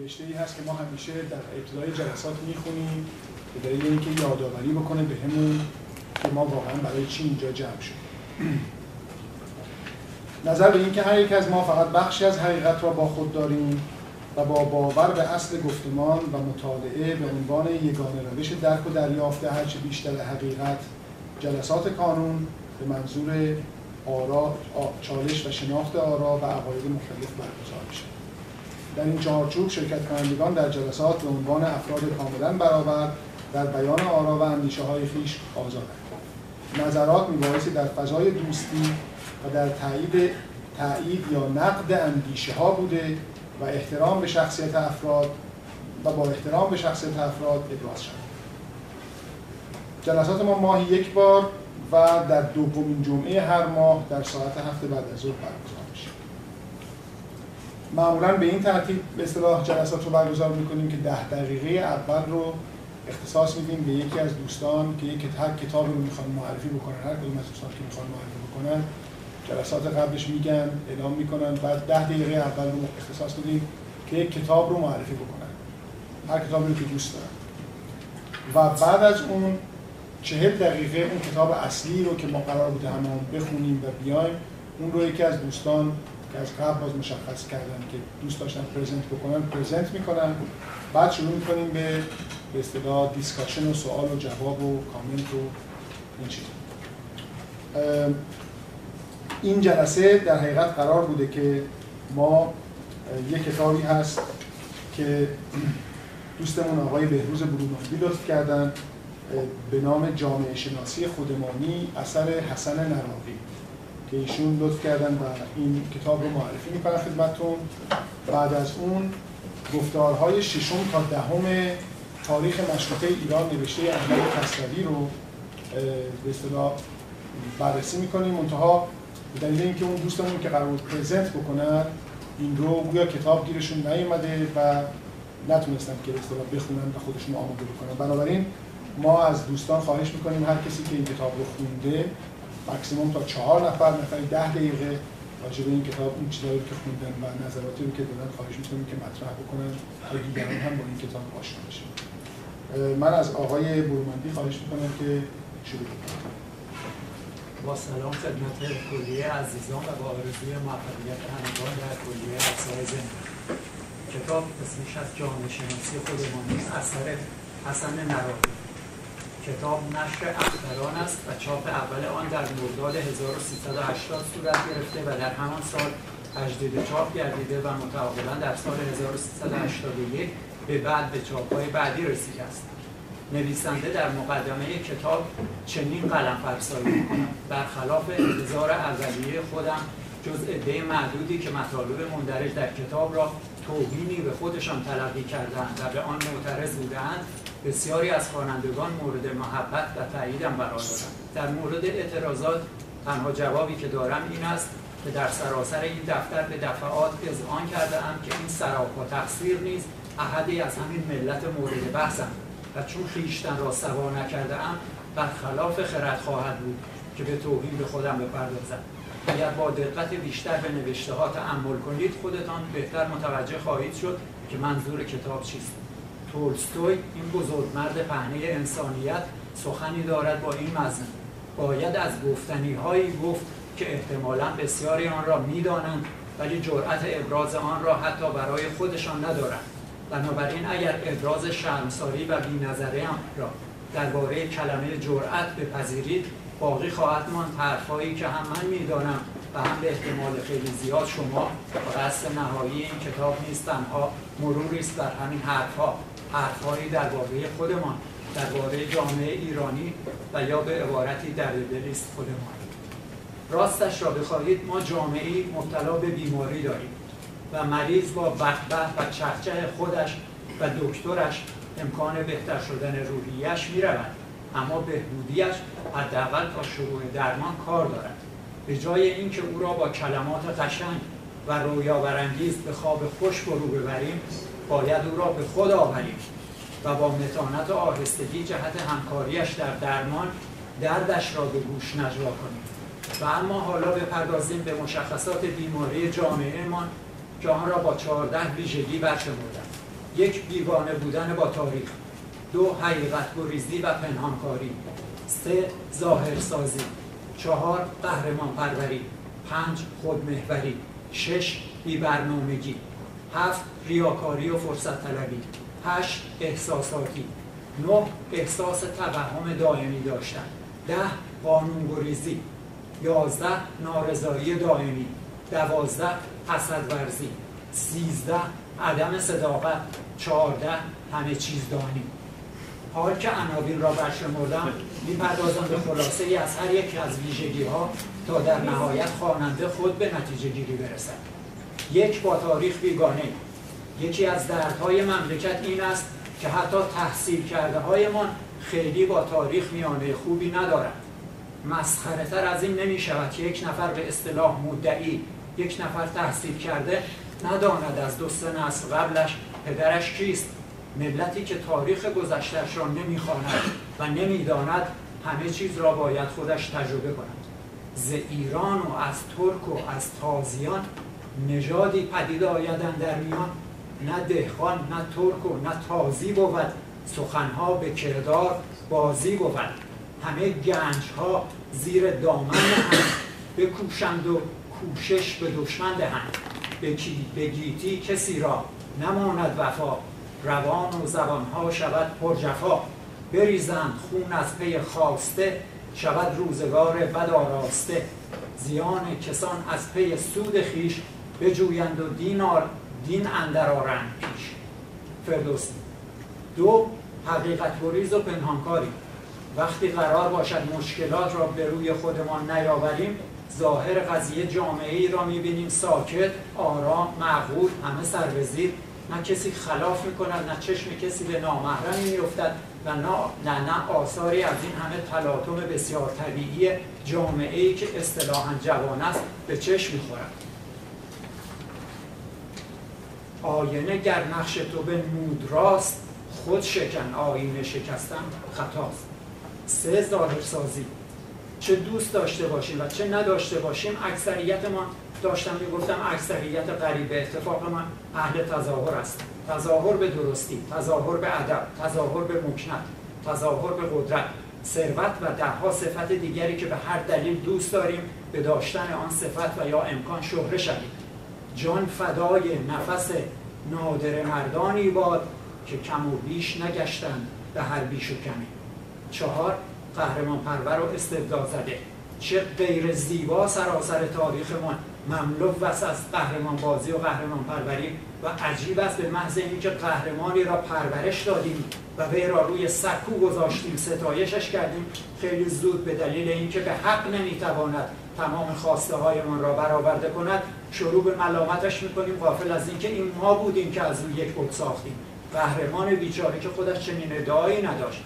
نوشته‌ای هست که ما همیشه در ابتدای جلسات میخونیم به دلیل اینکه یادآوری بکنه بهمون که ما واقعا برای چی اینجا جمع شدیم. نظر به اینکه هر یک از ما فقط بخشی از حقیقت را با خود داریم و با باور به اصل گفتمان و مطالعه به عنوان یگانه روش درک و دریافت هرچه بیشتر حقیقت، جلسات کانون به منظور آرا، چالش و شناخت آرا و عقاید مختلف برگزار میشه. در این چارچوب شرکت کنندگان در جلسات به عنوان افراد کاملا برابر در بیان آرا و اندیشه‌های خویش آزادند. نظرات میبایستی در فضای دوستی و در تایید یا نقد اندیشه‌ها بوده و احترام به شخصیت افراد و با احترام به شخصیت افراد ابراز شد. جلسات ما ماهی یک بار و در دومین جمعه هر ماه در ساعت 7 بعد از ظهر برگزار میشه. معمولاً به این ترتیب به اصطلاح جلسات رو برگزار میکنیم که 10 دقیقه اول رو اختصاص میدیم به یکی از دوستان که یک کتاب رو میخوان معرفی بکنن. هر کدوم از دوستان که میخوان معرفی بکنن جلسات قبلش میگن، اعلام میکنن، بعد 10 دقیقه اول رو اختصاص میدیم که یک کتاب رو معرفی بکنن، هر کتابی رو که دوست دارن، و بعد از اون 40 دقیقه اون کتاب اصلی رو که ما قرار بوده همه بخونیم و بیایم اون رو یکی از دوستان که از قبل باز مشخص کردن که دوست داشتن پرزنت بکنن پرزنت میکنن. بعد شروع میکنیم به اصطلاح دیسکاشن و سوال و جواب و کامنت و این چیزا. این جلسه در حقیقت قرار بوده که ما یک کتابی هست که دوستمون آقای بهروز برونی لطف کردن به نام جامعه شناسی خودمانی اثر حسن نراقی که ایشون لطف کردن و این کتاب رو معرفی می‌کنن خدمتتون. بعد از اون گفتارهای 6 تا 10 تاریخ مشروطه ایران نوشته احمد کسروی رو به اصطلاح بررسی می‌کنیم. منتها به دلیل اینکه اون دوستمون که قرار بود پرزنت بکنن این رو گویا کتاب گیرشون نیومده و نتونستن که به اصطلاح بخونن و خودشون آماده بکنن. بنابراین ما از دوستان خواهش میکنیم هر کسی که این کتاب رو خونده ماکسیموم تا 4 نفر 10 دقیقه راجع به این کتاب اون چیزایی که خوندن و نظراتی رو که دادن خواهش میکنیم که مطرح بکنن تا دیگران هم با این کتاب آشنا بشن. من از آقای برومندی خواهش میکنم که شروع کنه. با سلام خدمت کلیه عزیزان و با آرزوی موفقیت همگان در کلیه اقصای زنده. کتاب اسمش از جامعه شناسی خودمانی اثر حسن نراقی. کتاب نشر اختران است و چاپ اول آن در مرداد 1380 صورت گرفته و در همان سال تجدید چاپ گردیده و متعاقباً در سال 1381 به بعد به چاپ‌های بعدی رسیده است. نویسنده در مقدمه کتاب چنین قلم فرسایی می‌کند: برخلاف انتظار اولیه خودم جز عده معدودی که مطالب مندرج در کتاب را توهینی به خودشان تلقی کرده‌اند و به آن معترض بوده‌اند بسیاری از خوانندگان مورد محبت و تأییدم قرار دادند. در مورد اعتراضات تنها جوابی که دارم این است که در سراسر این دفتر به دفعات اذعان کرده‌ام که این سراپا تقصیر نیز احدی از همین ملت مورد بحثم و چون خویشتن را سوا نکرده‌ام برخلاف خرد خواهد بود که به توهین به خودم بپردازم. اگر با دقت بیشتر به نوشته‌ها تأمل کنید خودتان بهتر متوجه خواهید شد که منظور کتاب چیست. تولستوی این بزرگمرد پهنه انسانیت سخنی دارد با این مضمون: باید از گفتنی‌هایی گفت که احتمالاً بسیاری آن را می‌دانند ولی جرأت ابراز آن را حتی برای خودشان ندارند. بنابراین اگر ابراز شرمساری و بی‌نظری را درباره کلمه جرأت بپذیرید باقی خواهد ماند حرف‌هایی که هم من می‌دانم و هم به احتمال خیلی زیاد شما. قصد نهایی این کتاب نیست تنها مروری است بر همین حرف‌هایی درباره خودمان، درباره جامعه ایرانی و یا به عبارتی درددلی است خودمان. راستش را بخواهید ما جامعه‌ای مبتلا به بیماری داریم و مریض با بخبه و چهچه خودش و دکترش امکان بهتر شدن روحیش می‌رود، اما بهبودیش حداقل تا شروع درمان کار دارد. به جای اینکه او را با کلمات قشنگ و رویاورانگیز به خواب خوش برو ببریم باید او را به خود آوریم و با متانت و آهستگی جهت همکاریش در درمان دردش را به گوش نجوا کنیم. و اما حالا بپردازیم به مشخصات بیماری جامعهمان جهان را با 14 ویژگی برشمردند: یک، بیگانه بودن با تاریخ; دو، حقیقت گریزی و پنهانکاری; سه، ظاهرسازی; چهار، قهرمان پروری; پنج، خودمحوری; شش، بی‌برنامگی; هفت، ریاکاری و فرصت طلبی; هشت، احساساتی; نه، احساس توهم دائمی داشتن; ده، قانون‌گریزی; 11، نارضایی دائمی; 12، حسدورزی; 13، عدم صداقت; 14، همه چیز دانی. حال که عناوین را برشمردم، می‌پردازم به خلاصه‌ای از هر یک از ویژگی‌ها تا در نهایت خواننده خود به نتیجه گیری برسد. یک، با تاریخ بیگانه. یکی از دردهای مملکت این است که حتی تحصیل کرده هایمان خیلی با تاریخ میانه خوبی ندارند. مسخره تر از این نمی شود که یک نفر به اصطلاح مدعی، یک نفر تحصیل کرده، نداند از 2-3 نسل قبلش پدرش کیست. ملتی که تاریخ گذشته‌اش را نمی‌خواند و نمی‌داند، همه چیز را باید خودش تجربه کند. ز ایران و از ترک و از تازیان نژادی پدید آیدند در میان، نه دهقان نه ترک و نه تازی بود، سخنها به کردار بازی بود. همه گنجها زیر دامن هم، بکوشند و کوشش به دشمن دهند. به گیتی کسی را نماند وفا، روان و زبانها شود پر جفا. بریزند خون از پی خواسته، شود روزگار بد آراسته. زیان کسان از پی سود خیش، بجویند و دین اندر آرند پیش. فردوسی. دو، حقیقت گریز و پنهانکاری. وقتی قرار باشد مشکلات را به روی خودمان نیاوریم، ظاهر قضیه جامعه‌ای را می‌بینیم ساکت، آرام، معقول، همه سر به زیر، نه کسی خلاف می‌کند، نه چشم کسی به نامحرمی می‌افتد و نه آثاری از این همه تلاطم بسیار طبیعی جامعه‌ای که اصطلاحاً جوان است به چشم می‌خورد. آینه گر نقش تو بنمود راست، خود شکن آینه شکستن خطاست. سه، ظاهرسازی. چه دوست داشته باشیم و چه نداشته باشیم، اکثریت ما، داشتم میگفتم اکثریت قریب به اتفاق من، اهل تظاهر است. تظاهر به درستی، تظاهر به ادب، تظاهر به مکنت، تظاهر به قدرت، ثروت و دهها صفت دیگری که به هر دلیل دوست داریم به داشتن آن صفت و یا امکان شهره شدیم. جان فدای نفس نادر مردانی باد، که کم و بیش نگشتند به هر بیش و کمی. چهار، قهرمان پرور و استبداد زده. چه غیر زیبا سراسر تاریخ ما، مملو است از قهرمان بازی و قهرمان پروری، و عجیب است به محض اینکه قهرمانی را پرورش دادیم و وی را روی سکو گذاشتیم، ستایشش کردیم، خیلی زود به دلیل اینکه به حق نمیتواند تمام خواسته هایمان را برآورده کند، شروع به ملامتش میکنیم، غافل از اینکه این ما بودیم که از او یک بت ساختیم. قهرمان بیچاره که خودش چنین ادعایی نداشت.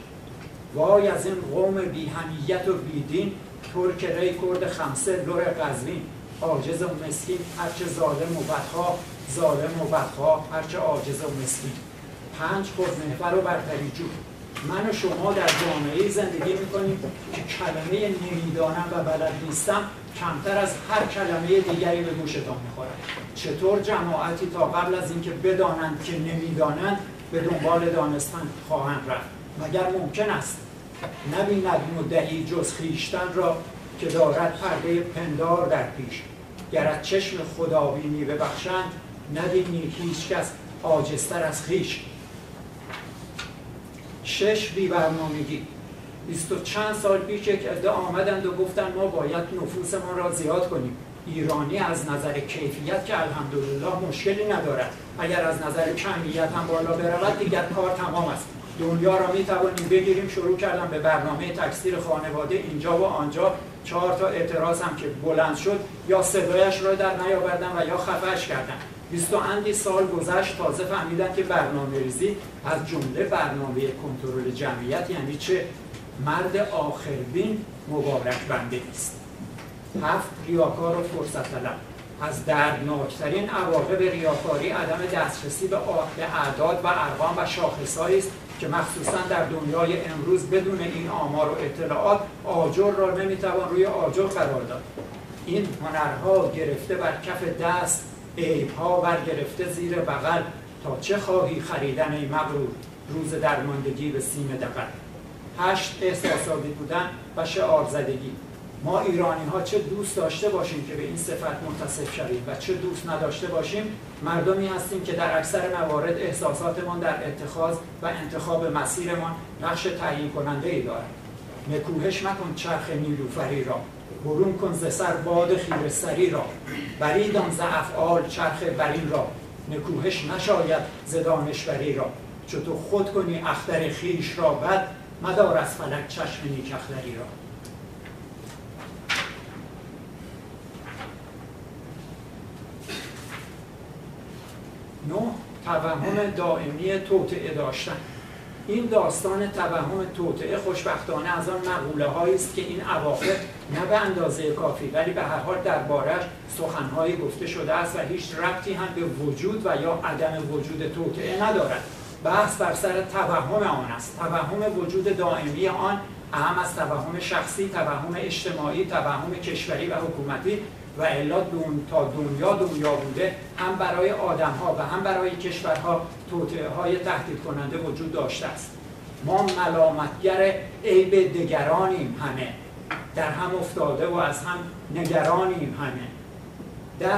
وای از این قوم بی‌همیت و بی‌دین، ترک ری کرد خمسه لور قزوین. عاجز و مسکین هرچه ظالم و بدخواه، ظالم و بدخواه هرچه عاجز و مسکین. پنج، خودمحور و برتریجو. من و شما در جامعه زندگی میکنیم که کلمه نمیدانم و بلد نیستم کمتر از هر کلمه دیگری به گوشتان میخورد. چطور جماعتی تا قبل از اینکه بدانند که نمیدانند به دنبال دانستن خواهند رفت؟ مگر ممکن است؟ نبیند مدعی جز خویشتن را که دارد پرده پندار در پیش. گرت چشم خدابینی ببخشند، نبینی هیچ کس عاجزتر از خویش. شش، بی‌برنامگی. 20 و چند سال پیش یک عده آمدند و گفتند ما باید نفوسمان را زیاد کنیم. ایرانی از نظر کیفیت که الحمدلله مشکلی ندارد، اگر از نظر کمیت هم بالا برود دیگر کار تمام است. دنیا را میتوانیم بگیریم. شروع کردم به برنامه تکثیر خانواده اینجا و آنجا. 4 تا اعتراض هم که بلند شد، یا صدایش را در نیاوردن و یا خفه‌اش کردن. 20 و اندی سال گذشت، تازه فهمیدن که برنامه‌ریزی از جمله برنامه کنترل جمعیت یعنی چه. مرد آخربین مبارک بنده است. 7، ریاکار و فرصت طلب. از دردناکترین عواقب ریاکاری عدم دسترسی به اعداد و ارقام و شاخصهایی است که مخصوصا در دنیای امروز بدون این آمار و اطلاعات آجر را نمیتوان روی آجر قرار داد. این هنرها گرفته بر کف دست عیبها برگرفته زیر بغل، تا چه خواهی خریدن ای مغرور، روز درماندگی به سیم دغل. 8 احساساتی بودن و شعار زدگی. ما ایرانی ها چه دوست داشته باشیم که به این صفت منتصف شویم و چه دوست نداشته باشیم، مردمی هستیم که در اکثر موارد احساساتمان در اتخاذ و انتخاب مسیرمان نقش تعیین کننده ای دارد. نکوهش مکن چرخ نیلوفری را، برون کن ز سر باد خیره سری را. بریدان ز افعال چرخ برین را، نکوهش نشاید ز دانشوری را. چو تو خود کنی اختر خویش را بد، مدار از فلک چشم نیک اختری را. نه، توهم دائمی توطئه داشتن. این داستان توهم توطئه خوشبختانه از آن مقوله هایی است که این اواخر نه به اندازه کافی ولی به هر حال درباره‌اش سخنهایی گفته شده است و هیچ ربطی هم به وجود و یا عدم وجود توطئه ندارد. بحث بر سر توهم آن است. توهم وجود دائمی آن اهم از توهم شخصی، توهم اجتماعی، توهم کشوری و حکومتی و الا تا دنیا بوده، هم برای آدم‌ها و هم برای کشورها توطئه‌های تهدید کننده وجود داشته است. ما ملامتگر عیب دگرانیم همه، در هم افتاده و از هم نگرانیم همه. 10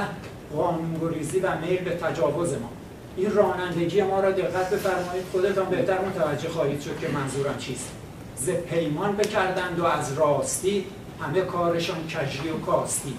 قانون‌گریزی و میل به تجاوز ما. این رانندگی ما را دقت بفرمایید، خودتان بهتر متوجه خواهید شد که منظورم چیست. ز پیمان بکردند و از راستی، همه کارشان کجی و کاستی.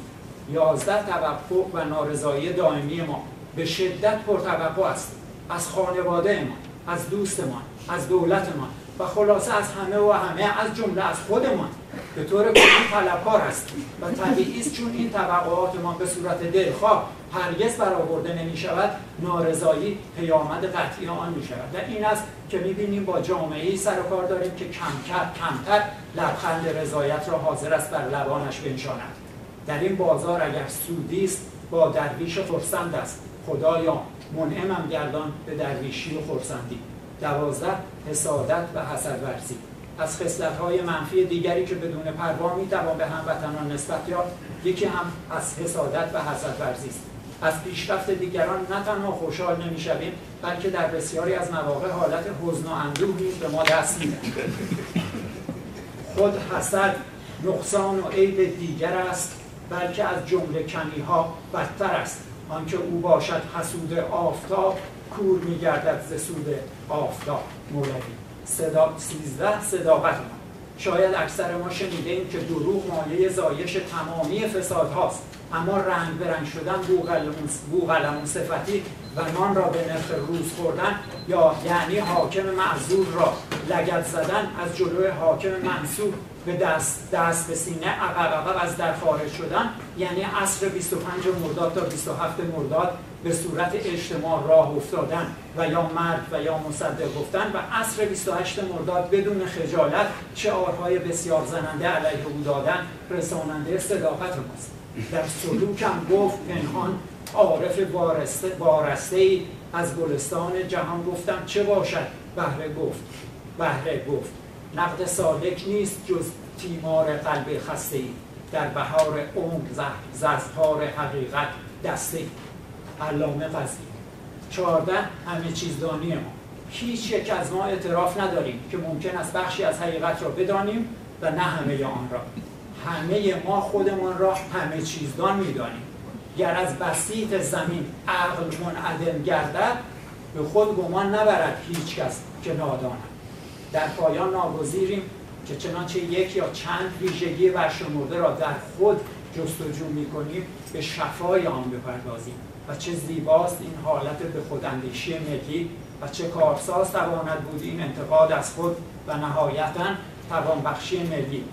11 توقع و نارضایی دائمی ما به شدت پرتوقع است. از خانواده ما، از دوستمان، از دولت ما و خلاصه از همه و همه، از جمله از خودمان به طور کلی طلبکار هستیم و طبیعی است چون این توقعات ما به صورت دلخواه هرگز برآورده نمی شود، نارضایی پیامد قطعی آن می شود. و این است که می بینیم با جامعه‌ای سر و کار داریم که کمتر لبخند رضایت را حاضر است بر لبانش بنشاند. در این بازار اگر سودی است با درویش خرسند است، خدایا منعمم گردان به درویشی و خرسندی. 12 حسادت و حسد ورزی. از خصلت‌های منفی دیگری که بدون پروا می‌توان به هموطنان نسبت یافت، یکی هم از حسادت و حسد ورزی است. از پیشرفت دیگران نه تنها خوشحال نمی‌شویم، بلکه در بسیاری از مواقع حالت حزن و اندوه نیز به ما دست می‌دهد. خود حسد نقصان و عیب دیگر است، بلکه از جمله کمی‌ها بدتر است. آنکه او باشد حسود آفتاب، کور می‌گردد ز سود آفتاب. مولوی. 13 صداقت ما. شاید اکثر ما شنیده ایم که دروغ مایه زایش تمامی فساد هاست، اما رنگ به رنگ شدن، بوغلمون صفتی و نان را به نرخ روز خوردن، یا یعنی حاکم معذور را لگد زدن، از جلوی حاکم منصور به دست به سینه عقب از در خارج شدن، یعنی عصر 25 مرداد تا 27 مرداد به صورت اجتماع راه افتادن و یا مرد و یا مصدق گفتن، و عصر 28 مرداد بدون خجالت شعارهای بسیار زننده علیه او دادن رساننده صداقت ماست. در سلوکم گفت پنهان عارف وارسته‌ای، از گلستان جهان گفتم چه باشد بهره گفت. نقد سالک نیست جز تیمار قلب خسته‌ای، در بهار عمر ز اظهار حقیقت دسته‌ای. علامه غزالی. 14 همه چیزدانی ما. هیچ یک از ما اعتراف نداریم که ممکن است بخشی از حقیقت را بدانیم و نه همه آن را. همه ما خودمان را همه چیزدان می‌دانیم. گر از بسیط زمین عقل منعدم گردد، به خود گمان نبرد هیچ کس که نادان. در پایان ناگزیریم که چنانچه یک یا چند ویژگی برشمرده را در خود جستجو می‌کنیم، به شفای آن بپردازیم. و چه زیباست این حالت به خوداندیشی ملی، و چه کارساز تواند بود این انتقاد از خود و نهایتاً توانبخشی ملی.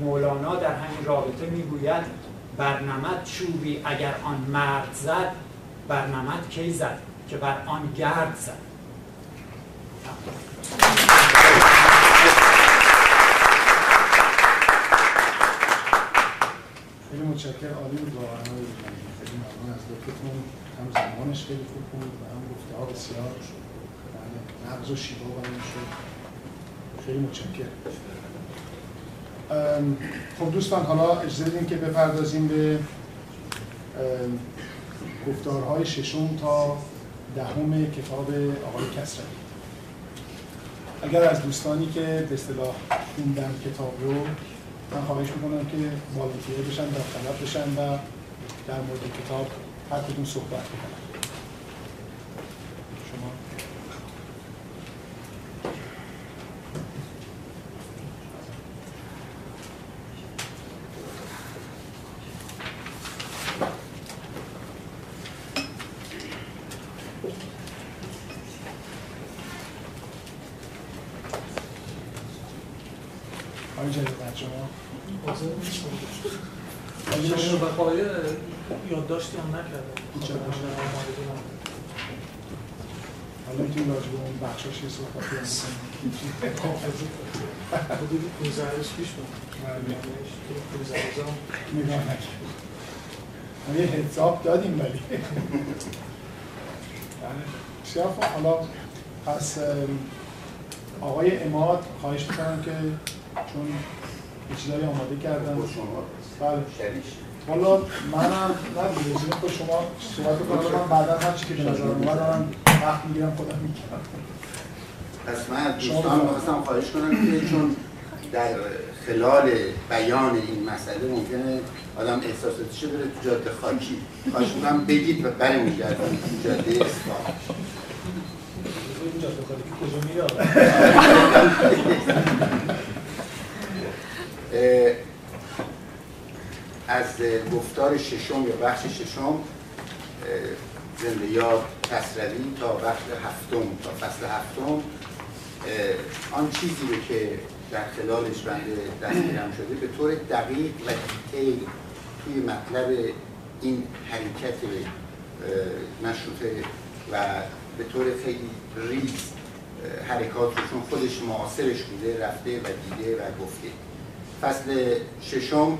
مولانا در همین رابطه میگوید: برنمد چوبی اگر آن مرد زد، برنمد کی زد که بر آن گرد زد. خیلی متشکرم. عالی بود واقعا. خیلی ممنون از لطفتون. هم زمانش خیلی خوب بود و هم گفته‌ها بسیار نغز و شیوا برام شد. خیلی متشکرم. خب دوستان، حالا اجازه بدین که بپردازیم به گفتارهای ششم تا دهم کتاب آقای کسروی. اگر از دوستانی که به اصطلاح خوندن کتاب رو، من خواهش میکنم که والنتیر بشن، داوطلب بشن و در مورد کتاب هر کدوم صحبت بکنن. یادداشتی هم نکردم. حالا که راجب اون بخشاش یه صحبتی هم حدود 15 روز پیش بود. نگاه نکردم. یه حساب دادیم ولی. شیافا حالا پس آقای عماد خواهش می‌کنم که چون یه چیزایی آماده کردن بله والا منم نمی‌دونم که شما صحبت کنم، من بعدا هر چی که به نظر اومد دارم وقت می‌گیرم خودم می‌کنم. پس من دوستان می‌خواستم خواهش کنم که چون در خلال بیان این مسئله ممکنه آدم احساساتش بره تو جاده خاکی، خواهش می‌کنم بگید و برمیگردید تو جاده اصلاح. این جاده خاکی کجا میره؟ از گفتار ششم یا بخش ششم زنده یاد کسروی تا بخش هفتم تا فصل هفتم آن چیزی رو که در خلالش بنده دستگیرم شده به طور دقیق و دیتیل توی مطلب این حرکت مشروطه و به طور خیلی ریز حرکات رو چون خودش معاصرش بوده رفته و دیده و گفته. فصل ششم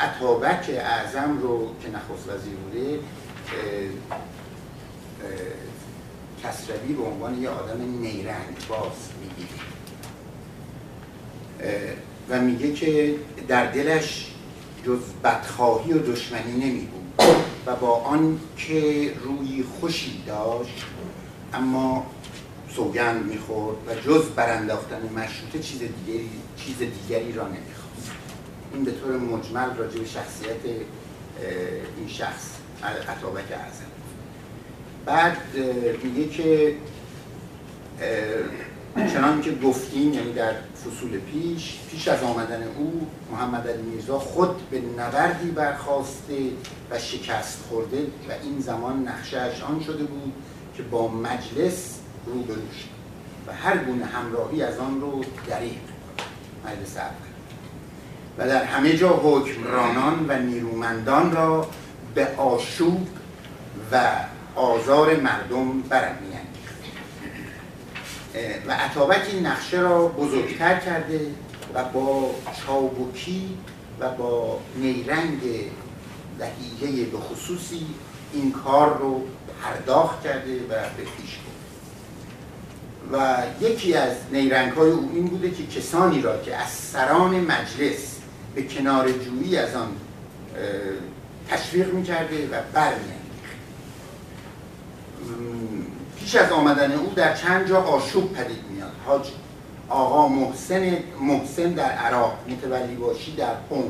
اتابک اعظم رو که نخست وزیر بوده کسروی به عنوان یه آدم نیرنگ باز میگه و میگه که در دلش جز بدخواهی و دشمنی نمیبود و با آن که روی خوشی داشت اما سوگند میخورد و جز برانداختن مشروطه چیز دیگری را نمیخورد. این به طور مجمل راجع به شخصیت این شخص اتابک اعظم. بعد میگه که چنان که گفتیم، یعنی در فصول پیش از آمدن او محمد علی میرزا خود به نبردی برخاسته و شکست خورده و این زمان نقشه‌اش آن شده بود که با مجلس روبرو شد و هر گونه همراهی از آن رو دریغ کرد. مجلس اول و در همه جا حکمرانان و نیرومندان را به آشوب و آزار مردم برمی‌انگیخت و اتابک این نقشه را بزرگتر کرده و با چابکی و با نیرنگ دقیقه به خصوصی این کار رو پرداخت کرده و به پیش برده. و یکی از نیرنگ‌های او این بوده که کسانی را که از سران مجلس به کنار جویی از آن تشویق می‌کرده و برمی‌انگیخت. پیش از آمدن او در چند جا آشوب پدید میاد. حاج آقا محسن در عراق، متولی باشی در قم،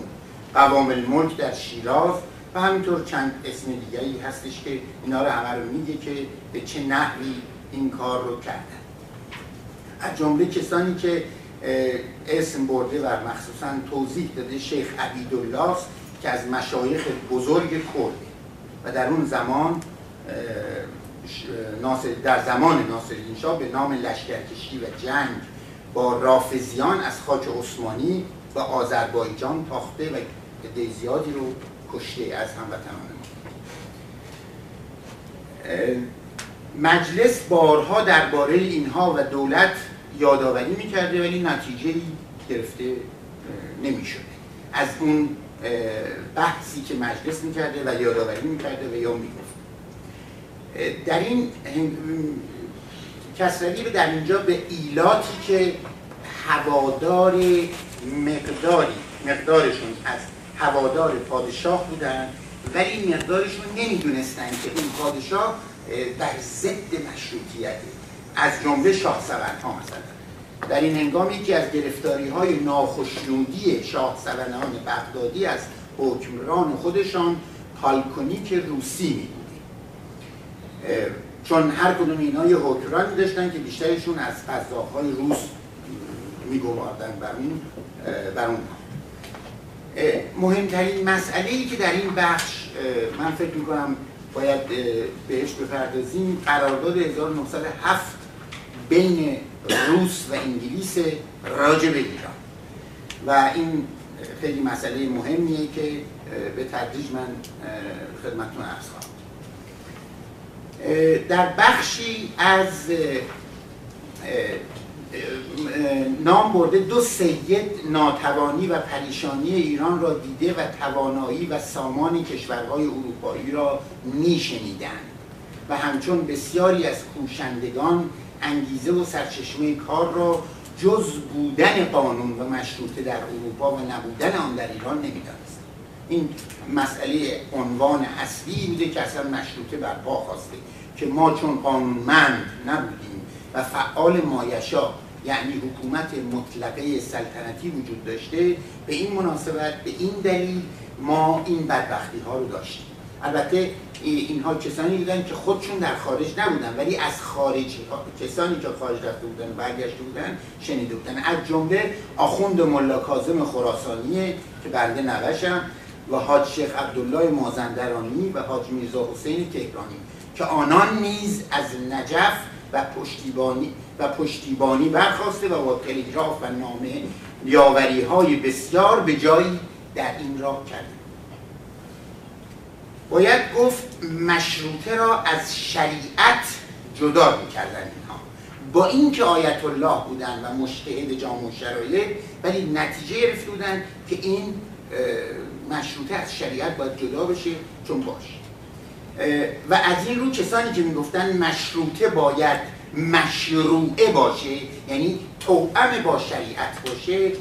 قوام الملک در شیراز و همینطور چند اسم دیگری هستش که اینا رو همه رو میگه که به چه نحوی این کار رو کردن. از جمله کسانی که اسم برده و مخصوصاً توضیح داده شیخ عبدالدلا که از مشایخ بزرگ کرده و در اون زمان در زمان ناصرالدین شاه به نام لشکرکشی و جنگ با رافضیان از خاک عثمانی و آذربایجان تاخته و عده زیادی رو کشته از هموطنان ما. مجلس بارها درباره اینها و دولت یادآوری می‌کرده ولی نتیجه‌ای گرفته نمی‌شده. از اون بحثی که مجلس می‌کرده و یادآوری می‌کرده و یا می‌گفت. در این کسروی در اینجا به ایلاتی که هوادار مقدارشون از هوادار پادشاه بودن ولی این مقدارشون نمیدونستن که این پادشاه در ضد مشروطیت از جمله شاهسوارها مثلا در این هنگام یکی از گرفتاری‌های ناخشنودی شاهسواران بغدادی از حکمران خودشان پالکونیک روسی می‌بودی، چون هر کدوم اینا یه حکمرانی داشتن که بیشترشون از قزاق‌های روس می‌گواردن بر اون مهمترین مسئله‌ای که در این بخش من فکر می‌کنم باید بهش بپردازیم قرارداد 1907 بین روس و انگلیس راجع به ایران و این خیلی مسئله مهمیه که به تدریج من خدمتتون عرض خواهم کرد. در بخشی از نام برده دو سید ناتوانی و پریشانی ایران را دیده و توانایی و سامان کشورهای اروپایی را میشنیدند و همچون بسیاری از کوشندگان انگیزه و سرچشمه کار را جز بودن قانون و مشروطه در اروپا و نبودن آن در ایران نمی‌دانستند. این مسئله عنوان اصلی بوده که اصلا مشروطه برپا خواسته که ما چون قانونمند نبودیم و فعال مایشا یعنی حکومت مطلقه سلطنتی وجود داشته، به این مناسبت به این دلیل ما این بدبختی ها رو داشتیم. البته اینها کسانی بودن که خودشون در خارج نبودن ولی از خارجی کسانی که خارج رفته بودن و برگشته بودن شنیده بودن، از جمله آخوند ملا کاظم خراسانی که بنده نوشم و حاج شیخ عبدالله مازندرانی و حاج میرزا حسینی تهرانی که آنان نیز از نجف و پشتیبانی برخواسته و با تلگراف و نامه یاوری‌های بسیار به جایی در این راه کرده. باید گفت مشروطه را از شریعت جدا می‌کردن اینها، با اینکه آیت الله بودن و مجتهد جامع الشرایع ولی نتیجه گرفته بودن که این مشروطه از شریعت باید جدا بشه چون باشه و از این رو کسانی که میگفتن مشروطه باید مشروعه باشه یعنی توأم با شریعت باشه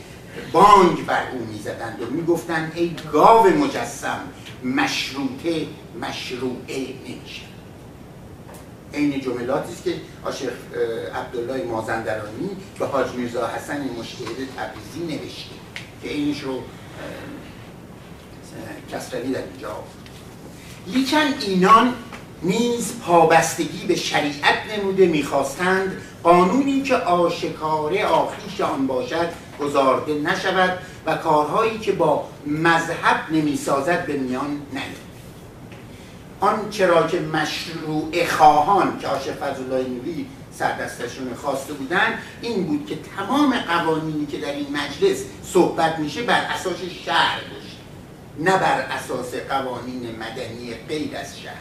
بانگ بر او میزدند و میگفتن ای گاو مجسم مشروطه مشروعه نمیشه. این جملاتی است که شیخ عبدالله مازندرانی به حاج میرزا حسن مجتهد تبریزی نوشته که اینش رو کسروی در اینجا آورد. لیکن اینان نیز پابستگی به شریعت نموده میخواستند قانونی که آشکار آخیش آن باشد گذارده نشود و کارهایی که با مذهب نمیسازد به میان نیاید. آنچرا که مشروع خواهان که شیخ فضل الله نوری سردستشون خواسته بودند این بود که تمام قوانینی که در این مجلس صحبت میشه بر اساس شرع باشه نه بر اساس قوانین مدنی غیر از شرع،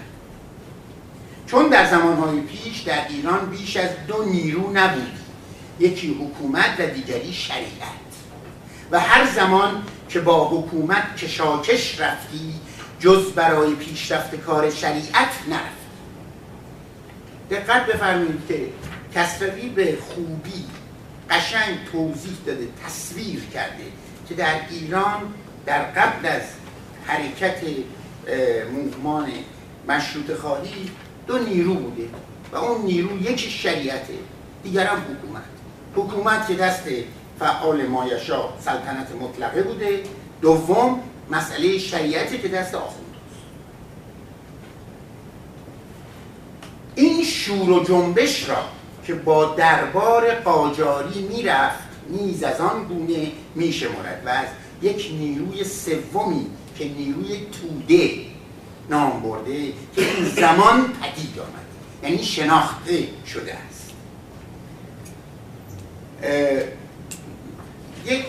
چون در زمانهای پیش در ایران بیش از دو نیرو نبود، یکی حکومت و دیگری شریعت و هر زمان که با حکومت کشاکش رفتی جز برای پیشرفت کار شریعت نرفت. دقت بفرمایید که کسروی به خوبی قشنگ توضیح داده تصویر کرده که در ایران در قبل از حرکت مومان مشروطه خواهی دو نیرو بوده و اون نیرو یکی شریعته دیگر هم حکومت که دست فعال مایشا سلطنت مطلقه بوده، دوم مسئله شریعتی که دست آخوند است. این شور و جنبش را که با دربار قاجاری میرفت نیز از آن گونه میشمرد و از یک نیروی سومی که نیروی توده نام برده که این زمان پدید آمد یعنی شناخته شده است. یک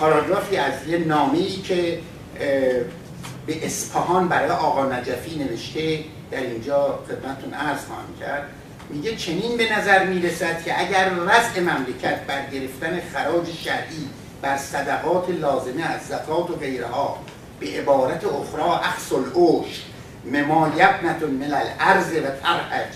پاراگرافی از یه نامه‌ای که به اصفهان برای آقا نجفی نوشته در اینجا خدمتتون عرض خواهم کرد. میگه چنین به نظر میرسد که اگر وضع مملکت بر گرفتن خراج شرعی بر صدقات لازمه از زکات و غیرها به عبارت اخرى اخص العشر مما یبنة من الارض و طرح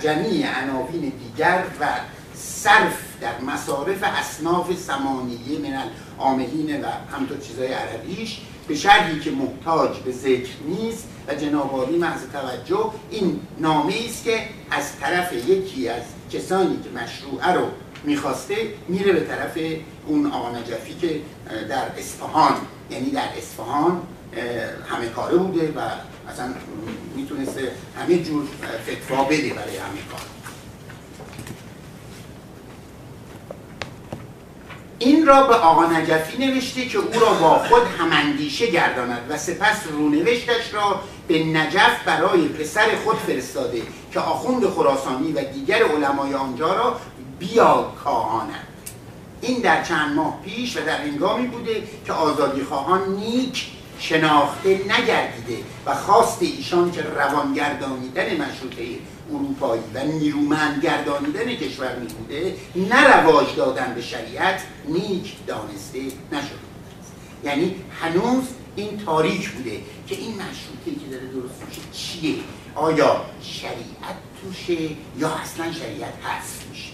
جمیع عناوین دیگر و صرف در مصارف اصناف ثمانیه من العاملین و همطور چیزهای عربیش به شرحی که محتاج به ذکر نیست و جناب عالی محض توجه، این نامه‌ای است که از طرف یکی از کسانی که مشروعه رو میخواسته میره به طرف اون آقا نجفی که در اصفهان، یعنی در اصفهان همه کاره بوده و اصلا میتونسته همه جور فتوا بده برای همه کار. این را به آقا نجفی نوشته که او را با خود هماندیشه گرداند و سپس رونوشتش را به نجف برای پسر خود فرستاده که آخوند خراسانی و دیگر علمای آنجا را بیا کاهاند. این در چند ماه پیش و در هنگامی بوده که آزادی خواهان نیک شناخته نگردیده و خواست ایشان که روانگردانیدن مشروطه اروپایی و نیرومند گردانیدن کشور می بوده، نه رواج دادن به شریعت نیک دانسته نشده. یعنی هنوز این تاریک بوده که این مشروطه که داره درست میشه چیه؟ آیا شریعت توشه یا اصلا شریعت هست میشه؟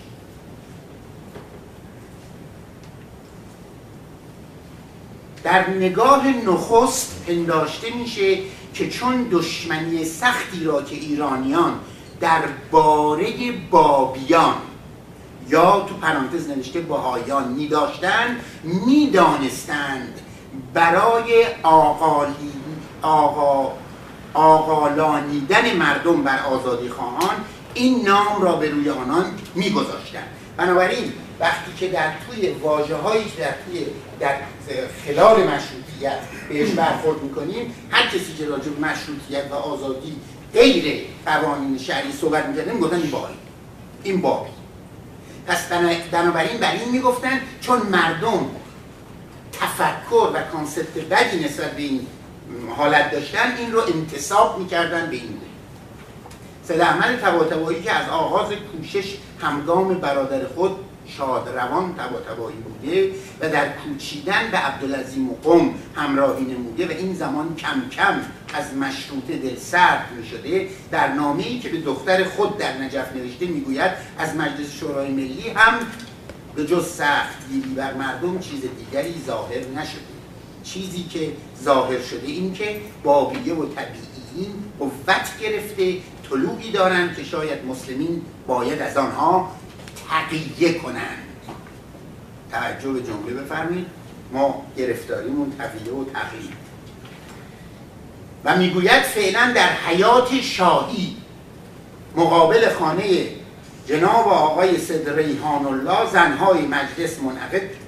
در نگاه نخست پنداشته میشه که چون دشمنی سختی را که ایرانیان درباره بابیان یا تو پرانتز نوشته بهایان می‌داشتند، می‌دانستند برای آقالانیدن مردم بر آزادی خواهان این نام را به روی آنان می‌گذاشتند. بنابراین وقتی که در توی واژه‌هایی که در خلال مشروطیت بهش برخورد می‌کنیم، هر کسی که راجع به مشروطیت و آزادی غیر قوانین شرعی صحبت می‌کردن می‌گفتن این بابی، این بابی. پس بنابراین بر این می‌گفتن چون مردم تفکر و کانسپت بدی نسبت به این حالت داشتن، این رو انتساب می‌کردن به این. سید احمد طباطبایی که از آغاز کوشش همگام برادر خود شادروان طباطبایی بوده و در کوچیدن به عبدالعظیم و قم همراهی نموده و این زمان کم کم از مشروطه دل سرد می شده، در نامه‌ای که به دختر خود در نجف نوشته میگوید از مجلس شورای ملی هم به جز سختگیری بر مردم چیز دیگری ظاهر نشده. چیزی که ظاهر شده این که بابیه و طبیعیین قوت گرفته، طلوعی دارند که شاید مسلمین باید از آنها تقیه کنند. توجه به جمله بفرمید، ما گرفتاریمون تقیه و تقیید. و میگوید فعلا در حیات شاهی مقابل خانه جناب آقای سید ریحان الله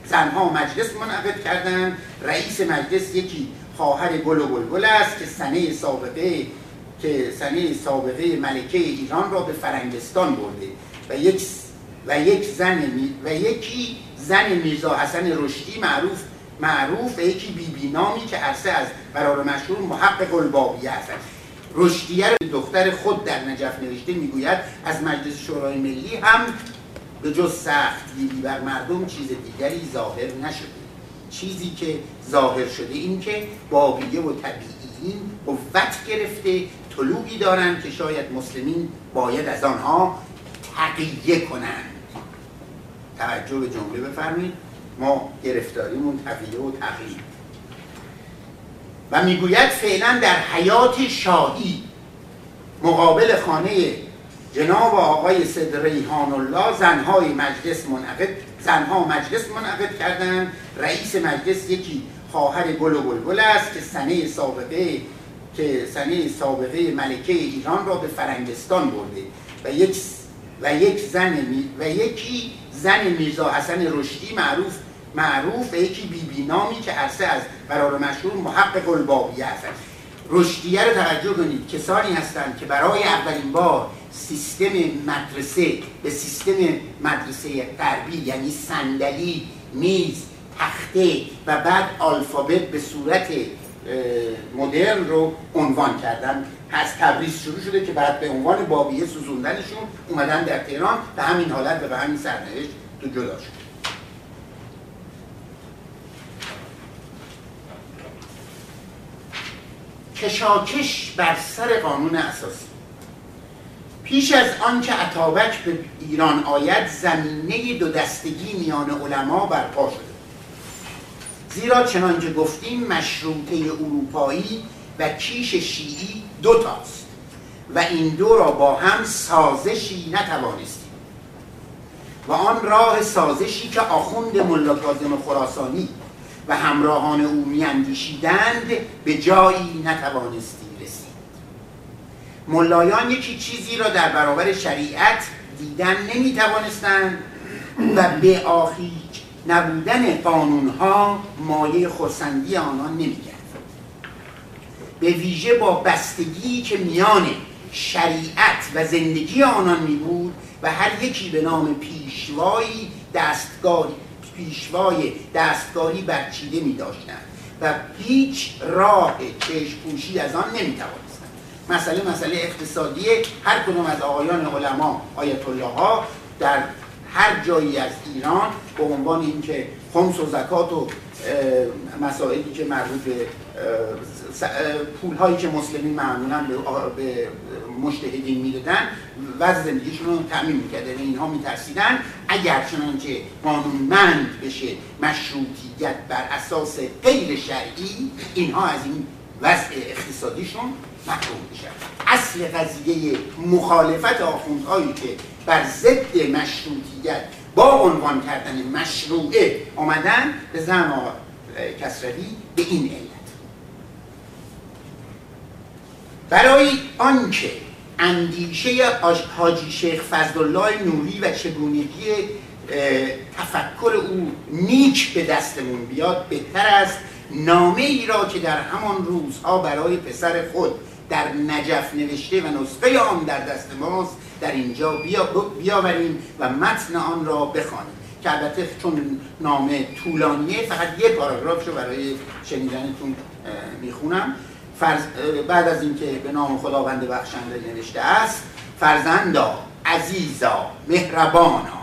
زنها مجلس منعقد کردند. رئیس مجلس یکی خواهر گل و بلبل است که سنه سابقه ملکه ایران را به فرنگستان برده و یکی زن میرزا حسن رشدی معروف و یکی بیبی نامی که عرصه از قرار مشهور محقق البابیه است. رشدیه رو دختر خود در نجف نوشته میگوید از مجلس شورای ملی هم به جز سختگیری بر مردم چیز دیگری ظاهر نشده. چیزی که ظاهر شده این که بابیه و طبیعیین قوت گرفته، طلوعی دارند که شاید مسلمین باید از آنها تقیه کنند. توجه به جمله بفرمید، ما گرفتاریمون تقیه و تقیید. و میگوید فعلا در حیات شاهی مقابل خانه جناب آقای سید ریحان الله زنها مجلس منعقد کردند. رئیس مجلس یکی خواهر گل و بلبل است که سنه سابقه ملکه ایران را به فرنگستان برده و یکی زن میرزا حسن رشدی معروف و یکی بیبی نامی که عرصه از قرار مشهور محقق البابیه است. رشدیه رو توجه کنید، کسانی هستند که برای اولین بار سیستم مدرسه به سیستم مدرسه غربی، یعنی صندلی، میز، تخته و بعد آلفابت به صورت مدرن رو عنوان کردن. از تبریز شروع شده که بعد به عنوان بابیه سوزوندنشون اومدن در تهران و همین حالت و به همین سرنوشت تو جدا شد. کشاکش بر سر قانون اساسی. پیش از آنکه اتابک به ایران آید، زمینه دو دستگی میان علما برپا شده. زیرا چنانچه گفتیم مشروطه اروپایی و کیش شیعی دو تاست و این دو را با هم سازشی نتوانستیم و آن راه سازشی که آخوند ملا کاظم خراسانی و همراهان او میاندیشیدند به جایی نتوانستیم رسید. ملایان یکی چیزی را در برابر شریعت دیدن نمیتوانستند و به آخیج نبودن قانونها مایه خرسندی آنان نمیگرد. به ویژه با بستگی که میان شریعت و زندگی آنان میبود و هر یکی به نام پیشوای دستگاری برچیده میداشتند و هیچ راه چشم‌پوشی از آن نمیتوانستند. مسئله اقتصادی هر کدام از آقایان علما آیت الله ها در هر جایی از ایران به عنوان اینکه خمس و زکات و مسائلی که مربوط به پول‌هایی که مسلمین معمولاً به مجتهدین میدادن وضع زندگیشون رو تأمین میکردن، اینها میترسیدن اگر چنانچه قانونمند بشه مشروطیت بر اساس غیر شرعی اینها از این وضع اقتصادیشون محروم میشن. اصل قضیه مخالفت آخوندهایی که بر ضد مشروطیت با عنوان کردن مشروعه آمدن به زعم آقا کسروی به این علت. برای آنکه اندیشه حاج شیخ فضل الله نوری و چگونگی تفکر او نیک به دستمون بیاد، بهتر است نامه ای را که در همان روزها برای پسر خود در نجف نوشته و نسخه آن در دست ماست در اینجا بیاوریم و متن آن را بخوانیم، که البته چون نامه طولانیه فقط یک پاراگراف رو برای شنیدنتون میخونم. بعد از اینکه به نام خداوند بخشنده نوشته است: فرزندا، عزیزا، مهربانا،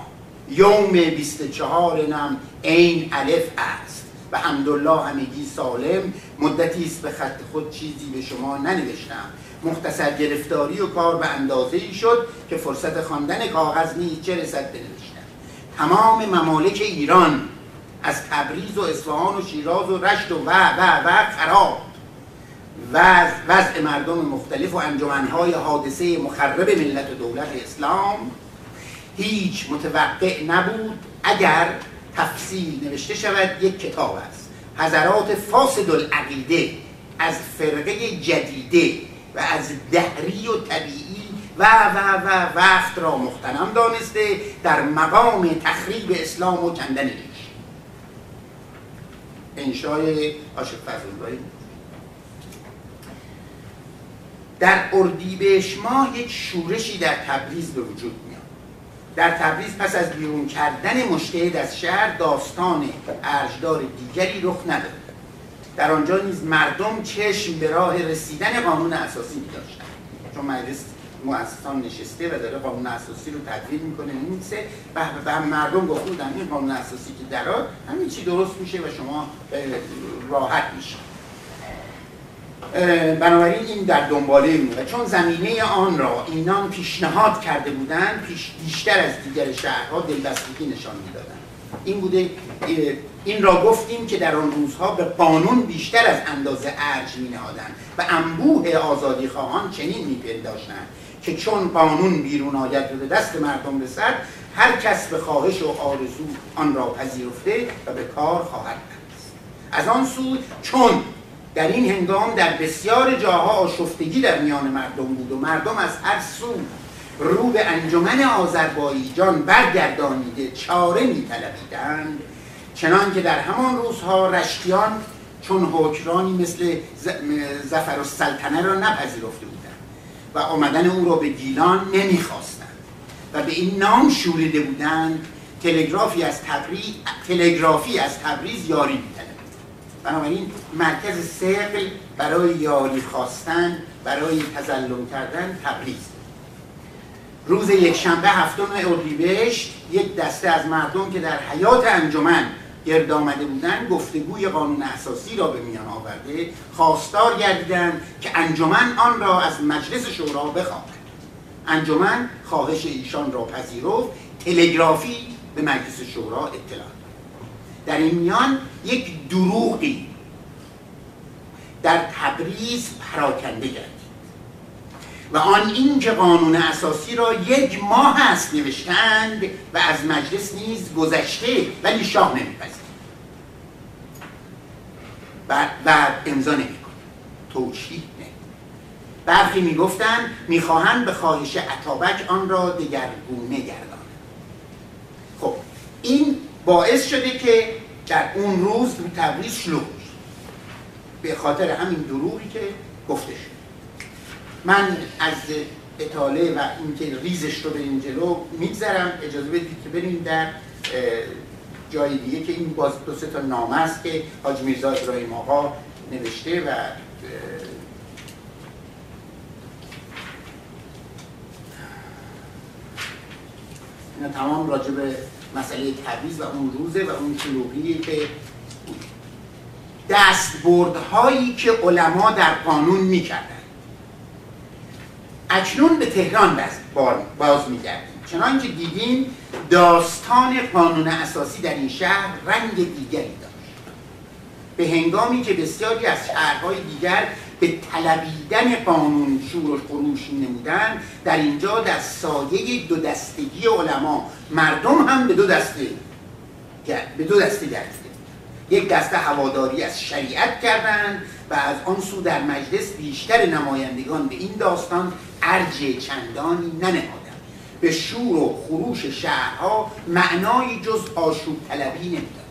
یوم 24 نم عین الف است و حمدالله همگی سالم، مدتی است به خط خود چیزی به شما ننوشتم. مختصر گرفتاری و کار به اندازه ای شد که فرصت خواندن کاغذ نیست، چه رسد به نوشتن. تمام ممالک ایران از تبریز و اصفهان و شیراز و رشت و خراب و وضع مردم مختلف و انجمنهای حادثه مخرب ملت و دولت اسلام هیچ متوقع نبود اگر تفصیل نوشته شود یک کتاب است. حضرات فاسد العقیده از فرقه جدیده و از دهری و طبیعی و وقت را مختنم دانسته در مقام تخریب اسلام و کندن ریش. انشای عاشق فضل‌اللهی. در اردیبهشت ماه یک شورشی در تبریز به وجود میاد. در تبریز پس از بیرون کردن مجتهد از شهر داستان ارجدار دیگری رخ نداد. در آنجا نیز مردم چشم به راه رسیدن قانون اساسی می‌داشتند، چون مجلس مؤسسان نشسته و داره قانون اساسی رو تدوین میکنه می‌نویسه و مردم گفتن این قانون اساسی که درآمد همین چی درست میشه و شما راحت میشه. بنابراین این در دنباله میمونه، چون زمینه آن را اینان پیشنهاد کرده بودند، بیشتر از دیگر شهرها دلبستگی نشان میدادند. این بوده، این را گفتیم که در آن روزها به قانون بیشتر از اندازه ارج مینهادند و انبوه آزادی خواهان چنین میپنداشتند که چون قانون بیرون آید و به دست مردم رسد هر کس به خواهش و آرزو آن را پذیرفته و به کار خواهد پرداخت. از آن سو چون در این هنگام در بسیار جاها آشفتگی در میان مردم بود و مردم از هر سو رو به انجمن آذربایجان برگردانیده چاره می‌طلبیدند، چنانکه در همان روزها رشتیان چون حکرانی مثل ظفرالسلطنه را نپذیرفته بودند و آمدن او را به گیلان نمی‌خواستند و به این نام شوریده بودند تلگرافی از تبریز یاری. بنابراین مرکز ثقل برای یاری خواستن، برای تظلم کردن تبریز. روز یکشنبه هفتم اردیبهشت یک دسته از مردم که در حیات انجمن گرد آمده بودند گفتگوی قانون اساسی را به میان آورده خواستار گردیدند که انجمن آن را از مجلس شورا بخواهد. انجمن خواهش ایشان را پذیرفت، تلگرافی به مجلس شورا اطلاع. در این میان یک دروغی در تبریز پراکنده گردید و آن این که قانون اساسی را یک ماه است نوشتند و از مجلس نیز گذشته ولی شاه نمی‌پذیرد و امضا نمی‌کند، توشیح نه. برخی می‌گفتند می‌خواهند به خواهش اتابک آن را دگرگونه گردانند. خب این باعث شده که در اون روز در تبریز شلوغ شد به خاطر همین دروغی که گفته شد. من از اطاله و اینکه ریزش رو به این جلو میگذرم، اجازه بدید که بریم در جای دیگه که این باز دو سه تا نامه است که حاج میرزا ابراهیم آقا نوشته و اینا تمام راجع به مسئله تبعیض و اون روزه و اون شلوغی که دستبردهایی که علما در قانون میکردن اکنون به تهران باز میگردیم. چنانکه دیدیم داستان قانون اساسی در این شهر رنگ دیگری داشت، به هنگامی که بسیاری از شهرهای دیگر به طلبیدن قانون شور و خروش نمودند، در اینجا در سایه دو دستگی علما مردم هم به دو دسته گردید. یک دسته هواداری از شریعت کردند و از آن سو در مجلس بیشتر نمایندگان به این داستان ارجه چندانی ننهادند. به شور و خروش شهرها معنایی جز آشوب طلبی نمیدادند.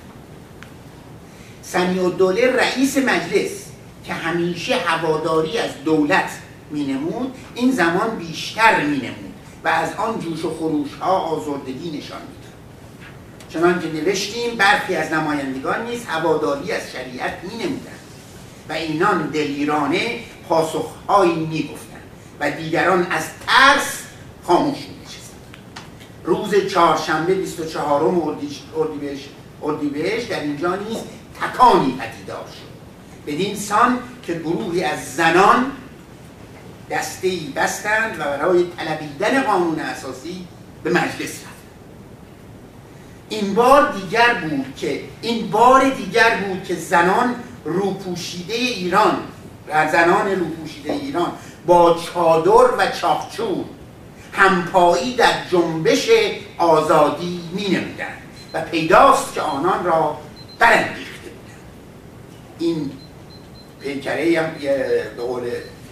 سمیع‌الدوله رئیس مجلس که همیشه هواداری از دولت مینمود، این زمان بیشتر مینمود و از آن جوش و خروش‌ها آزردگی نشان می‌داد. چنانکه نوشتیم برخی از نمایندگان نیز هواداری از شریعت مینمودند و اینان دلیرانه پاسخهایی میگفتند و دیگران از ترس خاموش می‌نشستند. روز چهارشنبه 24 اردیبهشت در اینجا نیز تکانی پدیدار شد، بدین سان که گروهی از زنان دسته‌ای بستند و برای طلبیدن قانون اساسی به مجلس رفتند. این بار دیگر بود که زنان روپوشیده ایران با چادر و چاخچور همپایی در جنبش آزادی می‌نمودند و پیداست که آنان را برانگیخته بودند. این پیکره هم به قول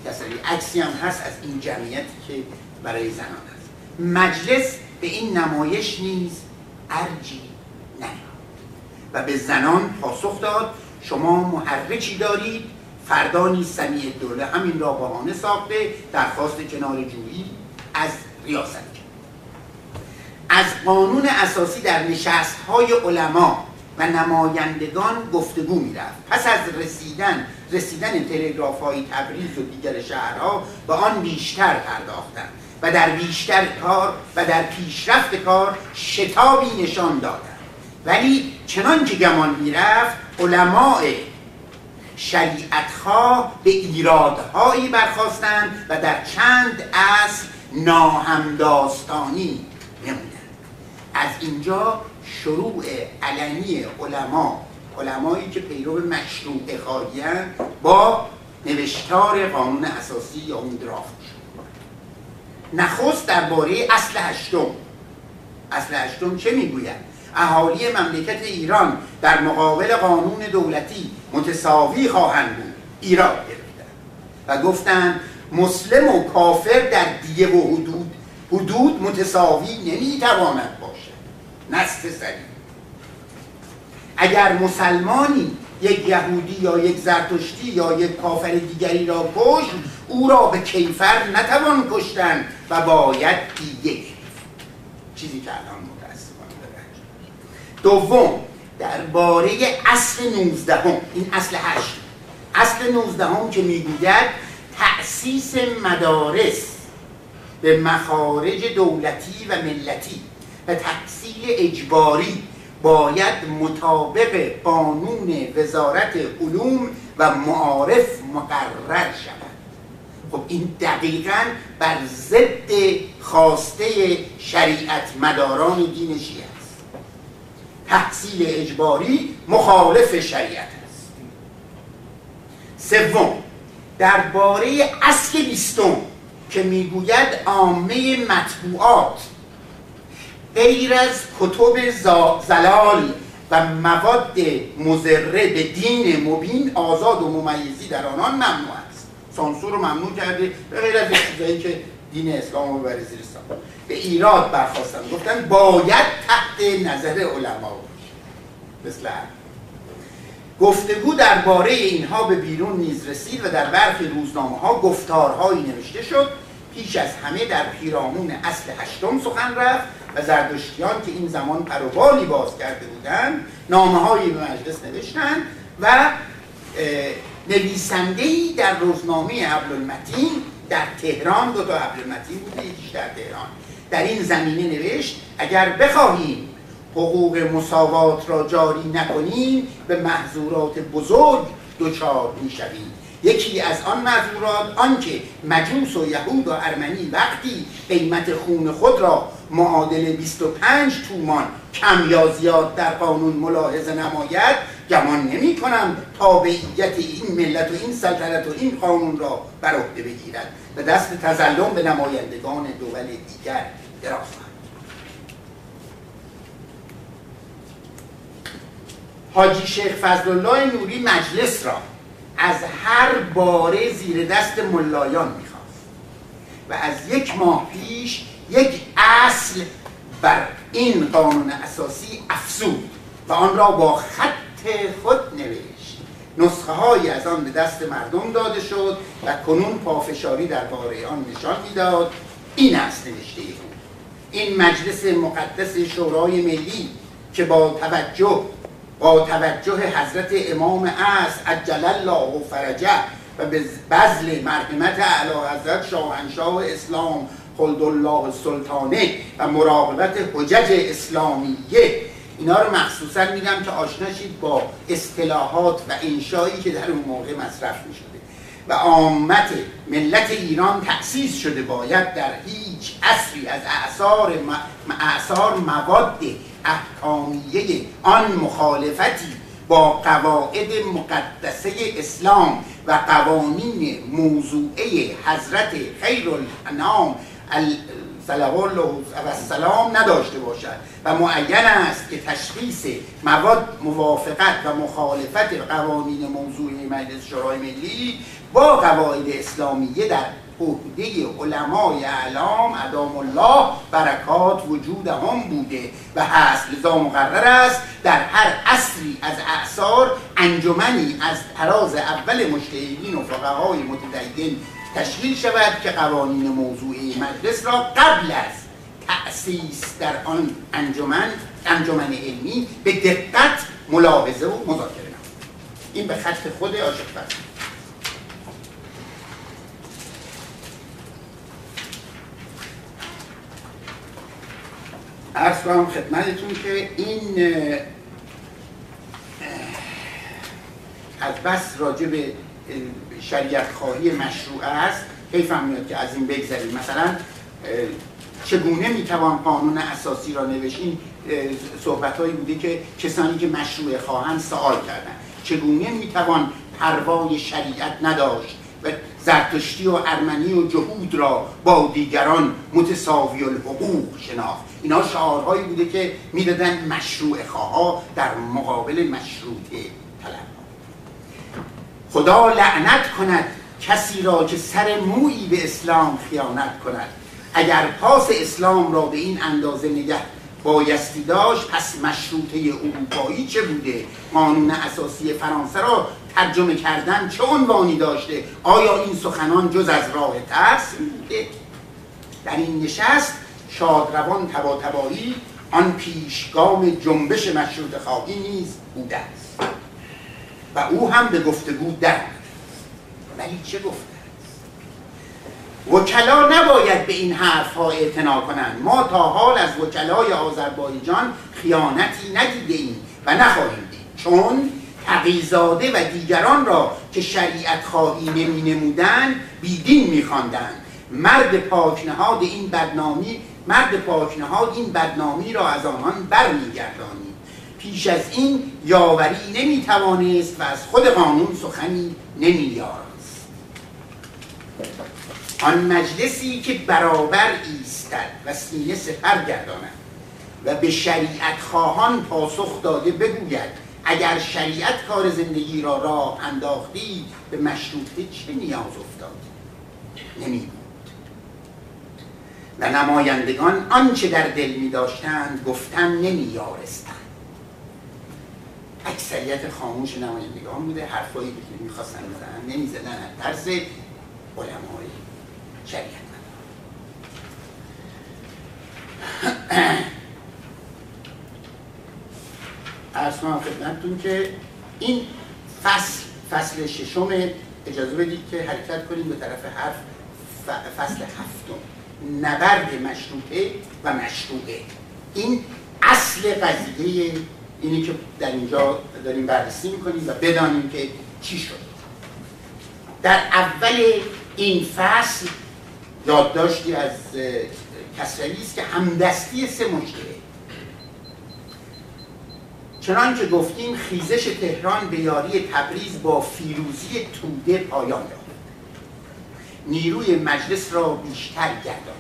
کسروی عکسی هم هست از این جمعیتی که برای زنان هست. مجلس به این نمایش نیز ارجی نداد و به زنان پاسخ داد شما محرکی دارید. فردانی سمیع‌الدوله همین را بهانه ساخته درخواست کناره‌جویی از ریاست کرد. از قانون اساسی در نشست‌های علما و نمایندگان گفتگو می‌رفت. پس از رسیدن تلگراف‌های تبریز و دیگر شهرها به آن بیشتر پرداختند و در پیشرفت کار شتابی نشان دادند. ولی چنان که گمان میرفت علماء شریعتخواه به ایرادهایی برخاستند و در چند اصل ناهمداستانی نمودند. از اینجا شروع علنی علمایی که پیرو مشروع خواهی‌اند با نوشتار قانون اساسی یا اون درافت. نخست درباره اصل هشتم چه میگوید؟ اهالی مملکت ایران در مقابل قانون دولتی متساوی خواهند بود. ایراد گرفتند و گفتند مسلم و کافر در دیه و حدود متساوی نمیتواند باشد. نص صریح. اگر مسلمانی یک یهودی یا یک زرتشتی یا یک کافر دیگری را کشت، او را به کیفر نتوان کشتن و باید دیگه گرفت. چیزی که الان متاسفانه درنج. دوم، درباره اصل 19، این اصل 8. اصل 19 که میگوید تأسیس مدارس به مخارج دولتی و ملتی و تحصیل اجباری باید مطابق قانون وزارت علوم و معارف مقرر شود. خب این دقیقاً بر ضد خواسته شریعت مداران دین شیعه است. تحصیل اجباری مخالف شریعت است. سوم، درباره اصل 20 که میگوید عامه مطبوعات غیر از کتب زلال و مواد مضره به دین مبین آزاد و ممیزی در آنان ممنوع است. سانسور رو ممنوع کرده به غیر از چیزایی که دین اسلام رو بر زیر ساخت. به ایراد برخواستن، گفتن باید تحت نظر علما باشه. مثلا گفتگو درباره اینها به بیرون نیز رسید و در برخی روزنامه‌ها گفتارهایی نوشته شد. پیش از همه در پیرامون اصل 8 سخن رفت و زردشتیان که این زمان پروبالی باز کرده بودند نامه‌هایی به مجلس نوشتند و نویسنده‌ای در روزنامه حبل‌المتین در تهران، 2 تا حبل‌المتین بوده، یکیش در تهران، در این زمینه نوشت اگر بخواهیم حقوق مساوات را جاری نکنیم به محظورات بزرگ دچار می‌شویم. یکی از آن محظورات آنکه مجوس و یهود و ارمنی وقتی قیمت خون خود را معادل 25 تومان کم یا زیاد در قانون ملاحظه نماید، گمان نمی کنم تابعیت این ملت و این سلطنت و این قانون را بر عهده بگیرد و دست تظلم به نمایندگان دول دیگر دراز خواهد. حاج شیخ فضل الله نوری مجلس را از هر باره زیر دست ملایان میخواست و از 1 ماه پیش یک اصل بر این قانون اساسی افزود و آن را با خط خود نوشت. نسخه هایی از آن به دست مردم داده شد و کنون پافشاری در باره آن نشان میداد. این اصل نوشته بود: این مجلس مقدس شورای ملی که با توجه حضرت امام عصر عجل الله فرجه و به بذل مرحمت اعلی حضرت شاهنشاه اسلام خلدالله سلطانه و مراقبت حجج اسلامیه، اینا رو مخصوصا میگم که آشنا شید با اصطلاحات و انشایی که در اون موقع مصرف میشده و عامت ملت ایران تأسیس شده، باید در هیچ عصری از اعصار مواد احکامیه آن مخالفتی با قواعد مقدسه اسلام و قوانین موضوعه حضرت خیرالانام صلوات الله و السلام نداشته باشد و معین است که تشخیص مواد موافقت و مخالفت قوانین موضوعی مجلس شورای ملی با قواعد اسلامیه در عهده علمای اعلام ادام الله برکات وجود هم بوده و هست، لذا مقرر است در هر عصری از اعصار انجمنی از طراز اول مجتهدین و فقهای متدین تشکیل شود که قوانین موضوعی مجلس را قبل از تأسیس در آن انجمن علمی به دقت ملاحظه و مذاکره نمود. این به خط خود عاشق است. عرض کنم خدمتتون که این از بس راجع به شریعت خواهی مشروع است. حیفم میاد که از این بگذریم. مثلا چگونه میتوان قانون اساسی را نوشت؟ این صحبت‌هایی بوده که کسانی که مشروع خواهند سوال کردند چگونه میتوان پروای شریعت نداشت و زرتشتی و ارمنی و جهود را با دیگران متساوی الحقوق شناخت. اینا شعارهایی بوده که میدادن مشروع خواها در مقابل مشروطه طلب. خدا لعنت کند کسی را که سر مویی به اسلام خیانت کند. اگر پاس اسلام را به این اندازه نگه بایستی داشت، پس مشروطه اروپایی چه بوده؟ قانون اساسی فرانسه را ترجمه کردن چه عنوانی داشته؟ آیا این سخنان جز از راه ترس بوده؟ در این نشست شادروان طباطبایی آن پیشگام جنبش مشروطه خواهی نیز بوده است و او هم به گفتگو در، ولی چه گفته؟ وکلا نباید به این حرفها اعتنا کنند. ما تا حال از وکلای آذربایجان خیانتی ندیدیم و نخواهیم دید، چون تقی‌زاده و دیگران را که شریعت خواهی نمینمودند بیدین می‌خواندند. مرد پاکنهاد این بدنامی را از آنان برمیگردانید. پیش از این یاوری نمیتوانست و از خود قانون سخنی نمی‌یاراست. آن مجلسی که برابر ایستد و سینه سپر گرداند و به شریعت خواهان پاسخ داده بگوید اگر شریعت کار زندگی را راه انداختی به مشروطه چه نیاز افتاد؟ نمی بود. و نمایندگان آنچه در دل می داشتند گفتن نمی یارستند. اکثریت خاموش نمایندگان بوده، حرفایی که می خواستن بزنن نمی زدن از ترس علمای شریعت. عرض کنم خدمتتون که این فصل ششم، اجازه بدید که حرکت کنیم به طرف فصل هفتم، نبرد مشروطه و مشروعه. این اصل قضیه اینی که در اینجا داریم بررسی میکنیم و بدانیم که چی شد. در اول این فصل یادداشتی از کسروی است که همدستی سه مشکله. چنان که گفتیم خیزش تهران به یاری تبریز با فیروزی توده پایان یافت. نیروی مجلس را بیشتر گرداند.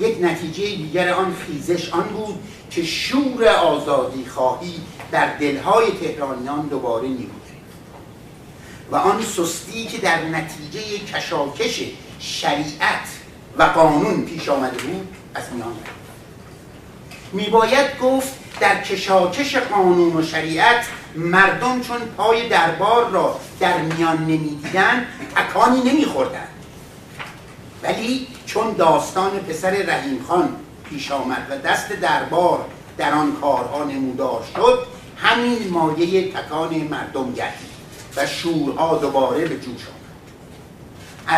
یک نتیجه دیگر آن خیزش آن بود که شور آزادی خواهی در دلهای تهرانیان دوباره نیرو گرفت و آن سستی که در نتیجه کشاکش شریعت و قانون پیش آمده بود از میان رفت. میباید گفت در کشاکش قانون و شریعت مردم چون پای دربار را در میان نمیدیدند تکانی نمیخوردند، ولی چون داستان پسر رحیم خان پیش آمد و دست دربار در آن کارها نمودار شد، همین مایه تکان مردم گردید و شورها دوباره به جوش آمد.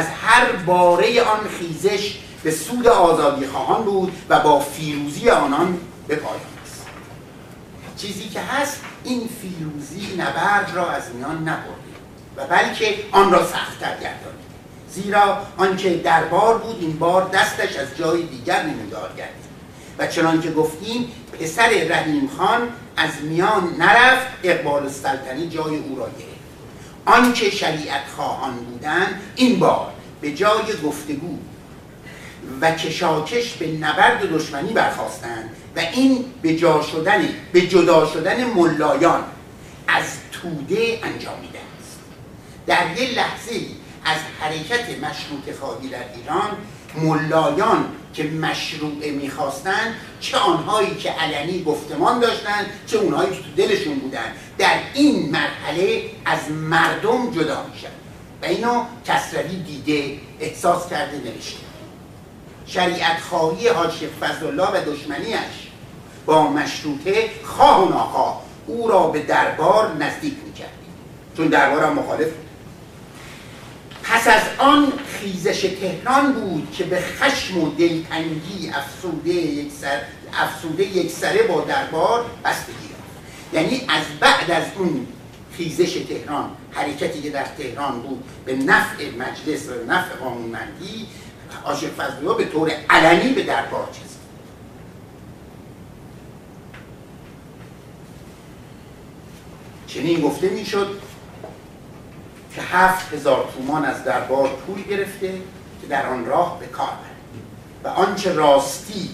از هر باره آن خیزش به سود آزادی خواهان بود و با فیروزی آنان به پایان. چیزی که هست این فیروزی نبرد را از میان نبرده و بلکه آن را سخت‌تر گردانید، زیرا آنچه دربار بود این بار دستش از جای دیگر نمودار گردید و چنان که گفتیم پسر رحیم خان از میان نرفت، اقبال السلطنه جای او را گرفت. آنچه شریعت خواهان بودند این بار به جای گفتگو و کشاکش به نبرد و دشمنی برخاستند و این به جدا شدن ملایان از توده انجامیده است. در یک لحظه از حرکت مشروطه خواهی در ایران، ملایان که مشروعه میخواستند، چه آنهایی که علنی گفتمان داشتند چه اونهایی که تو دلشون بودند، در این مرحله از مردم جدا میشن و اینو کسروی دیده، احساس کرده، نوشته. شریعت خواهی حاج شیخ فضل الله و دشمنیش با مشروطه خواه و ناخواه او را به دربار نزدیک میکرد، چون دربار هم مخالف بود. پس از آن خیزش تهران بود که به خشم و دلتنگی افسوده یکسره با دربار بستگی یافت. یعنی از بعد از اون خیزش تهران، حرکتی که در تهران بود به نفع مجلس و نفع قانونمندی، آشق فضل‌الله به طور علنی به دربار چیست. چنین گفته میشد که 7,000 تومان از دربار پول گرفته که در آن راه به کار برد و آنچه راستی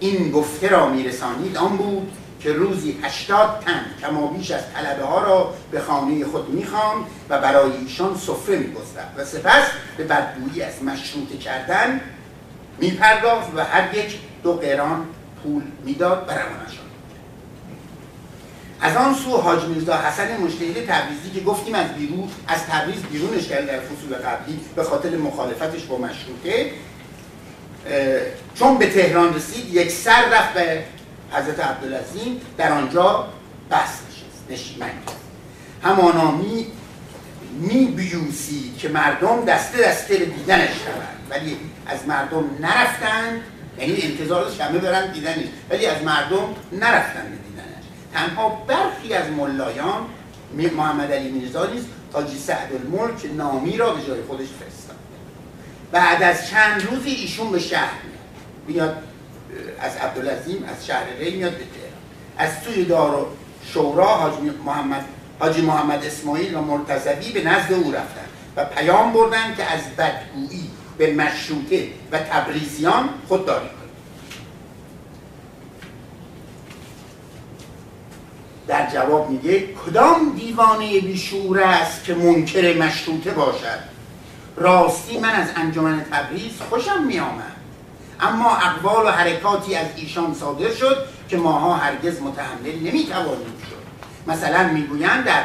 این گفته را میرسانید آن بود که روزی 80 تن کمابیش از طلبه ها را به خانه خود میخواند و برای ایشان سفره میگذارد و سپس به بدگویی از مشروطه کردن میپرداخت و هر یک 2 قران پول میداد و روانشان. از آن سو حاج میرزا حسن مجتهد تبریزی که گفتیم از تبریز بیرونش کرد در فصول قبلی به خاطر مخالفتش با مشروطه، چون به تهران رسید یک سر رفت به حضرت عبدالعظیم، در آنجا بس نشست. همانا می بیوسی که مردم دسته دسته به دیدنش روند، ولی از مردم نرفتند، یعنی انتظار شمه برند دیدنش، ولی از مردم نرفتند به دیدنش. تنها برخی از ملایان، محمد علی میرزا نیز حاجی سعدالملک نامی را به جای خودش فرستاد. بعد از چند روزی ایشون به شهر میاد از عبدالعظیم از شهر ری میاد به تهران از توی دار شورا حاجی محمد اسماعیل و مرتضوی به نزد او رفتند و پیام بردند که از بدگویی به مشروطه و تبریزیان خودداری کنید. در جواب میگه کدام دیوانه بیشعور است که منکر مشروطه باشد؟ راستی من از انجمن تبریز خوشم میآمد، اما اقوال و حرکاتی از ایشان صادر شد که ماها هرگز متحمل نمیتوانیم شد. مثلا میگویند در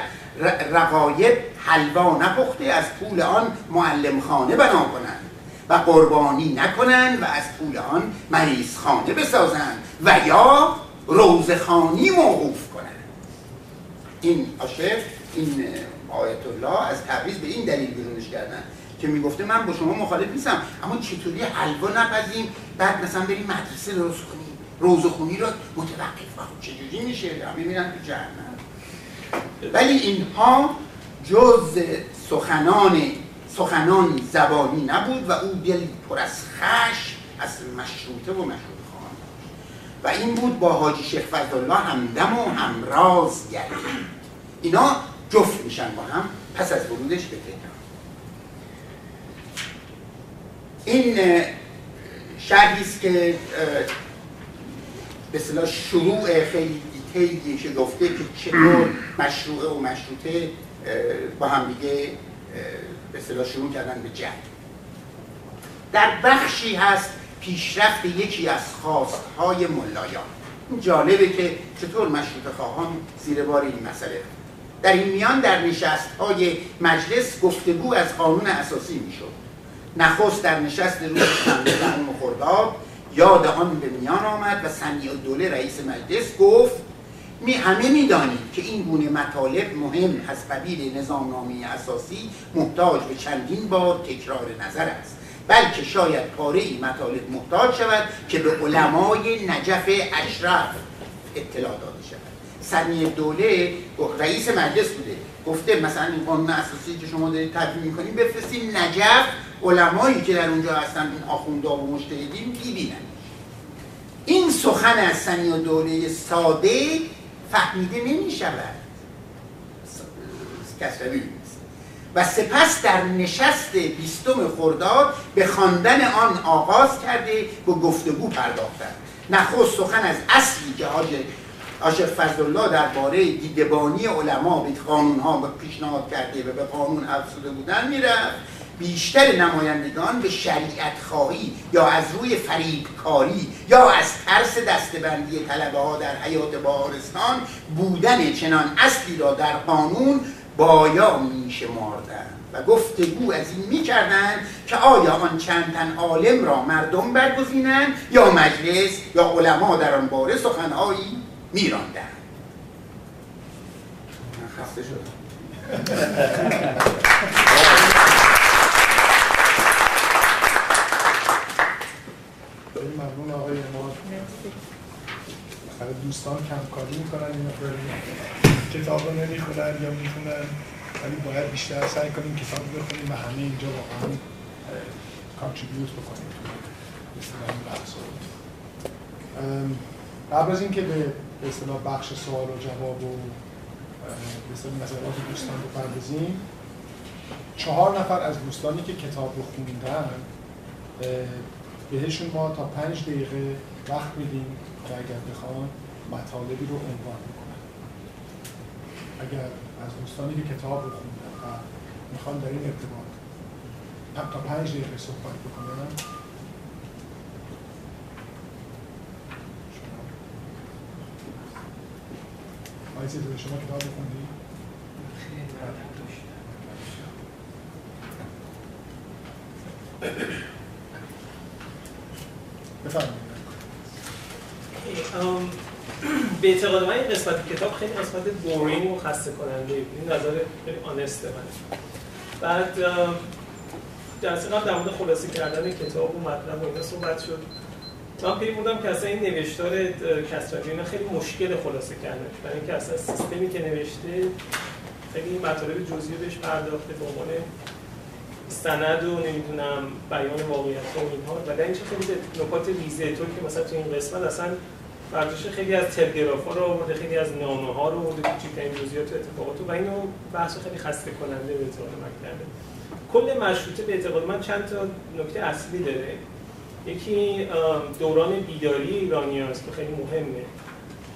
رقایب حلوا نپخته از پول آن معلمخانه بنا کنند و قربانی نکنند و از پول آن مریضخانه بسازند و یا روزخانی موقوف کنند. این عاشق، این آیت الله از تبریز به این دلیل بیرونش کردن که میگفته من با شما مخالف نیستم، اما چطوری حلوا نپزیم بعد مثلا بریم مدرسه درست کنیم، روزخونی را متوقف کنیم، چجوری میشه؟ همه میرن تو جهنم. ولی اینها جز سخنان زبانی نبود و او دل پر از خشم از مشروطه و مشروط خواهان و این بود با حاجی شیخ فضل الله همدم و همراز گردید. اینا جفت میشن با هم پس از ورودش به تهران. این شرحی است که به اصطلاح شروع خیلی دیتیلی که گفته که چطور مشروعه و مشروطه با هم دیگه به اصطلاح شروع کردن به جنگ. در بخشی هست پیشرفت یکی از خواستهای ملایان. این جالبه که چطور مشروطه خواهان زیر بار این مسئله. در این میان در نشست‌های مجلس گفتگو از قانون اساسی میشد. نخست در نشست روز شنبه خرداد یاد آن به میان آمد و سمیع‌الدوله رئیس مجلس گفت همه می‌دانیم که این گونه مطالب مهم از قبیل نظامنامه اساسی محتاج به چندین بار تکرار نظر است، بلکه شاید پاره‌ای مطالب محتاج شود که به علمای نجف اشرف اطلاع داده شود. سمیع‌الدوله رئیس مجلس بوده، گفته مثلا این قانون اساسی که شما دارید تدوین می‌کنید بفرستید نجف، علمایی که در اونجا هستن این آخوندا و مجتهدین می‌بینن. این سخن از سمیع‌الدوله ساده فهمیده نمی‌شود. کسروی و سپس در نشست 20 خرداد به خواندن آن آغاز کرده و گفتگو پرداختند. نخست سخن از اصلی که حاج فضلالله درباره دیدبانی علما به قانون‌ها پیشنهاد کرده و به قانون افسوده بودن میرفت. بیشتر نمایندگان به شریعت خواهی یا از روی فریبکاری یا از ترس دستبندی طلبه ها در حیات بهارستان بودن چنان اصلی را در قانون بایا می شماردند و گفتگو از این می کردند که آیا آن چند تن عالم را مردم برگزینند یا مجلس یا علما در آن باره سخنهایی می راندند. من خسته شدم. ممنون آقای امام. دوستان کمکاری میکنن این کتاب رو نمیخونن یا میخونن، ولی باید بیشتر سعی کنیم کتاب بخونیم و همه اینجا واقعا کانتریبیوت بکنیم. قبل از اینکه به اصطلاح بخش سوال و جواب و به اصطلاح نظرات دوستان بپردازیم، 4 نفر از دوستانی که کتاب رو خوندن بهشون ما تا 5 دقیقه وقت میدیم که اگر بخوان مطالبی رو عنوان میکنن. اگر از دوستانی که کتاب رو خوندن و میخوان در این ارتباط تا 5 دقیقه صحبت بکنن، شما کتاب رو خوندی؟ خیلی به اعتقاد من این قسمت کتاب خیلی قسمت بورینگ و خسته کننده بود. این نظر خیلی آنست منه. بعد جلسه قبل در مورد خلاصه کردن کتاب و مطلب و اینا صحبت شد. من پی بردم که اصلا این نوشتار کسروی اینا خیلی مشکل خلاصه کردنش، برای اینکه اصلا سیستمی که نوشته خیلی مطالب جزئی بهش پرداخته به عنوان سند و نمیدونم بیان واقعیت و اینها، ولی این چه خیلی نکات ریزه طور که مثلا تو این قسمت اصلا برداشت خیلی از تلگراف‌ها رو آورده، خیلی از نامه‌ها رو آورده، کوچکترین جزئیات اتفاقات و اینو بحث خیلی خسته کننده به اعتقاد من کرده. کل مشروطه به اعتقاد من چند تا نکته اصلی داره. یکی دوران بیداری ایرانیاست که خیلی مهمه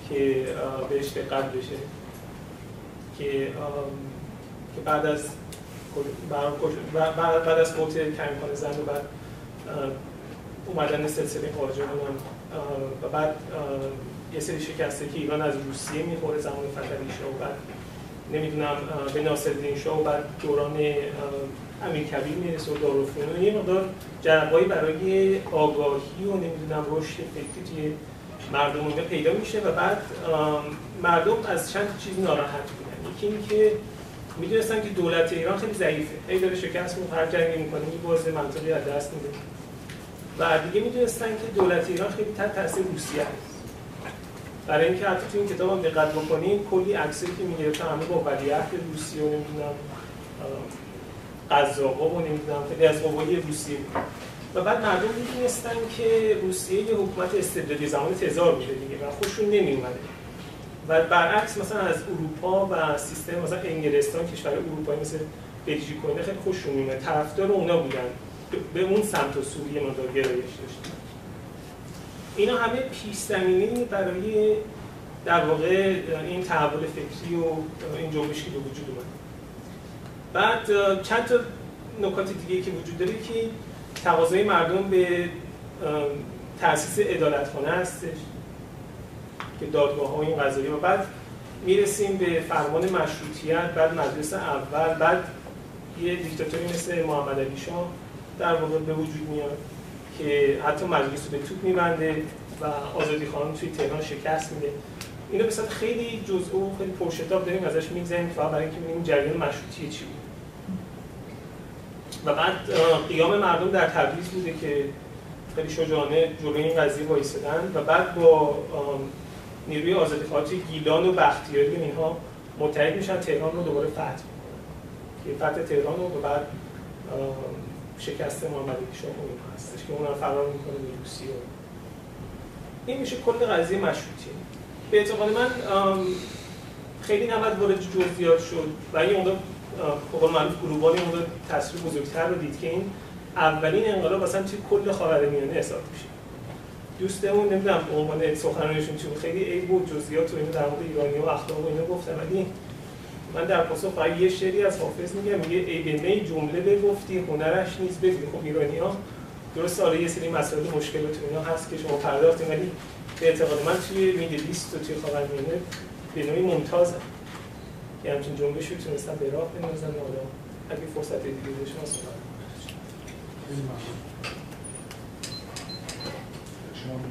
که بهش دقت بشه، که بعد از موت کمکان زن و بعد اومدن سلسله قاجاران و بعد یه سری شکسته که ایران از روسیه میخوره زمان فتحعلی شاه و بعد نمیدونم به ناصرالدین شاه و بعد دوران امیرکبیر میرسه و دارالفنون و یه مقدار جنبه‌ای برای آگاهی و نمیدونم رشد فکری توی مردم اونجا پیدا میشه و بعد مردم از چند چیز ناراحت بودن. یکی اینکه میدونستن که دولت ایران خیلی ضعیفه، هی داره شکست می‌خوره، هر جنگی می‌کنه می‌بازه، منطقی از دست میده و دیگه میدونستن که دولت ایران خیلی تحت تاثیر روسیه است. برای اینکه حتی تو این کتابم دقت بکنید کلی عکسی که میگرفتن همه با ولیعهد روسیه و نمیدونم قزاق‌ها و نمیدونم خیلی از قوای روسیه و بعد مردم میدونستن که روسیه یه حکومت استبدادی زمان تزار میده دیگه و خوششون نمیومده و برعکس مثلا از اروپا و سیستم مثلا انگلستان کشور اروپایی مثل بلژیک و اینا خیلی خوششون میومد، طرفدار اونا بودن، به اون سمت و سوی مدار گرایش داشتن. اینا همه پیش زمینه برای در واقع این تحول فکری و این جنبشی که به وجود اومد. بعد چند تا نکات دیگه که وجود داره که تقاضای مردم به تأسیس عدالتخانه هستش که دادگاه‌ها این قضایی و بعد میرسیم به فرمان مشروطیت، بعد مجلس اول، بعد یه دیکتاتوری مثل محمد علی شاه در واقع به وجود میاد که حتی مجلس رو به توپ میبنده و آزادی خانم توی تهران شکست میده. اینو بسید خیلی جزء و خیلی پرشتاب داریم ازش میگذاریم فقط برای اینکه ببینیم جریان مشروطیه چی بود. و بعد قیام مردم در تبریز بوده که خیلی شجاعانه جلوی این قضیه وایسادن و بعد با نیروی آزادیخواهان گیلان و بختیاری اینها متحد میشن، تهران رو دوباره فتح میکنن که فتح تهران رو بعد شکست محمد علی شاه اون هستش که اونها فرار میکنه به روسیه. این میشه کل قضیه مشروطیه. به اعتقاد من خیلی نباید وارد جزئیات شد و یه مقدار به قول معروف گروبان یه مقدار تصویر بزرگتر رو دید که این اولین انقلاب اصلا توی کل خاورمیانه حساب میشه. دوستمون نمیدونم عنوان سخنرانیشون چی بود، خیلی عیب بود جزئیات و اینا در مورد ایرانی‌ها و اخلاق و اینا گفتن، ولی من در پاسخ فقط یه شعری از حافظ میگم، میگه ای به می جمله بگفتی هنرش نیست بگو. خب ایرانی‌ها درست آره یه سری مسائل مشکلات اینا هست که شما پرداختین، ولی به اعتقاد من توی میدل ایست و توی خاورمیانه به نوعی ممتازه که همچین جنبشی رو تونستن به راه بندازن. آدم اگه فرصت دیگه داشته باشه صحبت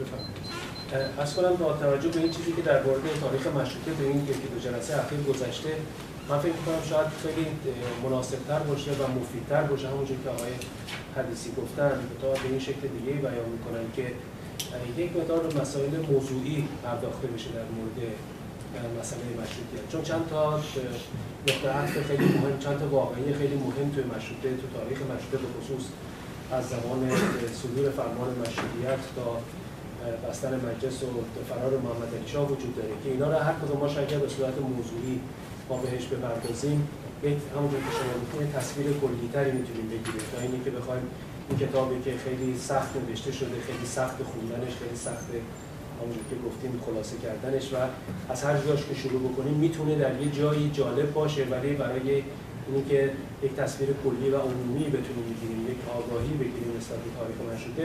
بفرمایید. اصلا با توجه به این چیزی که در مورد تاریخ مشروطه به این یکی دو جلسه اخیر گذشته، من فکر می‌کنم شاید خیلی مناسب‌تر باشه و مفیدتر باشه همونجوری که آقای حدیثی گفتن تا به این شکل دیگه بیان می‌کنن که یک مقدار مسائل موضوعی پرداخته بشه در مورد مسئله مشروطیت، چون چند تا نقطه عطف خیلی مهم، چند تا واقعه خیلی مهم توی مشروطه، تو تاریخ مشروطه به خصوص از زمان صدور فرمان مشروطیت تا بستن مجلس و فرار محمد علی شاه وجود داره که اینا را هر کدوم ما شاید به صورت موضوعی ما بهش بپردازیم، همونجور که شما می‌خونید تصویر کلی‌تری می‌تونیم بگیریم تا اینی که بخوایم این کتابی که خیلی سخت نوشته شده، خیلی سخت خوندنش، خیلی سخت همونجور که گفتیم خلاصه کردنش و از هر جاش که شروع بکنیم میتونه در یه جایی جالب باشه، ولی برای اینکه یک تصویر کلی و عمومی بتونیم بگیریم، یک آگاهی بگیریم نسبت به تاریخ مشروطه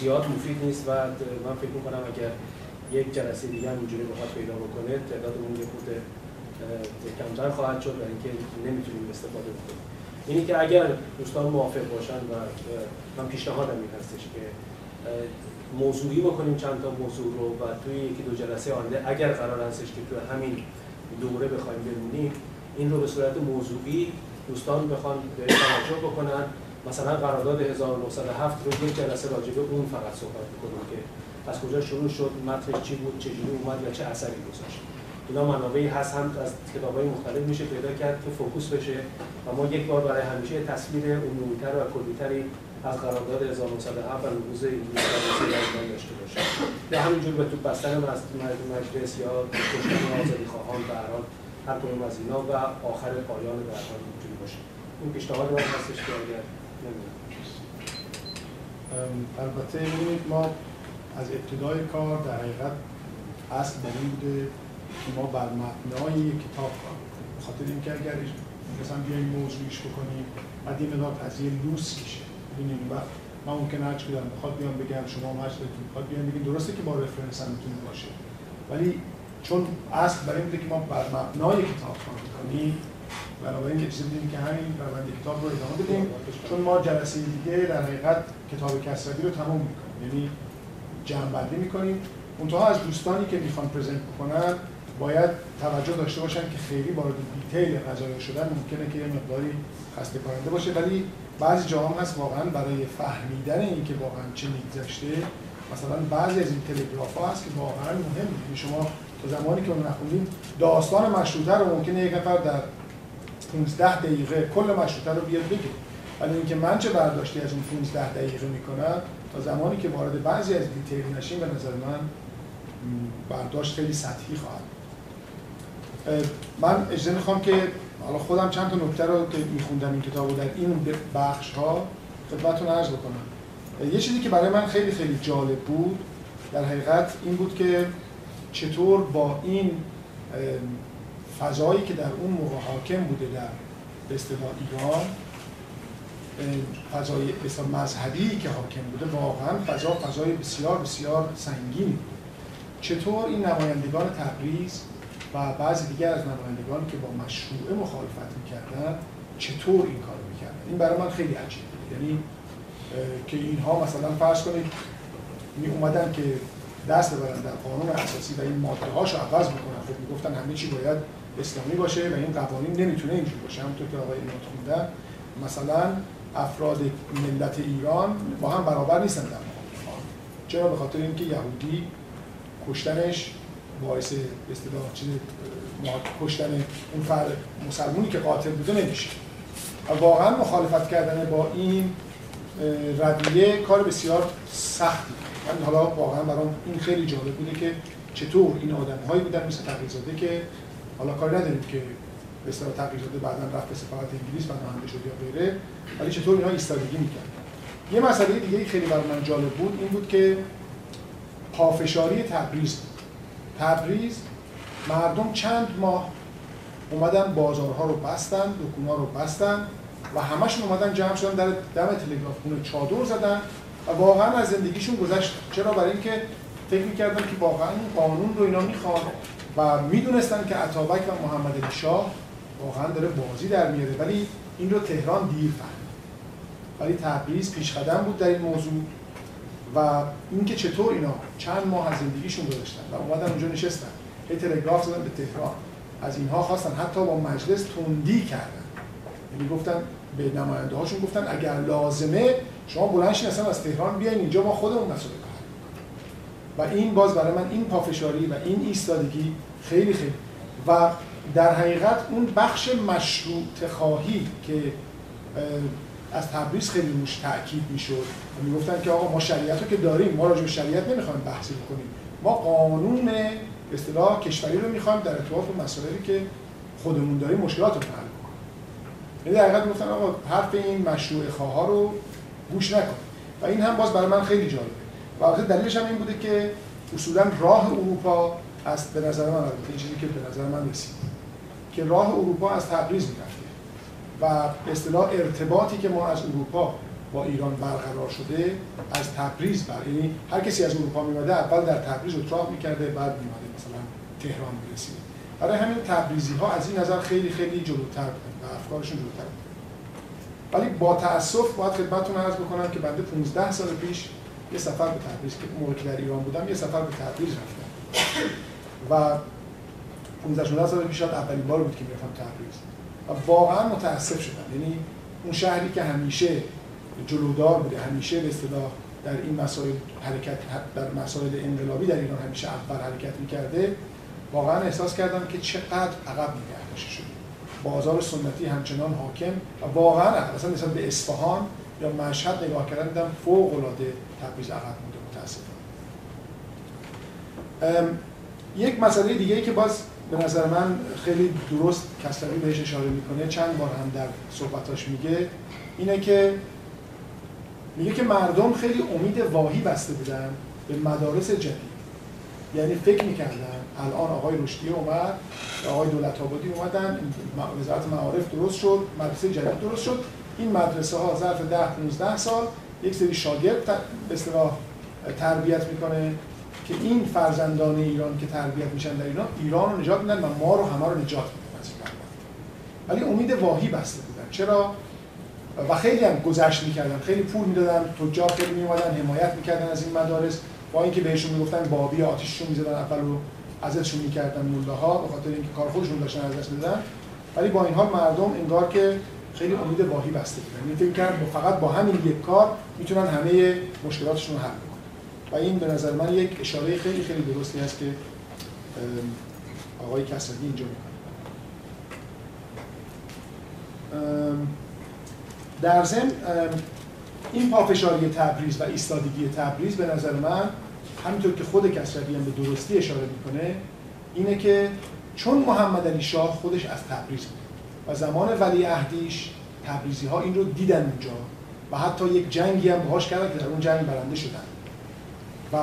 زیاد مفید نیست و من فکر می‌کنم اگر یک جلسه دیگه اینجوری بخواد پیدا بکنه تعدادمون یه خورده کمتر خواهد شد، برای اینکه نمیتونیم استفاده بکنیم. اینی که اگر دوستان موافق باشن و من پیشنهادم این هستش که موضوعی بکنیم چند تا موضوع رو و توی یکی دو جلسه آینده اگر قرار هستش که تو همین دوره بخوایم بمونیم این رو به صورت موضوعی دوستان بخوان بهش توجه بکنن، مثلا قرارداد 1907 رو یک جلسه راجع به اون فقط صحبت بکنیم که از کجا شروع شد، متنش چی بود، چجوری اومد و چه اثری گذاشت. اینا منابعی هست، هم از کتاب‌های مختلف میشه پیدا کرد که فوکوس بشه و ما یک بار برای همیشه تصویر عمومی‌تر و کلی‌تری از قرارداد 1907 و نبوذ دموکراسی ایران داشته باشه. یا همینجور به توپ بستن مجلس یا کشتن آزادیخواهان به هر حال حتی از اینا و آخر پایان به هر حال اینجوری باشه. این پیشنهاد من هستش که اگر نمیدونم. البته ببینید ما از ابتدای کار در حقیقت اصل به این بوده که ما بر مبنای کتاب کار بکنیم. به خاطر اینکه اگر مثلا بیاییم موضوعیش بکنیم بعد این مقدار قضیه لوس میشه. ببینید وقت من ممکنه هرچی بودم بخواد بیان بگم شما هم هرچیتون بخواد بیان بگید، درسته که با رفرنس هم میتونه باشه، ولی چون اصل برای این بوده که ما بر مبنای کتاب کار بکنیم، بنابراین اجازه بدیم که همین روند کتاب رو ادامه بدیم، چون ما جلسه دیگه در حقیقت کتاب کسروی رو تمام میکنیم، یعنی جمع‌بندی میکنیم. اونتها از دوستانی که میخوان پرزنت بکنن باید توجه داشته باشن که خیلی وارد دیتیل قضایا شدن ممکنه که یه مقداری خسته کننده باشه، ولی بعضی جاها هست واقعا برای فهمیدن اینکه واقعا چه میگذشته، مثلا بعضی از این تلگراف‌ها هست که واقعا مهمه. شما تا زمانی که اون نخوندین داستان مشروطه رو ممکنه یک نفر در 15 دقیقه کل مشروطه رو بیاد بگه، ولی اینکه من چه برداشتی از اون 15 دقیقه میکنم تا زمانی که وارد بعضی از دیتیل نشیم به نظر من برداشت خیلی سطحی خواهد. من اجازه میخوام که حالا خودم چند تا نکته رو که میخوندم این کتاب رو در این بخش ها خدمتتون عرض بکنم. یه چیزی که برای من خیلی خیلی جالب بود در حقیقت این بود که چطور با این فضایی که در اون موقع حاکم بوده در به اصطلاح ایران، فضای مذهبی که حاکم بوده، واقعا فضای بسیار بسیار سنگین، چطور این نمایندگان تبریز و بعضی دیگر از نمایندگان که با مشروعه مخالفت میکردن چطور این کار میکردن، این برای من خیلی عجیب بود. یعنی که اینها مثلا فرض کنید میومدن که دست ببرن در قانون اساسی و این ماده‌هاش رو عوض میکنن، خب میگفتن همه چی باید اسلامی باشه و این قوانین نمیتونه اینجوری باشه، همونطور که آقای امامت خوندن مثلا افراد ملت ایران با هم برابر نیستن در قانون، چرا؟ به خاطر اینکه یهودی کشتنش باعث اصطلاح کشتن اون فرد مسلمونی که قاتل بوده نمیشه. واقعا مخالفت کردن با این رویه کار بسیار سختی. من حالا واقعا برام این خیلی جالب بوده که چطور این آدم‌هایی بودن مثل تقریزاده که حالا کاری نداریم که به اصطلاح تقریزاده بعداً رفت به سفارت انگلیس و نهانده شد یا غیره، ولی چطور اینها ایستادگی میکردن. یه مسئله دیگه خیلی برای من جالب بود این بود که پافشاری تبریز مردم چند ماه اومدن بازارها رو بستن، دکون‌ها رو بستن و همشون اومدن جمع شدن در دم تلگرافخونه چادر زدن و واقعا از زندگیشون گذشت. چرا؟ برای اینکه فکر می‌کردن که واقعا قانون رو اینا میخوان و میدونستن که اتابک و محمد علی شاه واقعا داره بازی در میاره، ولی این رو تهران دیر فهمید. ولی تبریز پیشقدم بود در این موضوع و اینکه چطور اینا چند ماه از زندگیشون گذاشتن و اومدن اونجا نشستن، هی تلگراف زدن به تهران، از اینها خواستن، حتی با مجلس تندی کردن، یعنی گفتن به نماینده هاشون گفتن اگر لازمه شما بلند شین اصلا از تهران بیاین اینجا ما خودمون مسئله کار می‌کنیم. و این باز برای من این پافشاری و این ایستادگی خیلی خیلی و در حقیقت اون بخش مشروط خواهی که از تبریز خیلی روش تاکید میشد و میگفتن که آقا ما شریعت رو که داریم، ما راجع به شریعت نمیخوایم بحثی بکنیم، ما قانون به اصطلاح کشوری رو میخوایم در ارتباط با مسائلی که خودمون داریم مشکلات رو حل کنیم. یعنی در حقیقت میگفتن آقا حرف این مشروع خواها رو گوش نکن و این هم باز برای من خیلی جالبه و البته دلیلش هم این بوده که اصولا راه اروپا از به نظر من چیزی که به نظر من رسید که راه اروپا از تبریز میرفته و به اصطلاح ارتباطی که ما از اروپا با ایران برقرار شده از تبریز یعنی هر کسی از اروپا می‌آمد اول در تبریز اتراق می‌کرده بعد می‌آمد مثلا تهران می‌رسید. برای همین تبریزی‌ها از این نظر خیلی خیلی جلوتر بودن و افکارشون جلوتر بود. ولی با تأسف باید خدمتتون عرض بکنم که بنده 15 سال پیش یه سفر به تبریز که موقعی که در ایران بودم یه سفر به تبریز رفتم و 15 سال پیش شاید اولین بار بود که رفتم تبریز و واقعا متأسف شدم. یعنی اون شهری که همیشه جلودار بوده، همیشه به اصطلاح در این مسائل حرکت در مسائل انقلابی در ایران همیشه اول حرکت می‌کرده، واقعا احساس کردم که چقدر عقب نگه داشته شده. بازار سنتی همچنان حاکم و واقعا اصلا نسبت به اصفهان یا مشهد نگاه کردم دیدم فوق‌العاده تبعیض عقب بوده متأسفانه. یک مسئله دیگه‌ای که باز به نظر من خیلی درست کسروی بهش اشاره میکنه، چند بار هم در صحبتاش میگه، اینه که میگه که مردم خیلی امید واهی بسته بودن به مدارس جدید. یعنی فکر میکردن الان آقای رشدی اومد، آقای دولت‌آبادی اومدن، وزارت معارف درست شد، مدرسه جدید درست شد، این مدرسه ها ظرف 10-15 سال یک سری شاگرد به اصطلاح تربیت میکنه که این فرزندان ایران که تربیت میشن در ایران، ایران رو نجات میدن و ما رو همه رو نجات میدن از این برباد. ولی امید واهی بسته بودن. چرا؟ و خیلی هم گذشت میکردن، خیلی پول میدادن، تجار خیلی میومدن حمایت میکردن از این مدارس، با اینکه بهشون میگفتن بابی آتیششون میزدن اول رو ازشون میکردن مولاها به خاطر اینکه کار خودشون داشتن از دست میدادن، ولی با این حال مردم انگار که خیلی امید واهی بسته بودن، یعنی فکر کردن فقط با همین یک کار میتونن همه مشکلاتشون رو حل کنن. و این به نظر من یک اشاره خیلی خیلی درستی هست که آقای کسروی اینجا میکنه. در ضمن این پافشاری تبریز و ایستادگی تبریز به نظر من، همینطور که خود کسروی هم به درستی اشاره میکنه، اینه که چون محمد علی شاه خودش از تبریز بود و زمان ولیعهدیش تبریزی ها این رو دیدن اونجا و حتی یک جنگی هم باهاش کردن که در اون جنگ برنده شدن و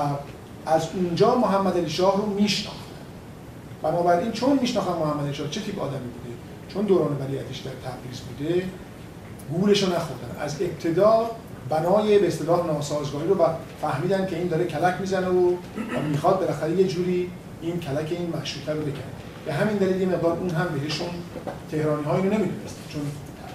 از اونجا محمد علی شاه رو میشناختن. بنابراین چون میشناختن محمد علی شاه چه تیپ آدمی بوده، چون دوران ولیعهدیش در تبریز بوده، گولش رو نخوردن. از ابتدا بنای به اصطلاح ناسازگاری رو و فهمیدن که این داره کلک میزنه و میخواد بالاخره یه جوری این کلک این مشروطه رو بکنه. به همین دلیل این مقدار اون هم بهشون تهرانی‌ها اینو نمی‌دونستن، چون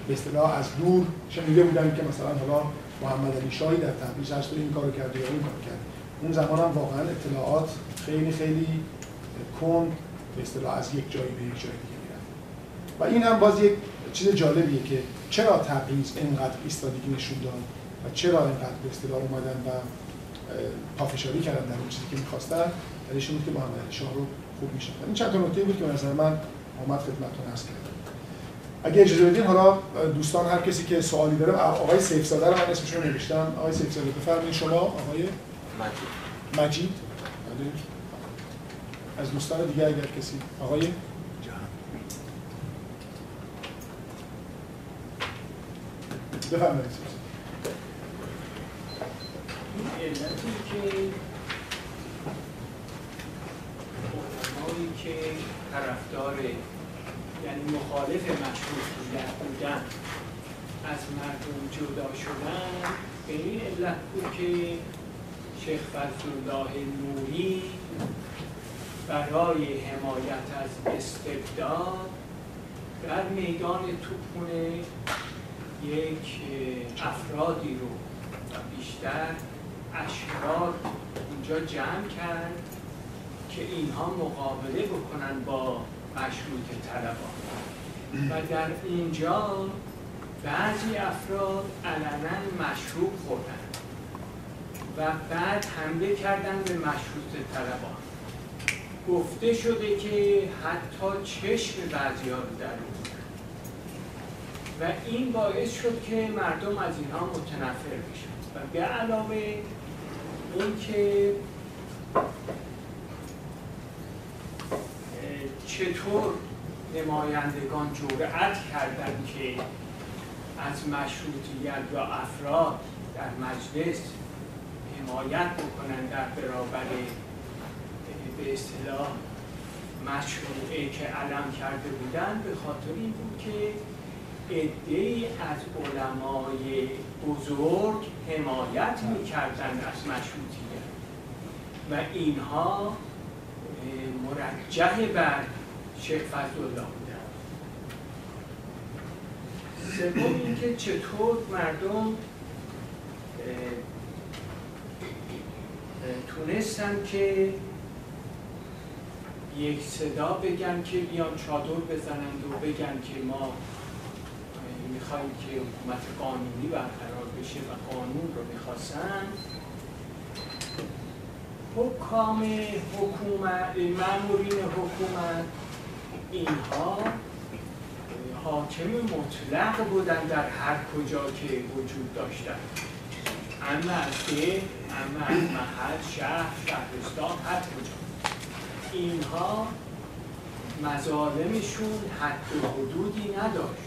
به اصطلاح از دور شنیده بودن که مثلا حالا محمد علی شاهی در تبریز هست و این کارو کرده یا اون کارو کرده. اون زمان هم واقعا اطلاعات خیلی خیلی کم به اصطلاح از یک جایی به یک جای دیگه میرفت. و این هم باز یک چیز جالبیه که چرا تبریز اینقدر ایستادگی نشون داد و چرا اینقدر به اصطلاح اومدن و پافشاری کردن در اون چیزی که می‌خواستن، دلیلش این بود که محمد علی شاه رو خوب می‌شناختن. این چند تا نکته بود که به نظر من اومد خدمتتون عرض کردم. اگه اجازه بدین حالا دوستان هر کسی که سوالی داره، آقای سیف زاده رو من اسمش رو نوشتم، آقای سیف زاده بفرمایید. شما آقای مجید از دوستان دیگه اگر کسی، آقای بفرمایید. علتی که علمایی که طرفدار یعنی مخالف مشروط بودن از مردم جدا شدن به این علت بود که شیخ فضل الله نوری برای حمایت از استبداد در میدان توپخانه یک افرادی رو و بیشتر اشرار اونجا جمع کرد که اینها مقابله بکنن با مشروط طلبان و در اینجا بعضی افراد علنا مشروب خوردن و بعد حمله کردن به مشروط طلبان. گفته شده که حتی چشم بعضی‌ها رو در آوردن و این باعث شد که مردم از اینها متنفر بشن و به علاوه این که چطور نمایندگان جرأت کردند که از مشروطیت یا افراد در مجلس حمایت بکنند در برابر به اصطلاح مشروعه که علم کرده بودند، به خاطر این بود که عده‌ای از علمای بزرگ حمایت می‌کردند از مشروطیت و اینها مرجح بر شیخ فضل‌الله بودند. سوم اینکه چطور مردم تونستن که یک صدا بگن که بیان چادر بزنند و بگن که ما میخواییم که حکومت قانونی برقرار بشه و قانون رو میخواستن. حکام حکومت، مامورین حکومت، اینها حاکم مطلق بودن در هر کجا که وجود داشتن، اما از ده، اما از محل، شهر، شهرستان، هر کجا. اینها مظالمشون حد و حدودی نداشت.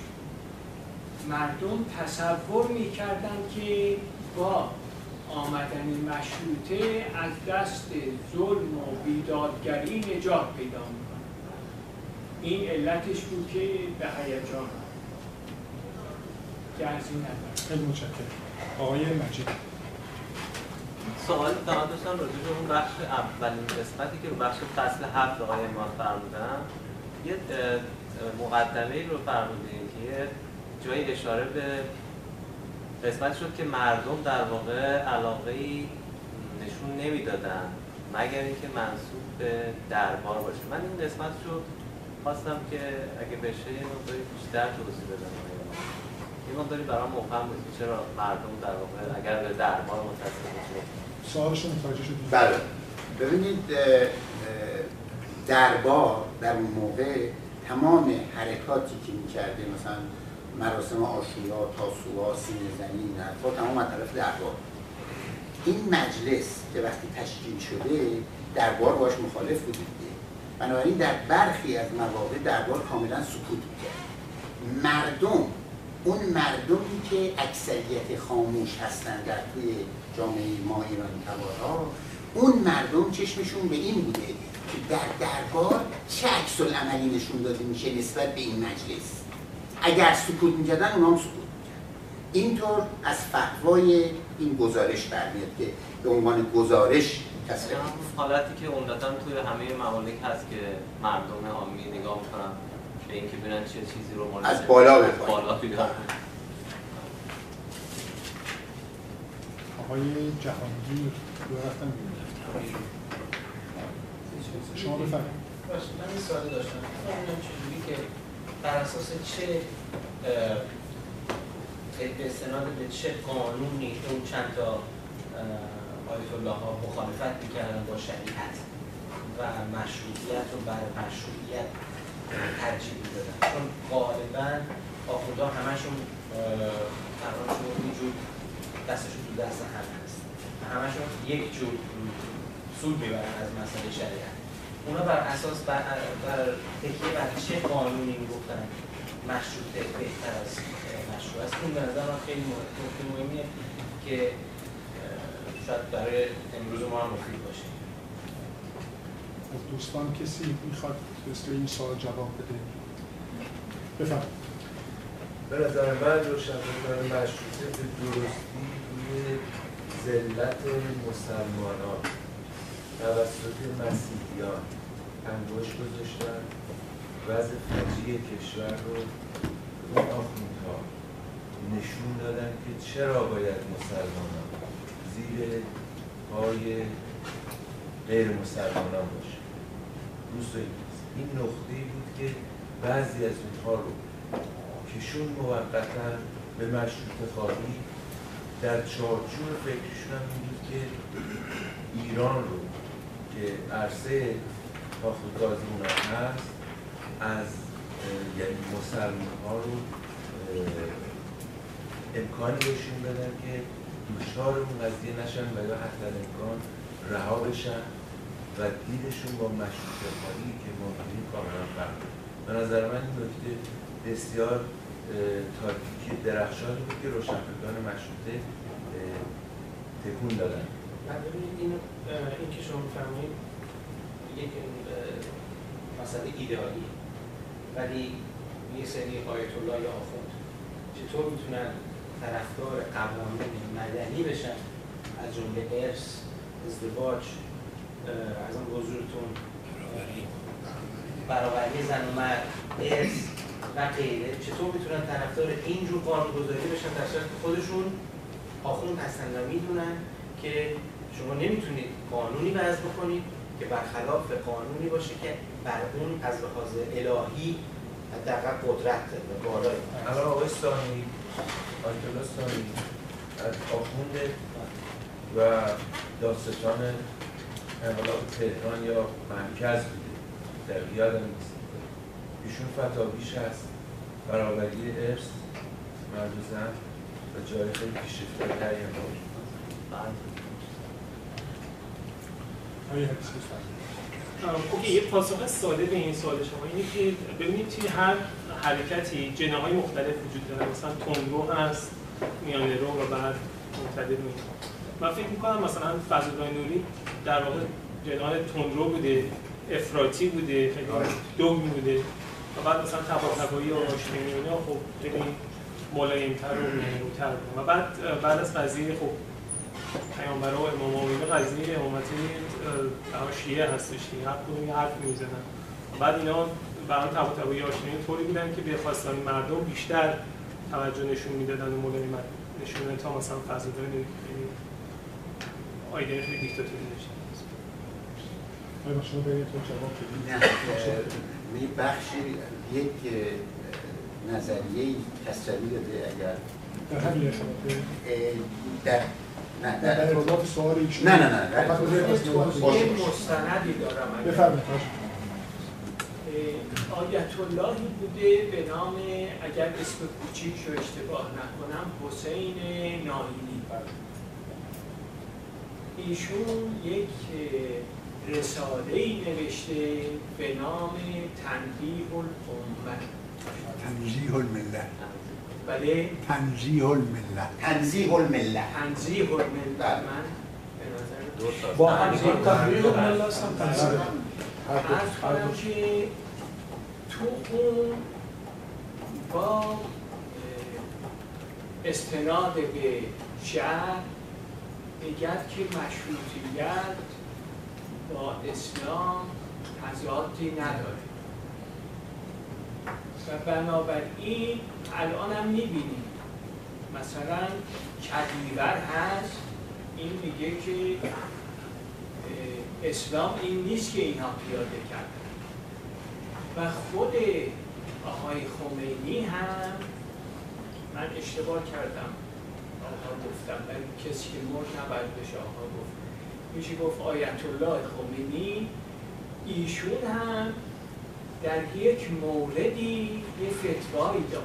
مردم تصور می‌کردند که با آمدن مشروطه از دست ظلم و بیدادگری نجات پیدا می‌کنند. این علتش بود که به هیجان آمد. جزئی ندارد. خیلی متشکرم. آقای مجید سوال فقط داشتم راجع به اون بخش اولین قسمتی که رو بخش فصل 7 آقای اماد فرمودن، یه مقدمه‌ای رو فرمودین که جایی اشاره به قسمت شد که مردم در واقع علاقه‌ای نشون نمیدادن مگر اینکه منسوب به دربار باشه. من این قسمت رو خواستم که اگه بشه یه مقداری بیشتر توضیح بدم. این مقداری برای مفهم بود که چرا مردم در واقع اگر به دربار متصل بشه. سوالشون متوجه شدید؟ بله. ببینید دربار در اون موقع تمام حرکاتی که می‌کرده، مثلا مراسم عاشورا، تاسوعا، سینه زنی، این حرفا تمام از طرف دربار. این مجلس که وقتی تشکیل شده دربار باش مخالف بود دیگه. بنابراین در برخی از مواقع دربار کاملا سکوت می‌کرد. مردم، اون مردمی که اکثریت خاموش هستند در توی جامعه ما ایرانی تبارها، اون مردم چشمشون به این بوده که در دربار چه عکس‌العملی نشون داده میشه نسبت به این مجلس. اگر سکوت میکردن اونا هم سکوت میکردن. اینطور از فتوای این گزارش برمیاد که به عنوان گزارش تصریح حالتی که عمدتاً توی همه ممالک هست که مردم عامی نگاه میکنن به اینکه ببینن چه چیزی رو مورد از بالا به پایین. آقای جهانگیر رفتن بیرون. شما بفرمایید. باشه، من این سوال داشتم. می‌خواستم چجوری که بر اساس چه استناد به چه قانونی اون چند تا آیت الله ها مخالفت می‌کردن با شریعت و مشروعیت و بر مشروعیت ترجیح میدادن، چون غالبا آخوندا همشون قرارشون اینجور دستشون تو دست هم هست، همشون یک جور سود میبرن از مسئله شریعت. اونا بر اساس بر تکیه بر چه قانونی میگفتن مشروطه بهتر از مشروع است؟ این به نظر من خیلی مهمیه که شاید برای امروز ما هم مفید باشه. دوستان کسی میخواد مثل این سوال جواب بده؟ بفرمایید. به نظر من روشن بودن مشروطه به درستی روی ذلت مسلمانان توسط مسیحیان انگشت گذاشتن، وضع فجیع کشور رو به آخوندها نشون دادن که چرا باید مسلمانان زیر پای غیر مسلمانان باشه. این نقطه‌ای بود که بعضی از اونها رو کشون موقتاً به مشروطه خواهی، در چارچوب فکرشون هم این بود که ایران رو که عرصه آخوندگاهی هست از یعنی مسلمان‌ها رو امکانی بهشون بدن که دچار اون قضیه نشن و یا حتی امکان رها بشن و دیدشون با مشروطه خواهی که ممکنی کاملا فرق. به نظر من این نکته بسیار تاکتیکی درخشانی بود که روشنفکران مشروطه تکون دادن. ببینید این که شما می‌فرمایید یک مسئله ایدئالیه، ولی یه سری آیت الله یا آخوند چطور میتونن طرفدار قوانین مدنی بشن، از جمله ارث، ازدواج، از اون حضورتون، برابری زن و مرد، ارث و غیره، چطور میتونن طرفدار اینجور قانون‌گذاری بشن در صورتی که خودشون آخوند هستن و میدونن که شما نمیتونید قانونی وضع بکنید که برخلاف قانونی باشه که بر اون از لحاظ الهی حداقل قدرت داره و بالایی. الان آقای ثانی، آیت الله ثانی از آخوند و داستان انقلاب تهران یا مرکز بوده، در یادم نیست، ایشون فتاویش هست برابری ارث، مرد و زن و جای خیلی پیشرفته‌تری هم بود. اوکی، یه پاسخ ساده به این سوال شما اینه که ببینید توی هر حرکتی جناهای مختلف وجود داره، مثلا تندرو هست، میانه رو و بعد معتدل میشه. من فکر می‌کنم مثلا فضل الله نوری در واقع جناح تندرو بوده، افراطی بوده، خیلی دم بوده و بعد مثلا طباطبایی و هاشمی اینا خب خیلی ملایم‌تر و نرم‌تر بود و بعد از قضیه خب پیامبرا و اماما و اینا قضیه امامت شیعه هستش دیگه، هر کدوم یه حرف می‌زنن و بعد اینا برای طباطبایی و هاشمی طوری بودن که به خواستان مردم بیشتر توجه نشون میدادن و ملایمت نشون میدادن تا مثلا فضل الله نوری خیلی آیده‌ای خیلی دیکتاتوری داشت. می بخشی یک نظریه کسروی داده اگر در همین اشاره در ارتباط سوال ایشون نه یه مستندی دارم بفرمایید. آیت الله بوده به نام، اگر اسم کوچیک رو اشتباه نکنم، حسین نائینی. ایشون یک رساله‌ای نوشته به نام تنزیه الامت. تنزیه الملت. بله، تنزیه الملت. تنزیه الملت. تنزیه الملت. من به نظر با تنزیه الملت سنتازم. هر که تو اون با استناد به شعر میگه که مشروطیت با اسلام تضادی نداره و بنابراین الان هم میبینیم مثلا کدیور هست، این میگه که اسلام این نیست که اینها پیاده کرده و خود آقای خمینی هم، من اشتباه کردم آقا گفتم ولی کسی که مرد نباید بشه آقا گفت، میشه گفت آیت الله خمینی، ایشون هم در یک موردی یه فتوایی داد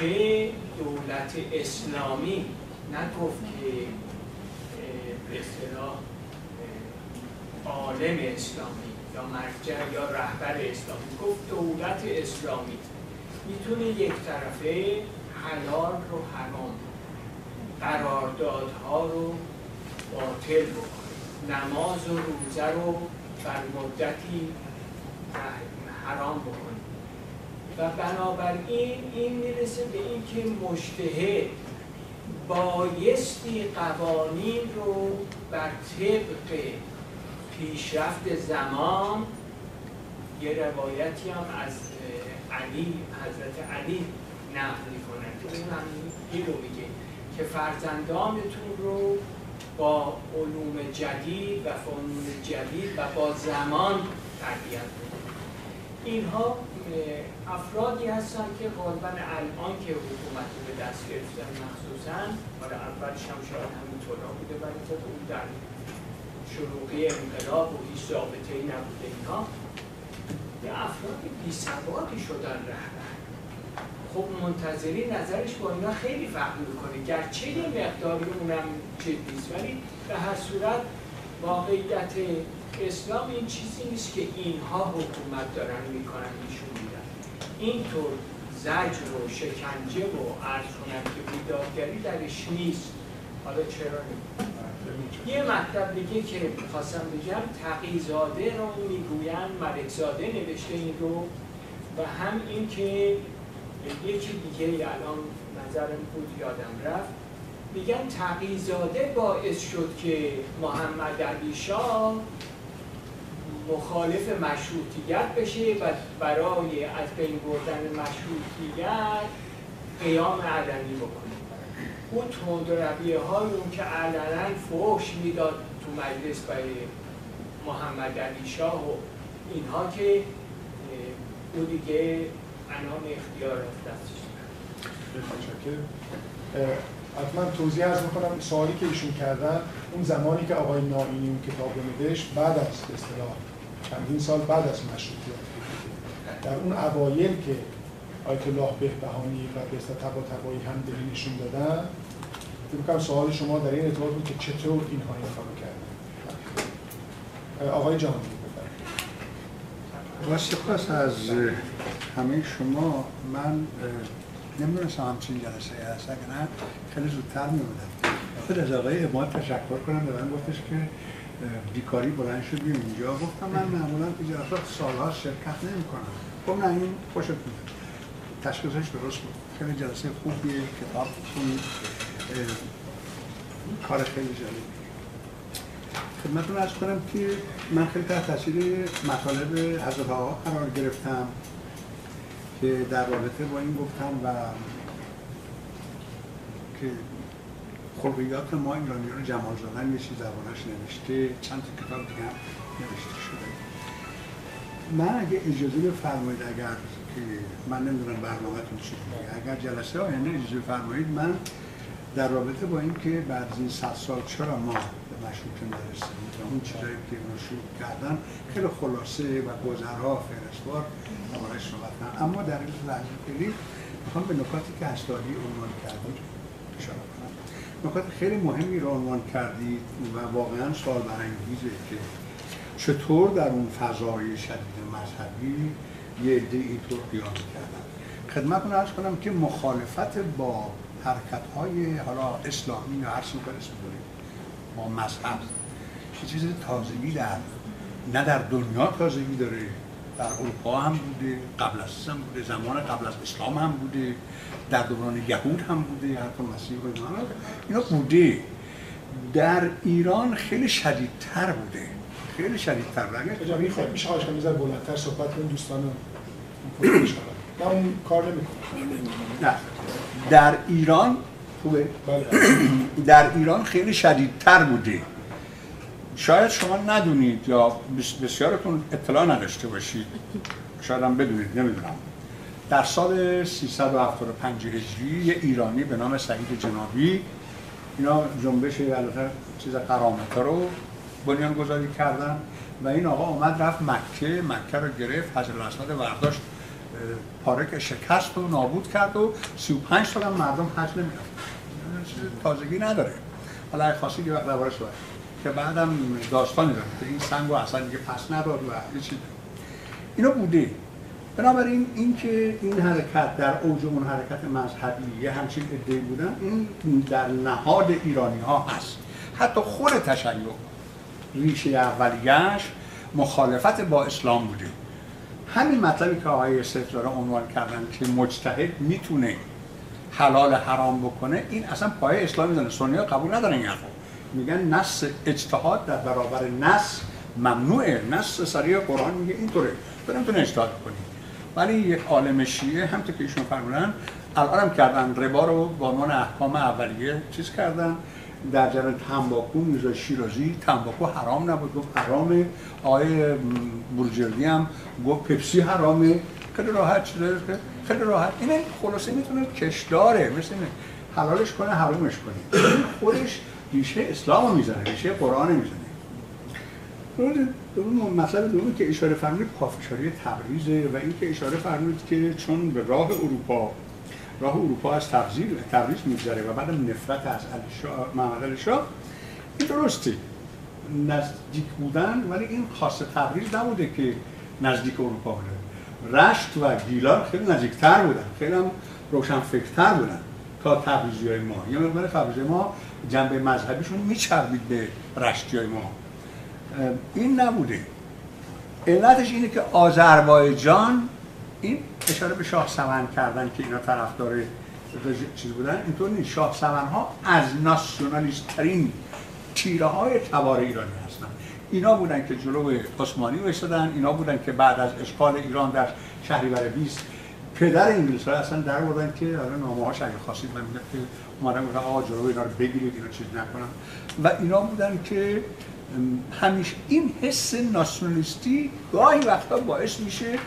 که دولت اسلامی نگفت که به اصطلاح عالم اسلامی یا مرجع یا رهبر اسلامی، گفت دولت اسلامی میتونه یک طرفه حلال رو حرام، قراردادها رو باطل بکنه، نماز و روزه رو بر مدتی حرام بکنه و بنابراین این میرسه به اینکه مجتهد بایستی قوانین رو بر طبق پیشرفت زمان، یه روایتی هم از علی، حضرت علی نقل میکنن که اون هم این رو میگه که فرزندانتون رو با علوم جدید و فنون جدید و با زمان تربیت می‌کنه. اینها افرادی هستن که غالباً الان که حکومت رو به دست گرفتن، مخصوصاً برای اولش هم شاید همینطورا بوده ولی تا اون در شروعی انقلاب و هیچ رابطه‌ای نبوده، اینها یه افراد بی‌سوادی شدن رهبر. خب منتظری نظرش با اینا خیلی فرق می‌کنه، گرچه یه مقداری اونم جدیست ولی به هر صورت واقعیت اسلام این چیزی نیست که اینها حکومت دارن میکنن ایشون میدن. اینطور زجر و شکنجه و عرض کنن که بیدادگری درش نیست. حالا چرا نمیدن؟ یه مطلب دیگه که میخواستم بگم، تقی‌زاده رو میگوین ملکزاده نوشته این رو و هم این که یکی دیگه الان نظرم بود یادم رفت، میگن تقی‌زاده باعث شد که محمد علی شاه مخالف مشروطیت بشه و برای از بین بردن مشروطیت قیام علنی بکنه. اون تندرویه های اون که علنا فحش میداد تو مجلس برای محمد علی شاه و اینها که اون دیگه انام اختیار دستش میکنه. حتما توضیح عرض میکنم، سوالی که ایشون کردن اون زمانی که آقای نائینی اون کتاب رو نوشت بعد از اصطلاح چندین سال بعد از مشروطیت، در اون اوایل که آیت الله بهبهانی و به طباطبایی هم دلیل نشون دادن. فکر می‌کنم سوال شما در این ارتباط بود که چطور اینها این کارو کردن. آقای جان با سپاس از همه شما. من نمی‌دونستم همچین جلسه‌ای هست، اگر نه خیلی زودتر می‌بودم. خود از آقای اماد تشکر کنم، به من گفتش که بیکاری بلند شد بیم اینجا. گفتم من معمولا تو جلسات سال‌ها شرکت نمی‌کنم. گفتم نه این خوشت میاد. تشخیصش درست بود. خیلی جلسه خوبیه، کتاب خوبیه، کار خیلی جالبی. خدمتتون عرض کنم که من خیلی تحت تاثیر مطالب حضرت آقا قرار گرفتم که در رابطه با این گفتم و که خلقیات ما ایرانیان رو جمال زدن یه چیز زبانش نوشته، چند تا کتاب دیگه هم نوشته شده. من اگه اجازه بفرمایید، اگر که من نمیدونم برنامه‌تون چیه، اگر جلسه آینده اجازه بفرمایید، من در رابطه با این که بعد از این 100 سال چرا ما به مشروطه نرسیدیم و اون چیزایی که مشروط کردن خیلی خلاصه و گذرها فرسوار درباره‌اش صحبت کردن. اما در این لحظه کلی میخوام به نکاتی که اصلاحی عنوان کردید اشاره کنم. نکات خیلی مهمی رو عنوان کردید و واقعا سوال برانگیزه که چطور در اون فضای شدید مذهبی یه عده اینطور قیام کردن. خدمتتون عرض کنم که مخالفت با حرکت‌های حالا اسلامی یا هر چیزی که اسم بریم با مذهب چیز تازگی نه در دنیا تازگی داره، در اروپا هم بوده، قبل از اسلام بوده، زمان قبل از اسلام هم بوده، در دوران یهود هم بوده، حتی مسیح و اینا بوده. در ایران خیلی شدیدتر بوده، خیلی شدیدتر بوده. اجازه می‌خوام میشه خواهش کنم یه ذره بلندتر صحبت کنیم دوستانم. من اون کار نمی‌کنم. نه. در ایران خوبه؟ بله. در ایران خیلی شدیدتر بوده. شاید شما ندونید یا بسیارتون اطلاع نداشته باشید، شاید هم بدونید، نمیدونم. در سال 375 هجری یه ایرانی به نام سعید جنابی اینا جنبش البته چیز قرامطه رو بنیان گذاری کردن و این آقا اومد رفت مکه رو گرفت، حجر الاسود برداشت، پارک شکست و نابود کرد و 35 سال هم مردم حج نمی‌رفتن. تازگی نداره. حالا خاصی یه وقت دربارش باشه که بعدم داستانی داره که این سنگو اصلا دیگه پس نداد و یه چیز اینا بوده. بنابراین اینکه این حرکت در اوج اون حرکت مذهبی یه همچین ادعی بودن، این در نهاد ایرانی‌ها هست. حتی خود تشیع ریشه اولیه‌اش مخالفت با اسلام بوده. همین مطلبی که آقای سیف داره عنوان کردن که مجتهد میتونه حلال حرام بکنه، این اصلا پایه اسلامی داره. سنی‌ها قبول ندارن این حرفو. میگن نص اجتهاد در برابر نص ممنوعه. نص صریح قرآن میگه اینطوره، بریم تو اجتهاد کنی. ولی یک عالم شیعه هم که ایشون فرمودن الان هم کردن، ربا رو با عنوان احکام اولیه چیز کردن. در جریان تنباکو میرزا شیرازی تنباکو حرام نبود، گفت حرامه. آقای بورژردی هم گفت پپسی حرامه. خیلی راحت شده، خیلی راحت. این خلاصه میتونه کشداره، مثل حلالش کنه حرامش کنه. خودش ریشه اسلام میزنه، ریشه قرآن میزنه. مثلا دومی که اشاره فرمودید پافشاری تبریزه و اینکه اشاره فرمودید که چون به راه اروپا از تبریز میگذره و بعدم نفرت از محمد علی شاه، این درسته نزدیک بودن، ولی این خاص تبریز نبوده که نزدیک اروپا بوده. رشت و گیلان خیلی نزدیکتر بودن، خیلی هم روشنفکرتر بودن تا تبریزی‌های ما. یه مقدار تبریزی ما جنبه مذهبیشون میچربید به رشتی‌های ما، این نبوده. علتش اینه که آذربایجان، این اشاره به شاه سمن کردن که اینا طرفدار چیز بودن، اینطور نیست. شاه سمن‌ها از ناسیونالیست‌ترین تیره‌های تبار ایرانی هستن. اینا بودن که جلوی عثمانی ایستادن، اینا بودن که بعد از اشغال ایران در شهریور 20 پدر انگلیس‌ها اصلا در آوردن که آره نامه‌هاش اگه خواستید من میگم که اومدن گفتن آقا جلوی اینا رو بگیرید، اینا چیز نکنن. و اینا بودن که همیشه این حس ناسیونالیستی گاهی وقتا باعث میشه.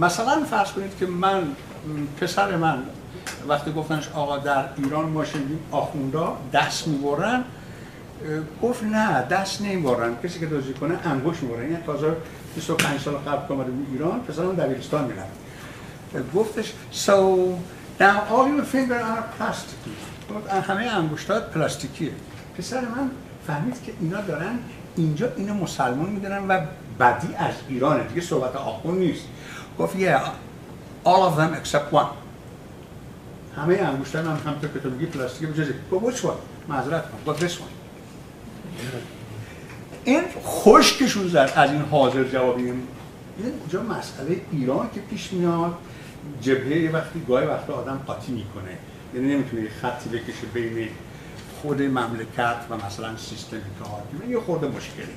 مثلا فرض کنید که من پسر من وقتی گفتنش آقا در ایران ما شنیدیم آخوندا دست می‌برن، گفت نه دست نمی‌برن، کسی که دزدی کنه انگشت می‌برن. این تازه 25 سال قبل که اومده ایران پسرم دبیرستان می‌رفت. گفتش so now all your fingers are plastic. همه انگشتات پلاستیکیه. پسر من فهمید که اینا دارن اینجا اینو مسلمان میدونن و بدی از ایرانه، دیگه صحبت آخوند نیست. گفت yeah all of them except one. همه انگشتان هم همطور که تو میگی پلاستیکی بجزی. گفت which one؟ معذرت میخوام. گفت this one. این خشکشون زد از این حاضر جوابیم. این کجا مسئله ایران که پیش میاد جبهه یه وقتی گاهی وقتا آدم قاطی میکنه، یعنی نمیتونه یه خطی بکشه بین خود مملکت و مثلا سیستم که حاکمه، یه خورده مشکلی.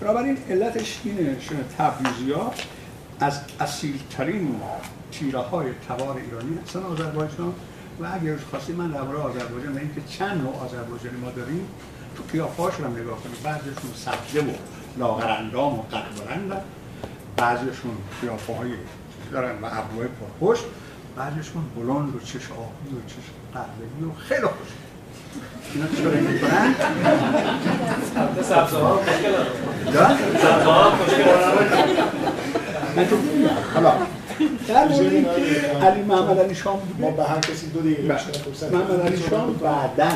بنابراین علتش اینه شون تبریزی‌ها از اصیلترین تیره‌های تبار ایرانی هستن آذربایجان. و اگر خواستی من درباره آذربایجان و اینکه چند نوع آذربایجانی ما داریم تو قیافه‌هاشون هم نگاه کنیم، بعضیشون سبزه و لاغرندام و قد بلندن، بعضیشون قیافه‌های دارن و ابروهای پرپشت، بعضیشون بلند و چش آبی و چش قهوه‌ای و خیلی خوش. اینا چطوری می‌کنن؟ سبزه‌ها خوشگل دارن. سبزه‌ها خوشگل دارن. من تو می‌گم حالا در مورد اینکه علی محمد علی شاه ما به هر کسی دو دیگه میشه فرصت محمد علی شاه بعداً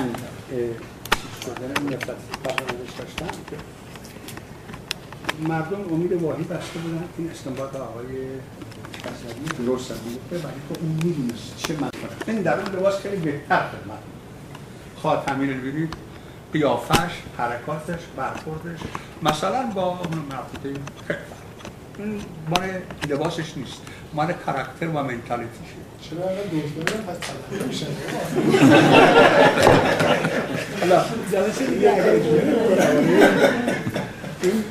شدن نفت بخوردش داشتن که مردم امید واهی بسته بودن این استنباط آقای کسروی درست بود، ولی که اون میدونست چه مطلب. این در اون لباس خیلی بهتر خدمت خاتمی رو ببینید، قیافش، حرکاتش، برخوردش مثلا با اون مربوطه این مال لباسش نیست، مال کاراکتر و منتالیتیشه. چرا اینقدر دوستانه پس تلقی میشن؟ حالا زنش دیگه اگر این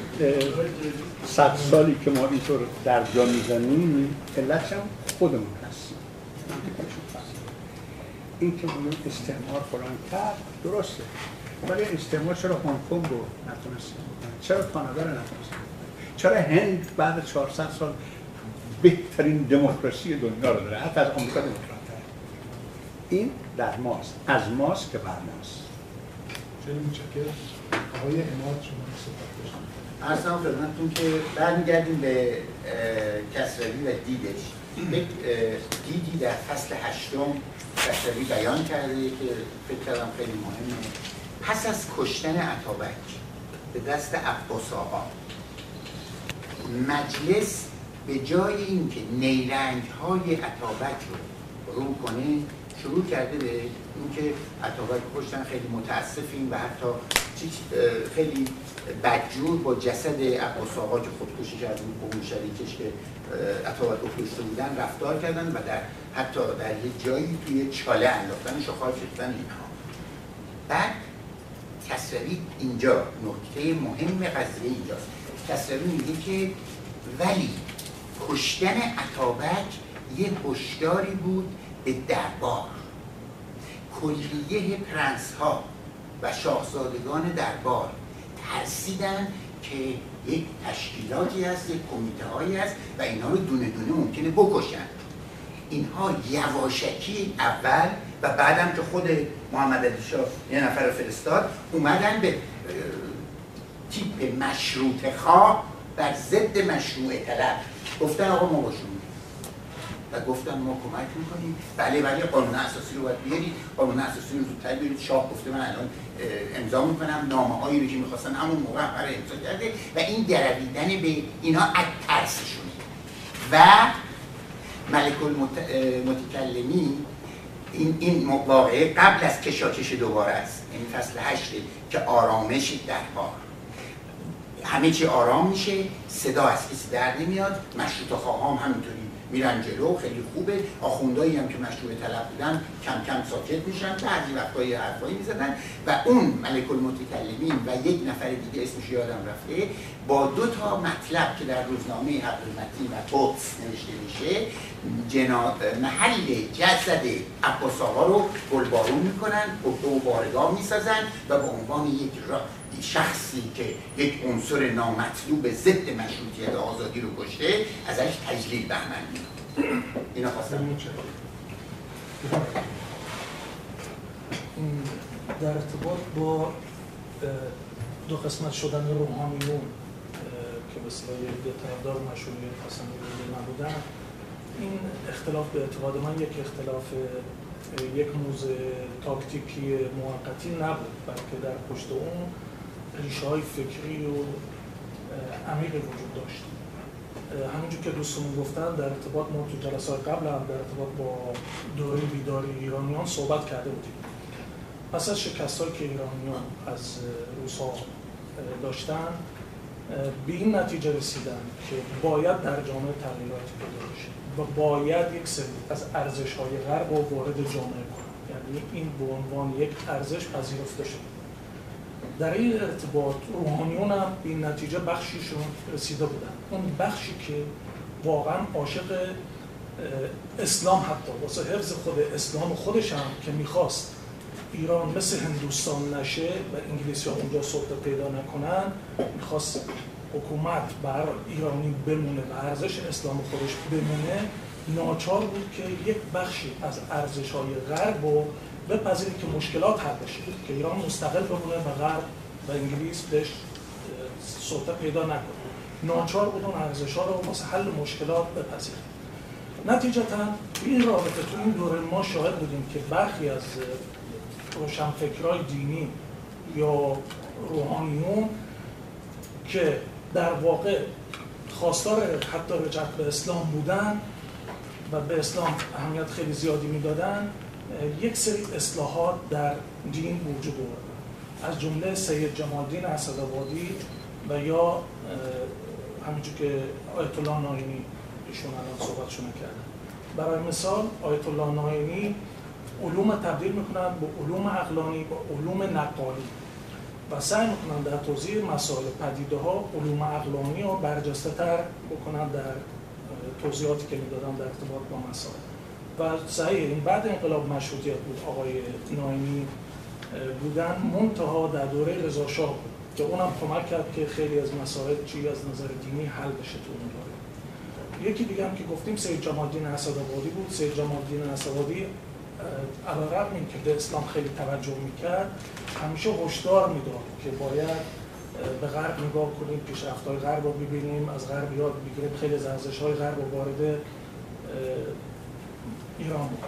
100 سالی که ما اینطور در جا میزنیم علتش هم خودمون هستیم. این که باید استعمار فلان کرد درسته، ولی استعمار چرا هنگ‌کنگ رو نتونستیم بکنه؟ چرا کانادا رو نتونستیم؟ چرا هند بعد 400 سال بهترین دموکراسی دنیا رو داره، حتی از آمریکا دموکرات‌تره؟ این در ماست، از ماست که بر ماست. خیلی متشکرم. آقای عماد شما صحبت داشتید. عرض هم خدمتتون که برمیگردیم به کسروی و دیدش. یک دیدی در فصل 8 کسروی بیان کرده که فکر کردم خیلی مهمه. پس از کشتن اتابک به دست عباس آقا، مجلس به جای اینکه نیرنگ‌های اتابک رو رو کنه شروع کرده به اینکه اتابک کشتن، خیلی متاسفیم و حتی خیلی بدجور با جسد عباس آقا که خودکشی کرده بود و اون شریکش که اتابک رو کشته بودن رفتار کردن و در حتی در یه جایی توی چاله انداختن، شاخار کردن اینها. بعد کسروی اینجا نکته مهم قضیه اینجاست. کسروی میگه که ولی کشتن اتابک یه هشداری بود به دربار، کلیه پرنس ها و شاهزادگان دربار ترسیدن که یک تشکیلاتی هست، یک کمیته هایی هست و اینا رو دونه دونه ممکنه بکشن. اینها یواشکی اول و بعدم که خود محمد علی شاه یه نفر رو فرستاد اومدن به تیپ مشروطه خواه بر ضد مشروعه طلب گفتن آقا ما باشون و گفتن ما کمک میکنیم، بله قانون اساسی رو باید بیارید، قانون اساسی رو زودتر بیارید. شاه گفته من الان امضا میکنم، نامه هایی رو که میخواستن همون موقع برای امضا کرده و این درویدن به اینا از ترسشونه. و ملک المتکلمین این واقعه قبل از کشاکش دوباره است، این فصل 8 که آرامشی در بار، همه چی آرام میشه، صدا از کسی در نمیاد، مشروطه خواها هم همینطوری میرن جلو، خیلی خوبه. آخوندایی هم که مشروطه طلب بودن کم کم ساکت میشن، بعضی وقتایی حرفایی میزدن و اون ملک المتکلمین و یک نفر دیگه اسمش یادم رفته با دو تا مطلب که در روزنامه عبدالمتین و قدس نوشته میشه محل جسد عباس آقا رو گلبارون میکنن، دو بارگاه میسازن و به عنوان یک شخصی که یک عنصر نامطلوب ضد مشروطیت آزادی رو کشته ازش تجلیل بهمن میاد. اینا خواستم در ارتباط با دو قسمت شدن روحانیون که به اصطلاح دو طرفدار مشروطیت پسندیده نبودن این اختلاف به اعتقاد من یک اختلاف یک موزه تاکتیکی موقتی نبود، بلکه در پشت اون ریشه‌های فکری و عمیق وجود داشت. همونجور که دوستمون گفتن، در ارتباط ما تو جلسات قبل هم در ارتباط با دوره بیداری ایرانیان صحبت کرده بودیم. پس از شکست‌هایی که ایرانیان از روس‌ها داشتن، به این نتیجه رسیدن که باید در جامعه تغییراتی پیدا بشه و باید یک سری از ارزش‌های غرب رو وارد جامعه کنن، یعنی این به عنوان یک ارزش پذیرفته شد. در این ارتباط روحانیون هم به این نتیجه بخشیشون رسیده بودن، اون بخشی که واقعا عاشق اسلام، حتی واسه حفظ خود اسلام خودش هم که میخواست ایران مثل هندوستان نشه و انگلیسی ها اونجا صحبت پیدا نکنن، میخواست حکومت بر ایرانی بمونه و ارزش اسلام خودش بمونه، ناچار بود که یک بخشی از ارزش های غرب رو بپذیرید که مشکلات حل بشه، که ایران مستقل بمونه و غرب و انگلیس بهش سلطه پیدا نکنه. ناچار بود اون ارزش‌ها رو واسه حل مشکلات بپذیرید. نتیجتاً این رابطه تو این دوره ما شاهد بودیم که برخی از روشنفکرای دینی یا روحانیون که در واقع خواستار حتی رجعت به اسلام بودن و به اسلام اهمیت خیلی زیادی میدادن، یک سری اصلاحات در دین وجود آورد، از جمله سید جمال الدین اسدآبادی و یا همینجور که آیت الله نائینی ایشون الان صحبتشون کردن. برای مثال آیت الله نائینی علوم تبدیل میکنن به علوم عقلانی، به علوم نقالی و سعی میکنن در توضیح مسائل پدیده ها علوم عقلانی رو برجسته تر بکنن در توضیحاتی که میدادن در ارتباط با مسائل. و صحیح این بعد انقلاب مشروطیت بود آقای نائینی بودن، منتها در دوره رضا شاه بود که اونم کمک کرد که خیلی از مسائل چی از نظر دینی حل بشه تو اون دوره. یکی دیگه هم که گفتیم سید جمال الدین اسدآبادی بود. سید جمال الدین اسدآبادی علیرغم این که به اسلام خیلی توجه میکرد، همیشه هشدار میداد که باید به غرب نگاه کنیم، پیشرفت‌های غرب رو ببینیم، از غرب یاد بگیریم، خیلی از ارزش‌های غرب رو وارد ایران بود.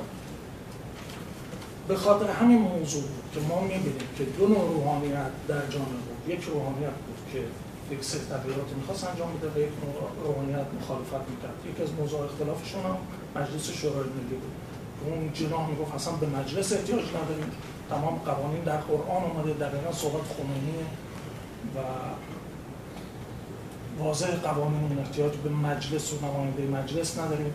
به خاطر همین موضوع بود که ما می‌بینیم که دو نوع روحانیت در جامعه بود. یک روحانیت بود که یک سری تغییرات می‌خواست انجام بده و یک روحانیت مخالفت می‌کرد. یکی از موضوع اختلافشون هم مجلس شورای ملی بود. اون جناح میگفت اصلا به مجلس احتیاج نداریم، تمام قوانین در قرآن اومده، دقیقاً صحبت خمینی و واضح قوانین احتیاج به مجلس و نماینده مجلس نداریم.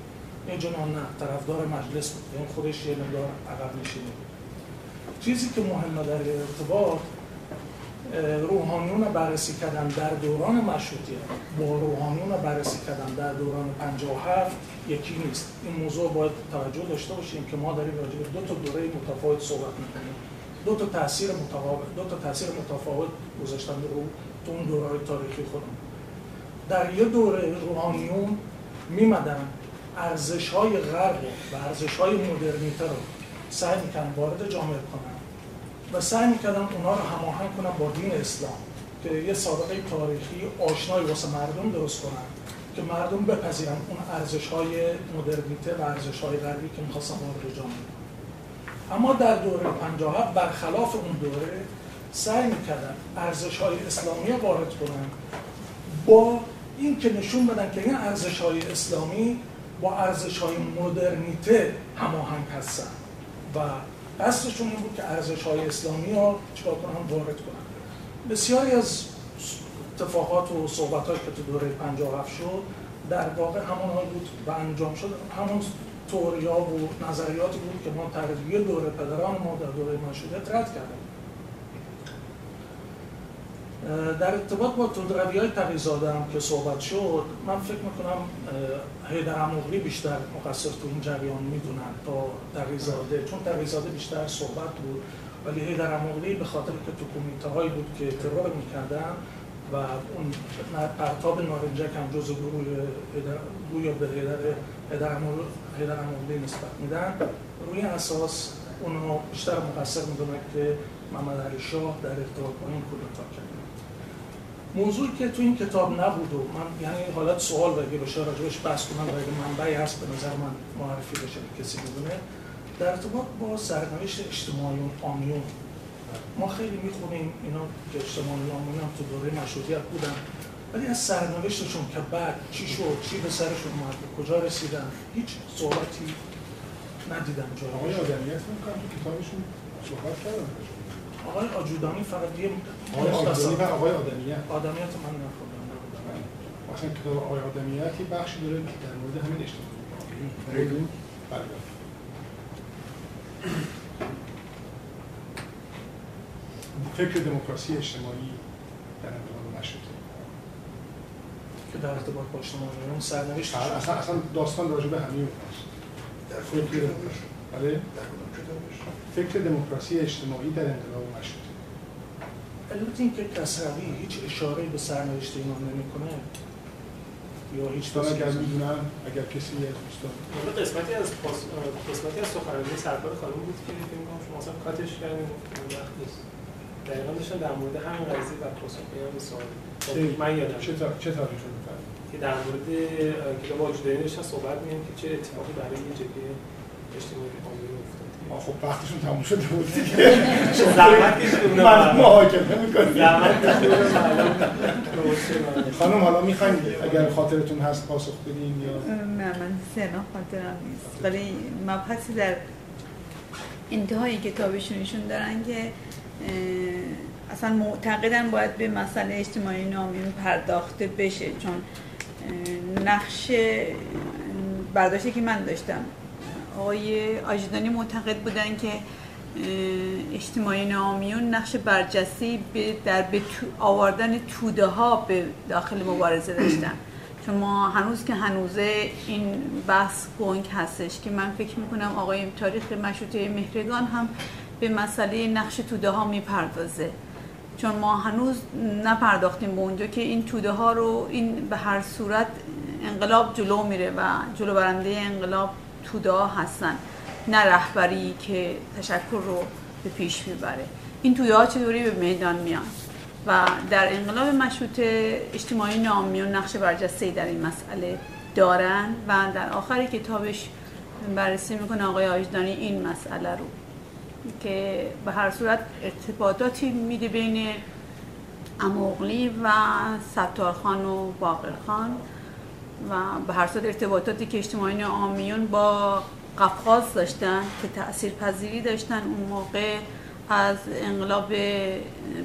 این جناح نه، طرفدار مجلس بود، این خودش یه مقدار عقب نشینی بود. چیزی که مهمه در ارتباط روحانیون بررسی کردن در دوران مشروطیت با روحانیون بررسی کردن در دوران 57 یکی نیست. این موضوع باید توجه داشته باشیم که ما داریم راجع به دو تا دوره متفاوت صحبت می‌کنیم، دو تا تاثیر متفاوت گذاشتن رو تو اون دوره‌های تاریخی خودمون. در یه دوره روحانیون میمدن ارزش‌های غرب و ارزش‌های مدرنیته رو سعی می‌کنن وارد جامعه کنن و سعی می‌کردن اونا رو هماهنگ کنن با دین اسلام، که یه سابقه تاریخی آشنایی واسه مردم درست کنن که مردم بپذیرن اون ارزش‌های مدرنیته و ارزش‌های غربی که می‌خواستن وارد جامعه کنن. اما در دوره 57 برخلاف اون دوره سعی می‌کردن ارزش‌های اسلامی رو وارد کنن با این که نشون بدن که این ارزش‌های اسلامی با ارزش‌های مدرنیته هماهنگ هستن و قصدشون این بود که ارزش‌های اسلامی ها چکار کنن، وارد کنن. بسیاری از اتفاقات و صحبت‌هایی که تو دوره 57 شد در واقع همونهایی بود و انجام شد، همون تئوری‌ها و نظریاتی بود که ما تقریباً دوره پدران ما در دوره مشروطیت رد کردیم. در ارتباط با تندروی‌های تقی‌زاده هم که صحبت شد، من فکر میکنم حیدر عمواوغلی بیشتر مقصر تو این جریان میدونن تا تقی‌زاده، چون تقی‌زاده بیشتر صحبت بود، ولی حیدر عمواوغلی به خاطر که تو کمیته‌هایی بود که ترور میکردن و اون پرتاب نارنجک هم جزو گروه به حیدر عمواوغلی نسبت میدن، روی اساس اونو بیشتر مقصر میدونن که محمد علی شاه در ارتباط با این کودتا کرد. موضوع که تو این کتاب نبود و من یعنی حالت سوال بگه بشه راجبش بحث کنم و اگه منبعی هست به نظر من معرفی بشه به کسی بدونه، در ارتباط با سرنوشت اجتماعی آمیون. ما خیلی میخونیم اینا که اجتماعی آمیون هم تو دوره مشروطیت بودن، ولی از سرنوشتشون که بعد چی شد، چی به سرشون اومد، کجا رسیدن، هیچ صحبتی ندیدم جایی. آقای آدمیت میکنم تو کتابشون صحبت کردن. آقای آجودانی فقط یه مختصر. آقای آدمیت. آدمیت من نخوندم. آخه کتاب آقای آدمیت یه بخشی داره در مورد همین اجتماعی آمیون. ریدون؟ بله. فکر دموکراسی اجتماعی در انقلاب مشروطه که در ارتباط با اجتماعی آمیون سرنوشت اصلا داستان راجع به همین هست. در فکر بله فکر دموکراسی اجتماعی در انقلاب مشروطه. البته اینکه کسروی هیچ اشاره‌ای به سرنوشت اینا نمی‌کنه یا هیچ تا اگر می‌دونم اگر کسی از دوستان قسمتی از سخنرانی سرکار خانم بود که میگم شما اصلا کاتش کردین وقتش دقیقا داشتن در مورد همین قضیه و پاسخگویی هم به سوال من یادم چه تعریفی می‌کردن که در مورد کتاب آجودانی داشتن صحبت می‌کردن که چه اتفاقی برای یه جبهه اجتماعی آمیون افتاد. خب وقتشون تموم شده بود دیگه. زحمت کشیدون من محاکمه می‌کنم. خانم حالا می‌خواید اگر خاطرتون هست پاسخ بدین یا نه؟ من سنا خاطرم نیست، ولی مبحثی در انتهای کتابشونشون دارن که اصلا معتقدن باید به مسئله اجتماعی نامیون پرداخته بشه، چون نقش برداشتی که من داشتم آقای آجودانی معتقد بودن که اجتماعی نامیون نقش برجسته به آوردن توده ها به داخل مبارزه داشتن. چون ما هنوز که هنوزه این بحث گنگ هستش که من فکر میکنم آقای تاریخ مشروطه مهرگان هم به مسئله نقش توده ها میپردازه، چون ما هنوز نپرداختیم به اونجا که این توده ها رو این به هر صورت انقلاب جلو میره و جلو برنده انقلاب توده ها هستن، نه رهبری که تشکل رو به پیش میبره. این توده ها چطوری به میدان میان و در انقلاب مشروطه اجتماعی نامیون نقش برجسته‌ای در این مسئله دارن و در آخر کتابش بررسی میکنه آقای آجودانی این مسئله رو که به هر صورت ارتباطاتی میده بین عمواوغلی و ستارخان و باقرخان و به هر صورت ارتباطاتی که اجتماعیون آمیون با قفقاز داشتن که تاثیرپذیری داشتن اون موقع از انقلاب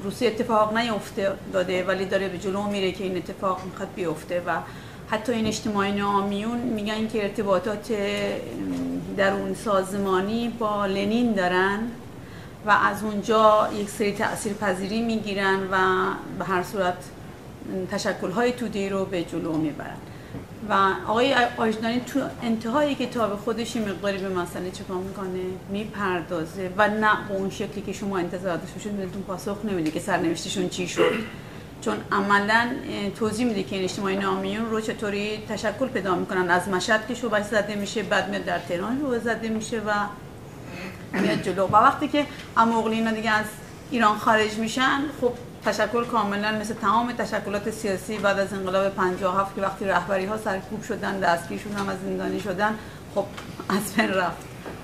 روسیه اتفاق نیفتاده ولی داره به جلو میره که این اتفاق میخواد بیفته و حتی این اجتماعیون آمیون میگن که ارتباطات درون سازمانی با لنین دارن و از اونجا یک سری تاثیرپذیری میگیرن و به هر صورت تشکل‌های توده‌ای رو به جلو میبرن. و آقای آجودانی تو انتهای کتاب خودش مقداری به مسئله چکار میکنه میپردازه و نه به اون شکلی که شما انتظار داشته باشید بهتون پاسخ نمیده که سرنوشتشون چی شد، چون عملا توضیح میده که این اجتماعی نامیون رو چطوری تشکل پیدا میکنن، از مشهد که شعبه‌اش زده میشه، بعد میاد در تهران شعبه زده میشه و میاد جلو. و وقتی که عمواوغلی اینا دیگه از ایران خارج میشن، خب تشکل کاملا مثل تمام تشکلات سیاسی بعد از انقلاب 57 که وقتی رهبری ها سرکوب شدن، دستگیرشون هم از زندانی شدن، خب از بین رفت.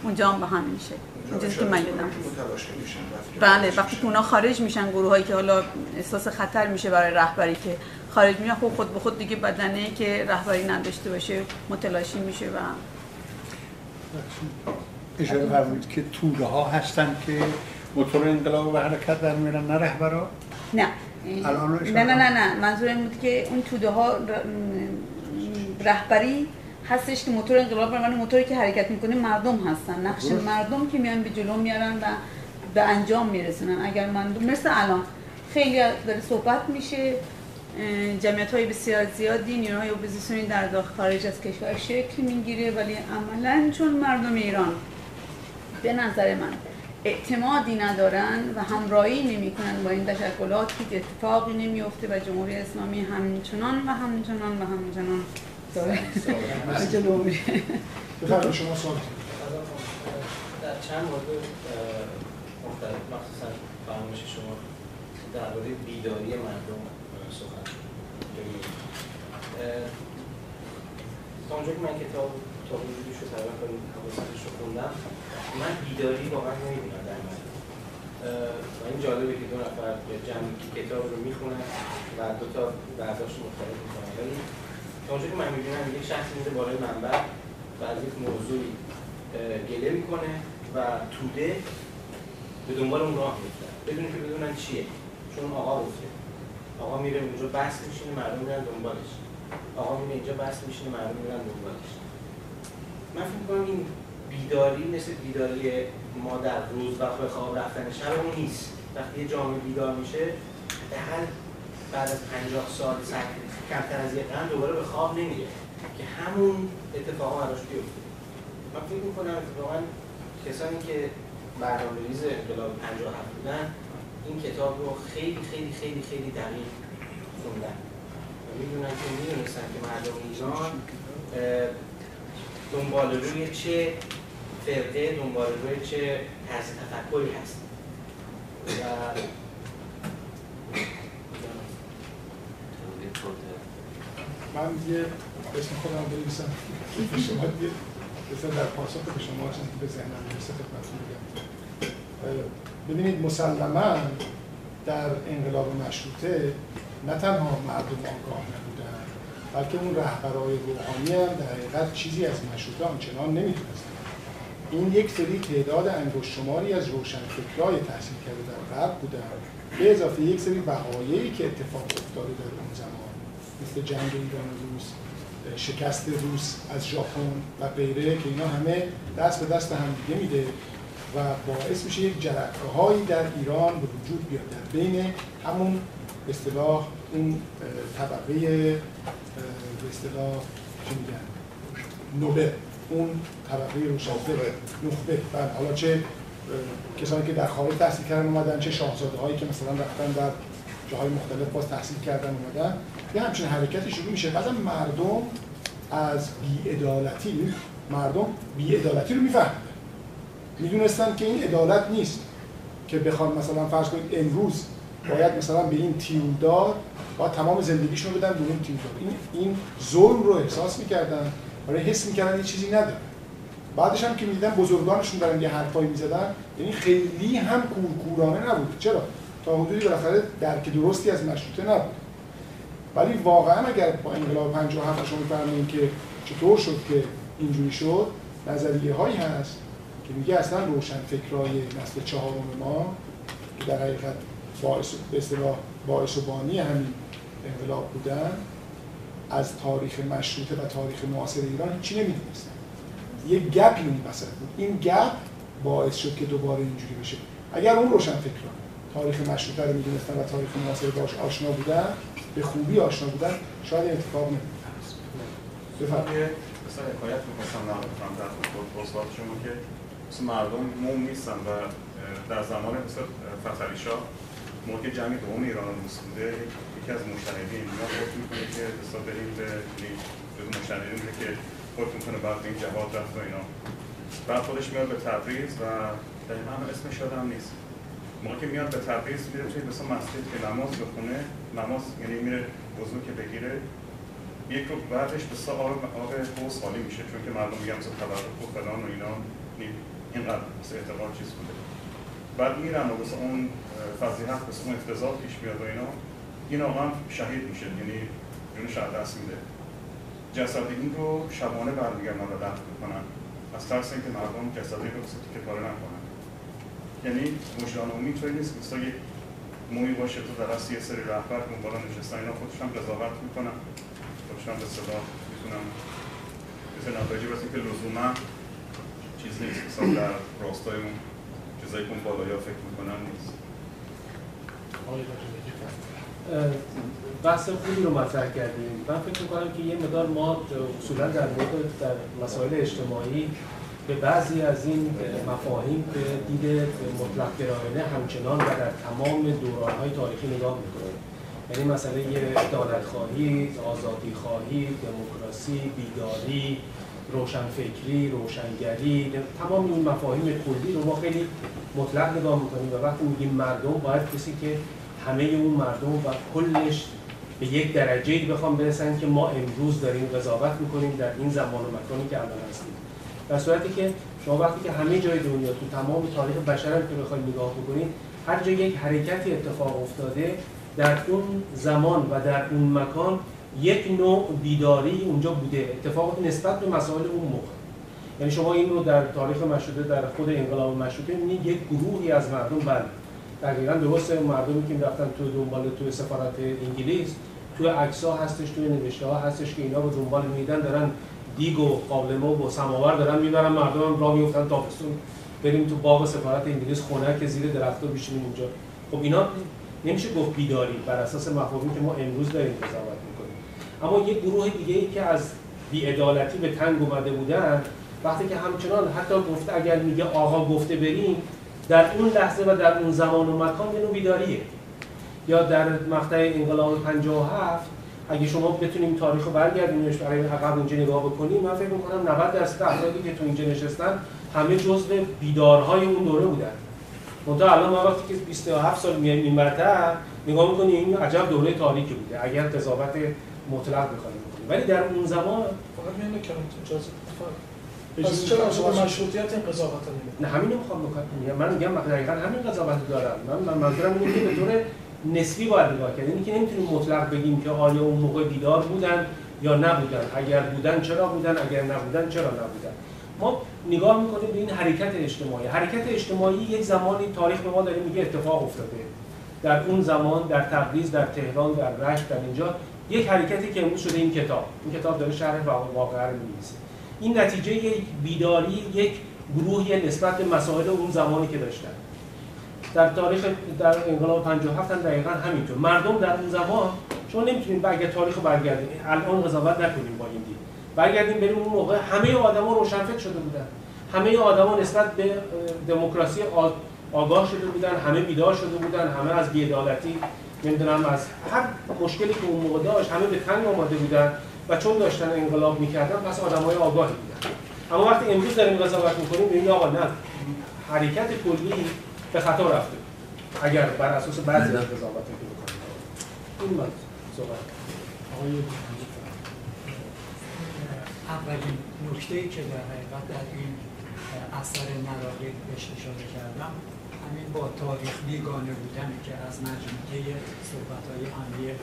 اونجا هم به همین شکل اونجا که من یادم بله وقتی که اونا خارج میشن، گروه هایی که حالا احساس خطر میشه برای رهبری که خارج میشن، خب خود به خود دیگه بدنه که رهبری نداشته باشه متلاشی میشه. و اشاره فرمودید که توده ها هستن که موتور انقلاب و حرکت در میارن، نه رهبرا. نه نه نه نه نه منظور این بود که اون توده ها رهبری هستش که موتور انقلاب برای موتوری که حرکت میکنه مردم هستن، نقش مردم که میان به جلو میارن و به انجام میرسونن. اگر مردم مثل الان خیلی داره صحبت میشه، جمعیت های بسیار زیادی نیروهای اپوزیسیون در داخل خارج از کشور شکل میگیره، ولی عملا چون مردم ایران به نظر من اعتمادی ندارن و همراهی نمی‌کنن با این تشکلات که اتفاقی نمی‌افته و جمهوری اسلامی همچنان داره جلو میره. بفرمایید شما سوال. در چند مورد مختلف مخصوصا فرمایش شما درباره بیداری مردم و سخن تا اونجا که من کتاب تا وجودش رو ترجمه کنیم حواستش رو خوندم، من بیداری واقعا نمیدونم در من و این جالبه که دو نفر جمعی کتاب رو میخونن و دوتا برداشت مختلف میکنن، ولی تا اونجا که من میبینم یک شخصی میده بالای منبر و از یک موضوعی گله میکنه و توده به دنبال اون راه میفتن بدون که بدونن چیه، چون آقا گفته. آقا میره اونجا بس میشینه مردم میرن دنبالش، آقا میره اینجا بس میشینه مردم میرن دنبالش. من فکر میکنم این بیداری مثل بیداری ما در روز وقت به خواب رفتن شبمون نیست. وقتی یه جامعه بیدار میشه حداقل بعد از 50 سال کمتر از یک قرن دوباره به خواب نمیره که همون اتفاقا براش بیفته. من فکر میکنم اتفاقا کسانی که برنامه‌ریز انقلاب 57 بودن این کتاب رو خیلی خیلی خیلی خیلی دقیق خوندن و میدونن که میدونستن که مردم ایران دنبال روی چه فرقه، دنبال روی چه طرز تفکری هست و من یه بسم خودم بنویسم شما دیگه بسید در پاسخ به شما چند که به ذهنم میرسه خدمتتون میگم. ببینید مسلماً در انقلاب مشروطه نه تنها مردم آگاه نبودن بلکه اون رهبرهای روحانی هم در حقیقت چیزی از مشروطه آنچنان نمیدونستن. این یک سری تعداد انگشت شماری از روشنفکرای تحصیل کرده در غرب بودن به اضافه یک سری وقایعی که اتفاق افتاده در اون زمان مثل جنگ ایران و روس، شکست روس از ژاپن و غیره که اینا همه دست به دست هم دیگه میده و باعث میشه یک جرقه‌هایی در ایران به وجود بیاد در بین همون به اصطلاح اون طبقه به اصطلاح چی میگن نوبه، اون طبقه روشنفکر نخبه، بله، حالا چه کسانی که در خارج تحصیل کردن اومدن چه شاهزاده‌هایی که مثلا رفتن در جاهای مختلف باز تحصیل کردن اومدن یه همچین حرکتی شروع میشه. بعضا مردم از بی‌عدالتی، مردم بی‌عدالتی رو میفهمن، میدونستن که این عدالت نیست که بخوان مثلا فرض کنید امروز باید مثلا به این تیودار با تمام زندگیشون بدن به اون تیودار، این ظلم رو احساس میکردن، برای حس میکردن یه چیزی نداره. بعدش هم که میدیدن بزرگانشون دارن یه حرفایی میزدن یعنی خیلی هم کورکورانه نبود، چرا تا حدودی بالاخره درک درستی از مشروطه نبود. ولی واقعا اگر با انقلاب 57 شما بفرمایین که چطور شد که اینجوری شد، نظریه‌هایی هست که میگه اصلا روشنفکرای نسل چهارم ما که در حقیقت باعث و بانی همین انقلاب بودن از تاریخ مشروطه و تاریخ معاصر ایران هیچی نمیدونستن، یه گپی اون وسط بود، این گپ باعث شد که دوباره اینجوری بشه. اگر اون روشنفکران تاریخ مشروطه رو میدونستن و تاریخ معاصر باش آشنا بودن، به خوبی آشنا بودن، شاید این اتفاق نمی‌افتاد. بفرمایید. مثلا حکایت می‌خواستم نگفتم در خود شما که مردم موم نیستن و در زمان مثلا فتحعلی شاه موقع که جمعی دوم ایران و روس بوده یکی از مشاهدین اینا گفت میکنه که حساب بریم به مشاهدین که خودت میتونه بعد این جهاد رفت و اینا بعد خودش میاد به تبریز و دقیقا هم اسمش یادم نیست، موقع که میاد به تبریز میره توی مثلا مسجد که نماز بخونه، نماز یعنی میره وضو که بگیره، یک رو بعدش به سه آب حوض خالی میشه چون که مردم میگن مثلا تبرک و فلان و اینا اینقدر مثل اعتبار چیز بوده. بعد میرن و مثلا اون فضیحت مثلا اون افتضاح پیش میاد و اینا، این آقا هم شهید میشه یعنی جونش از دست میده. جسد این رو شبانه برمیگردن و دفن میکنن از ترس اینکه مردم جسد این رو مثلا تیکه پاره نکنن. یعنی مجدان عمومی توی نیست مثلا یک مومی باشه تو در از یه سری رهبر که اون بالا نشستن اینا خودشون هم قضاوت میکنن، خودشون هم به صدا میتونن مثل نتایجی واسه اینکه لزوما چیز نیست، مثلا در راستای اون چیزایی که اون بالایا فکر میکنن نیست. بحث خوبی رو مطرح کردیم. من فکر میکنم که یه مقدار ما اصولا در مسائل اجتماعی به بعضی از این مفاهیم به دید مطلق گرایانه همچنان و در تمام دورانهای تاریخی نگاه میکنیم، یعنی مسئله عدالت‌خواهی، آزادی‌خواهی، دموکراسی، بیداری، روشنفکری، روشنگری، تمام این مفاهیم کلی رو ما خیلی مطلق نگاه میکنیم و وقتی میگیم مردم باید کسی که همه اون مردم و کلش به یک درجه‌ای بخوام برسن که ما امروز داریم قضاوت می‌کنیم در این زمان و مکانی که الان هستیم. در صورتی که شما وقتی که همه جای دنیا تو تمام تاریخ بشر هم که بخواید نگاه بکنید، هر جا یک حرکتی اتفاق افتاده در اون زمان و در اون مکان یک نوع بیداری اونجا بوده، اتفاقات نسبت به مسائل اون موقع. یعنی شما این رو در تاریخ مشروطه، در خود انقلاب مشروطه می‌بینید یک گروهی از مردم دقیقاً درسته، مردمی که رفتن تو دنبال تو سفارت انگلیس، تو عکس‌ها هستش، تو نوشته‌ها هستش که اینا رو دنبال میدن، دارن دیگ و قابلمه و سماور دارن میبرن، مردمم راه میافتن تابستون بریم تو باغ سفارت انگلیس خونه که زیر درختو بشینیم اونجا. خب اینا نمیشه گفت بیداری بر اساس مفاهیمی که ما امروز داریم قضاوت می‌کنیم. اما یک گروه دیگه‌ای که از بی‌عدالتی به تنگ اومده بودن، وقتی که همچنان حتی گفته اگر میگه آقا گفته بریم، در اون لحظه و در اون زمان و مکان یه نوع بیداریه. یا در مقطع انقلاب 57 اگه شما بتونیم تاریخ رو برگردونیمش برای عقب اونجا نگاه بکنیم، من فکر می‌کنم 90% افرادی که تو اینجا نشستن همه جزء بیدارهای اون دوره بودن. منتها الان ما وقتی که 27 سال میایم این مرحله نگاه می‌کنیم، این عجب دوره تاریکی بوده اگر قضاوت مطلق بخوایم بکنیم. ولی در اون زمان فقط میونه که اجازه اتفاق پس چرا اصلا مشروطیت این قضاوت نمیده؟ نه همین رو میخوام بگم. من میگم دقیقاً همین قضاوت دارم. من منظورم اینه که به طور نسبی باید نگاه کرد. یعنی که نمیتونیم مطلق بگیم که آیا اون موقع بیدار بودن یا نبودن. اگر بودن چرا بودن، اگر نبودن چرا نبودن. ما نگاه میکنیم به این حرکت اجتماعی. حرکت اجتماعی یک زمانی تاریخ به ما داره میگه اتفاق افتاده. در اون زمان در تبریز، در تهران، در رشت، در اینجا یک حرکتی که امروز شده این کتاب. این کتاب داره شرح واقعه رو می‌نویسه. این نتیجه یک بیداری یک گروهی نسبت به مسائل اون زمانی که داشتن. در تاریخ در انقلاب 57 هم دقیقاً همینطور. مردم در اون زمان شما نمیتونید اگه تاریخ رو برگردیم الان قضاوت نکنیم با این دید. برگردیم بریم اون موقع همه آدما روشنفکر شده بودن. همه آدما نسبت به دموکراسی آگاه شده بودن، همه بیدار شده بودن، همه از بی‌عدالتی نمیدونم از هر مشکلی که اون موقع داشت همه به تنگ آمده بودن. و چون داشتن انقلاب میکردن پس آدمای آگاهی بودن. اما وقتی امروز داریم قضاوت میکنیم میگیم آقا نه، حرکت کلی به خطا رفته اگر بر اساس بعضی قضاوت بکنیم. این من صحبت اولین نکته‌ای که در حقیقت در این اثر نراقی بهش اشاره کردم همین با تاریخ بیگانه بودن که از مجموعه صحبت‌های همه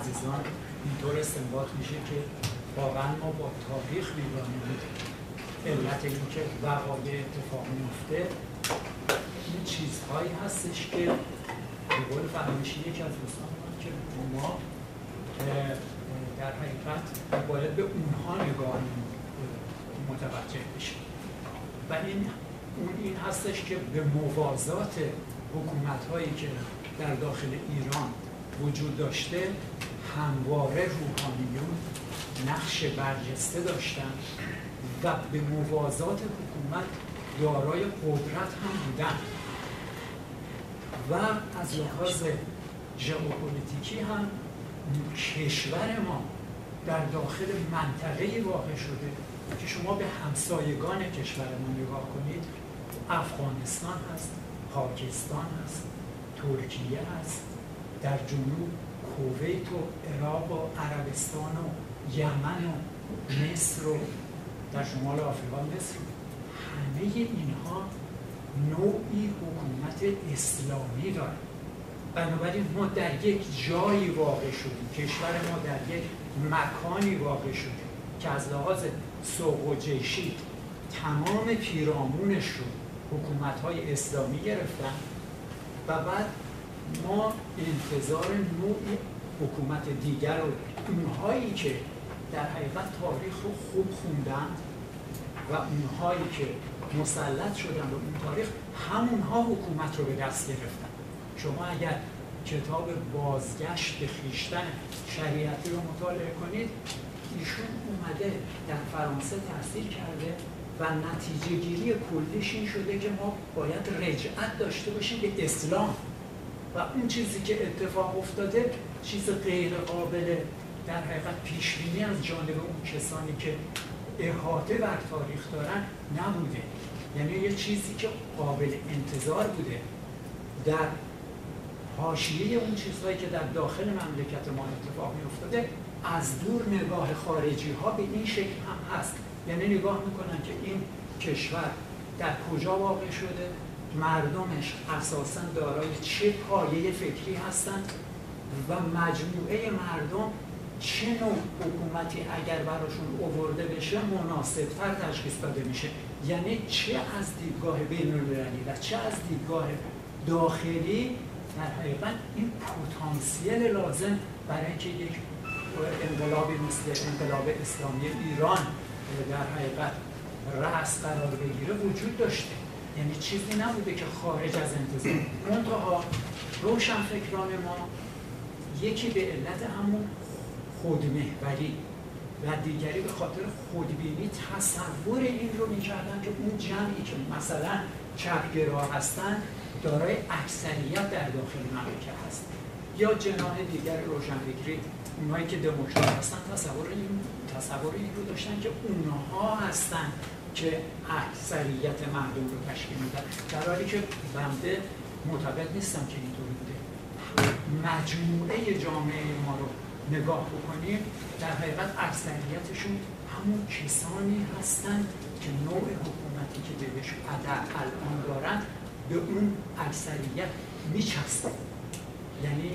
عزیزان اینطور استنباط میشه که واقعا ما با تاریخ بیگانه بودیم. علت این که وقایع اتفاق میفته این چیزهایی هستش که به قول فراموشی یکی از دوستانم که ما در حقیقت باید به اونها نگاه متوجه بشیم و این هستش که به موازات حکومت‌هایی که در داخل ایران وجود داشته همواره روحانیون نقش برجسته داشتند و به موازات حکومت دارای قدرت هم بودند و از لحاظ ژئوپلیتیکی هم کشور ما در داخل منطقه واقع شده که شما به همسایگان کشور ما نگاه کنید، افغانستان هست، پاکستان هست، ترکیه هست، در جنوب کویت و عراق و عربستان و یمن و مصر و در شمال آفریقا مصر، همه اینها نوعی حکومت اسلامی دارند. بنابراین ما در یک جایی واقع شدیم، کشور ما در یک مکانی واقع شدیم که از لحاظ سوق و جیشی تمام پیرامونش رو حکومت‌های اسلامی گرفتن و بعد ما انتظار نوعی حکومت دیگر رو اونهایی که در حقیقت تاریخ رو خوب خوندند و اونهایی که مسلط شدن به اون تاریخ همونها حکومت رو به دست گرفتن. شما اگر کتاب بازگشت به خویشتن شریعتی رو مطالعه کنید، ایشون اومده در فرانسه تحصیل کرده و نتیجه گیری کلیش این شده که ما باید رجعت داشته باشیم به اسلام و اون چیزی که اتفاق افتاده چیز غیر قابل در حقیقت پیشبینی از جانب اون کسانی که احاطه بر تاریخ دارن نبوده. یعنی یه چیزی که قابل انتظار بوده در حاشیه اون چیزهایی که در داخل مملکت ما اتفاق می‌افتاده از دور نگاه خارجی‌ها به این شکل هم هست. یعنی نگاه می‌کنن که این کشور در کجا واقع شده، مردمش اساساً دارای چه پایه فکری هستند و مجموعه مردم چه نوع حکومتی اگر براشون آورده بشه مناسب‌تر تشخیص داده میشه. یعنی چه از دیدگاه بین‌المللی و چه از دیدگاه داخلی در حقیقت این پتانسیل لازم برای اینکه یک انقلابی مثل انقلاب اسلامی ایران در حقیقت رأس قرار بگیره وجود داشته. یعنی چیزی نبوده که خارج از انتظار. منتها روشنفکران ما یکی به علت همون خودمحوری و دیگری به خاطر خودبینی تصور این رو می‌کردن که اون جمعی که مثلا چپ‌گرا هستن دارای اکثریت در داخل مملکت هست، یا جناح دیگر روشنفکری اونهایی که دموکرات هستن تصور این رو داشتن که اونها هستن که اکثریت مردم رو تشکیل میدن، در حالی که بنده معتقد نیستم که اینطور بوده. مجموعه جامعه ما رو نگاه بکنیم، در حقیقت اکثریتشون همون کسانی هستند که نوع حکومتی که بهش الان دارن به اون اکثریت میچسبه. یعنی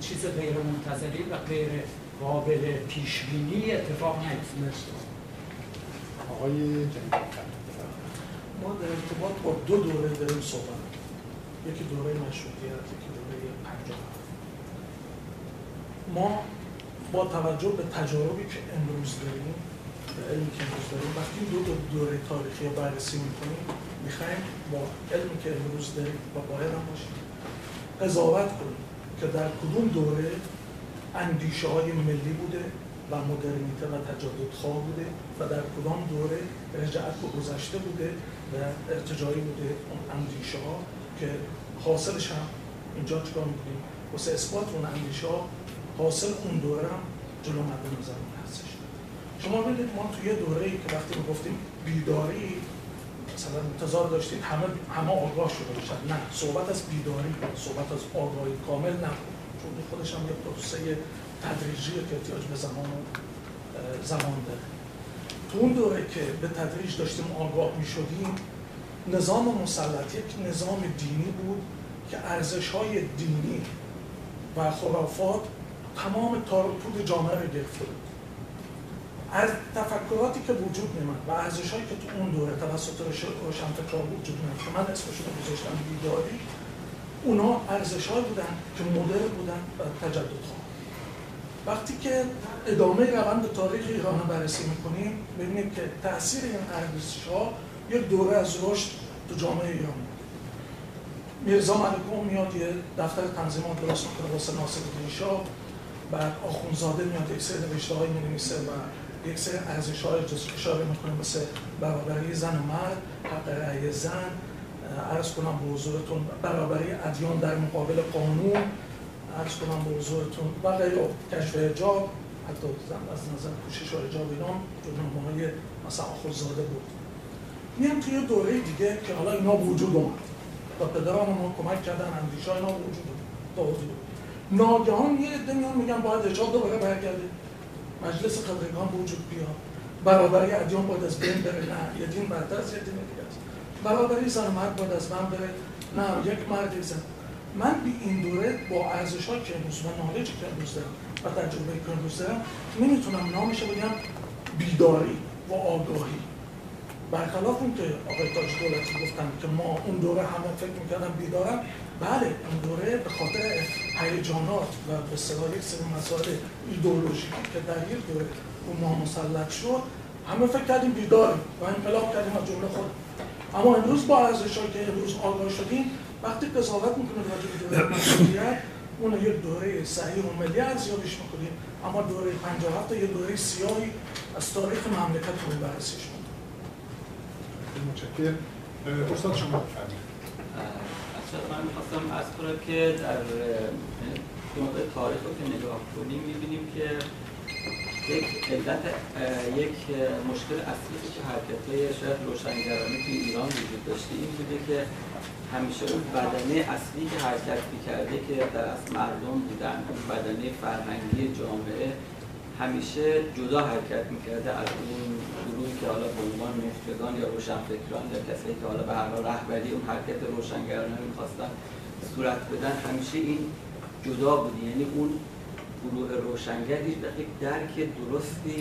چیز غیر منتظری و غیر قابل پیش بینی اتفاق نیفتاد. آقای ما در ارتباط با دو دوره داریم صحبت می‌کنیم، یکی دوره مشروطیت، یکی دوره ۵۷. ما با توجه به تجاربی که امروز داریم، به علمی که امروز داریم، وقتی دوره تاریخی رو بررسی می‌کنیم، می‌خوایم با علمی که امروز داریم و باید هم باشیم قضاوت کنیم که در کدوم دوره اندیشه‌های ملی بوده و مدرنیته و تجددخواه بوده و در کدام دوره رجعت به گذشته بوده و ارتجاعی بوده اون اندیشه‌ها که حاصلش هم اینجا چکار می‌کنیم واسه اثبات اون اندیشه‌ها حاصل اون دوره هم جلو مدن زمان هستش. شما ببینید ما توی یه دوره‌ای که وقتی می‌گفتیم بیداری مثلا انتظار داشتید همه آگاه شده باشن، نه، صحبت از بیداری، صحبت از آگاهی کامل نبود، چون خودش هم یه پروسه تدریجی که احتیاج به زمان داره. تو اون دوره که به تدریج داشتیم آگاه می‌شدیم، نظام مسلط یک نظام دینی بود که ارزش‌های دینی و خرافات تمام تارپود جامعه رو گرفته بود. از تفکراتی که وجود میمد و ارزش‌هایی که تو اون دوره توسط روشنفکران وجود میمد که من اسمشون رو گذاشتم بیداری، اونا ارزش‌هایی بودن که مدرن بودن و تجددخواه. وقتی که ادامه روند تاریخ ایران رو بررسی می‌کنیم، می‌بینیم که تأثیر این ارزش‌ها یک دوره از رشد تو جامعه ایران بود. میرزا ملک‌موعظ میاد یه دفتر تنظیمات درست می‌کنه واسه ناصرالدین شاه، بعد آخوند زاده میاد یک سری نوشته‌های می‌نویسه و یک سری ارزش‌های اشاره می‌کنه مثل برابری زن و مرد، حق رأی زن، عرض کنم به حضورتون برابری ادیان در مقابل قانون، عرض کنم به حضورتون و غیره، کشف حجاب، حتی از نظر پوشش و حجاب اینا جنبه‌های مثلا آخوند زاده بود. میام توی یه دوره دیگه که حالا اینا به وجود اومد و پدران ما کمک کردن اندیشه اینا به وجود اومد. ناگهان یه عده میان میگن باید حجاب دوباره برگرده، مجلس خبرگان به وجود بیاد، برابری ادیان باید از بین بره، نه یه دین برتر از یه دین دیگه است، برابری زن و مرد باید از بین بره، نه یک مرد یک زن. من به این دوره با ارزش‌ها که امروز و نالجی که امروز دارم و تجربه که امروز دارم نمیتونم نامش بگم بیداری و آگاهی، برخلاف اون که آقای تاج دولتی گفتن که ما اون دوره همه فکر می‌کردن بیدارم. بله، اون دوره به خاطر هیجانات و به اصطلاح یک سری مسائل ایدئولوژیکی که در یک دوره اون ما مسلط شد، همه فکر کردیم بیداریم و انقلاب کردیم از جمله خود. اما امروز با ارزش‌هایی که امروز آگاه شدیم، وقتی قضاوت می‌کنیم راجع به دوره مشروطیت، اون یک دوره صحیح و ملی ارزیابیش می‌کنیم، اما دوره ۵۷ یه دوره سیاهی از تاریخ مملکت رو بررسی شد. متشکرم. استاد شما بفرمایید. من می‌خواستم از کنم که در مورد تاریخ رو که نگاه کنیم می‌بینیم که یک علت، یک مشکل اصلی که حرکت‌های شاید روشنگرانه که ایران وجود داشته این بوده که همیشه اون بدنه اصلی که حرکت می‌کرده که در از مردم بودن، اون بدنه فرهنگی جامعه همیشه جدا حرکت می‌کرده از اون گروهی که حالا به عنوان مفتدان یا روشنفکران یا کسایی که حالا به هر حال رهبری اون حرکت روشنگرانه می‌خواستن صورت بدن. همیشه این جدا بود، یعنی اون گروه روشنگر هیچ درک درستی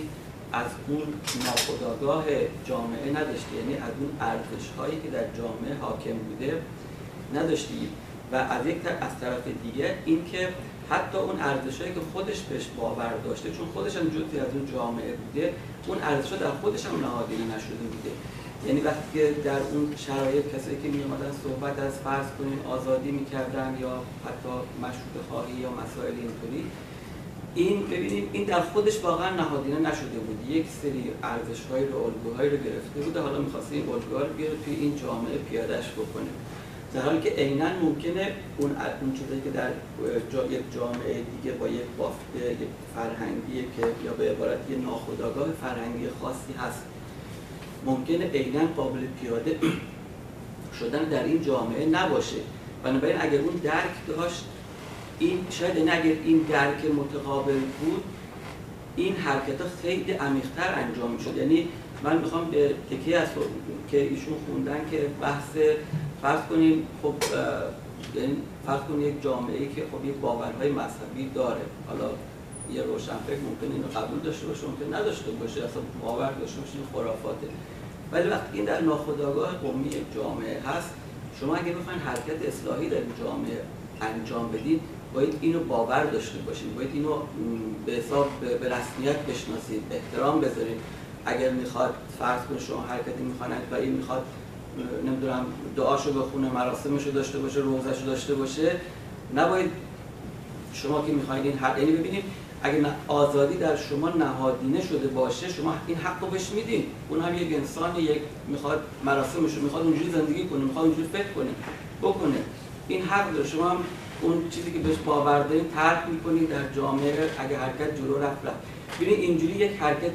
از اون ناخودآگاه جامعه نداشته، یعنی از اون ارزش‌هایی که در جامعه حاکم بوده نداشته و از یک طرف دیگه اینکه حتی اون ارزش‌هایی که خودش بهش باور داشته چون خودش هم جزئی از اون جامعه بوده اون ارزش‌ها در خودش هم نهادینه نشده بوده. یعنی وقتی که در اون شرایط کسایی که می‌آمدن صحبت از فرض کنین آزادی می‌کردن یا حتی مشروطه‌خواهی یا مسائل اینطوری، این ببینیم این در خودش واقعا نهادینه نشده بود، یک سری ارزش‌های رو الگوهایی رو گرفته بود و حالا می‌خواسته این الگوها رو بیاره توی این جامعه پیاده‌اش بکنه، در حالی که عیناً ممکنه اون چیزایی که در یک جامعه دیگه با یک بافت یک فرهنگی که یا به عبارتی ناخودآگاه فرهنگی خاصی هست ممکنه عیناً قابل پیاده شدن در این جامعه نباشه. بنابراین اگر اون درک داشت این شاید اگر این درک متقابل بود این حرکت‌ها خیلی عمیق‌تر انجام می‌شد. یعنی من می‌خوام به تکیه از که ایشون خوندن که بحث فرض کنیم خب یعنی فرض کنیم یک جامعه‌ای که خب یک باورهای مذهبی داره، حالا یه روشنفکر ممکنه اینو قبول داشته باشه ممکنه نداشته باشه اصلا باور داشته باشه این خرافاته، ولی وقتی این در ناخودآگاه قومی جامعه هست شما اگه بخواید حرکت اصلاحی در جامعه انجام بدید باید اینو باور داشته باشید، باید اینو به حساب به رسمیت بشناسید، به احترام بذارید. اگر میخواد فرض کنید شما حرکتی میخوان و این میخواد نمیدونم دعاشو بخونه مراسمشو داشته باشه روزهشو داشته باشه نباید شما که میخواید این حق، یعنی ببینید اگر آزادی در شما نهادینه شده باشه شما این حقو بهش میدین، اون هم یک انسان یک میخواد مراسمشو میخواد اونجوری زندگی کنه میخواد اونجوری فکر کنه بکنه، این حق داره. شما هم اون چیزی که بهش باور دارین ترک می‌کنید در جامعه اگه حرکت جلو رفت. ببینید اینجوری یک حرکت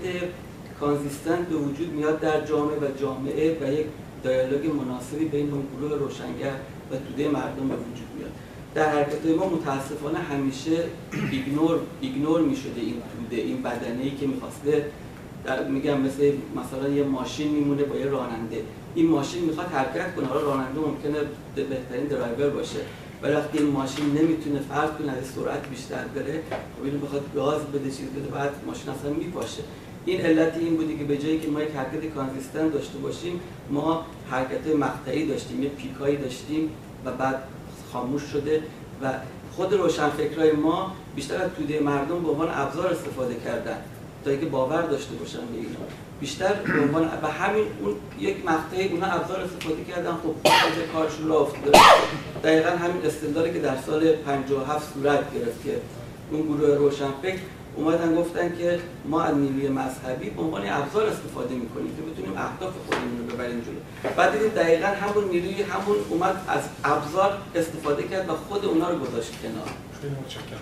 کانزیستنت به وجود میاد در جامعه و جامعه و یک دیالوگ مناسبی بین اون گروه روشنگر و توده مردم به وجود میاد. در حرکت‌های ما متأسفانه همیشه ایگنور می‌شده این توده، این بدنه‌ای که می‌خواسته در میگم مثلا یه ماشین میمونه با یه راننده، این ماشین میخواد حرکت کنه، حالا راننده ممکنه بهترین درایور باشه ولی وقتی این ماشین نمیتونه فرض کنه از سرعت بیشتر بره خب اینو بخواد گاز بده چیز بده بعد ماشین اصلا میپاشه. این علت این بودی که به جایی که ما یک حرکت کانسیستنت داشته باشیم ما حرکت مقطعی داشتیم، یه پیکایی داشتیم و بعد خاموش شده و خود روشنفکرای ما بیشتر از توده مردم به عنوان ابزار استفاده کردن تا اینکه باور داشته باشن به اینا، بیشتر به عنوان و همین اون یک مقطعی اونا ابزار استفاده کردن خب خود کارشون راه افتاده. دقیقاً همین استدلالی که در سال 57 صورت گرفت که اون گروه روشنفکر اومدن گفتن که ما از نیروی مذهبی به عنوان ابزار استفاده می‌کنیم که بتونیم اهداف خودمون رو ببریم جلو. بعد دیدید دقیقاً همون نیروی همون اومد از ابزار استفاده کرد و خود اونا رو گذاشت کنار. خیلی متشکرم.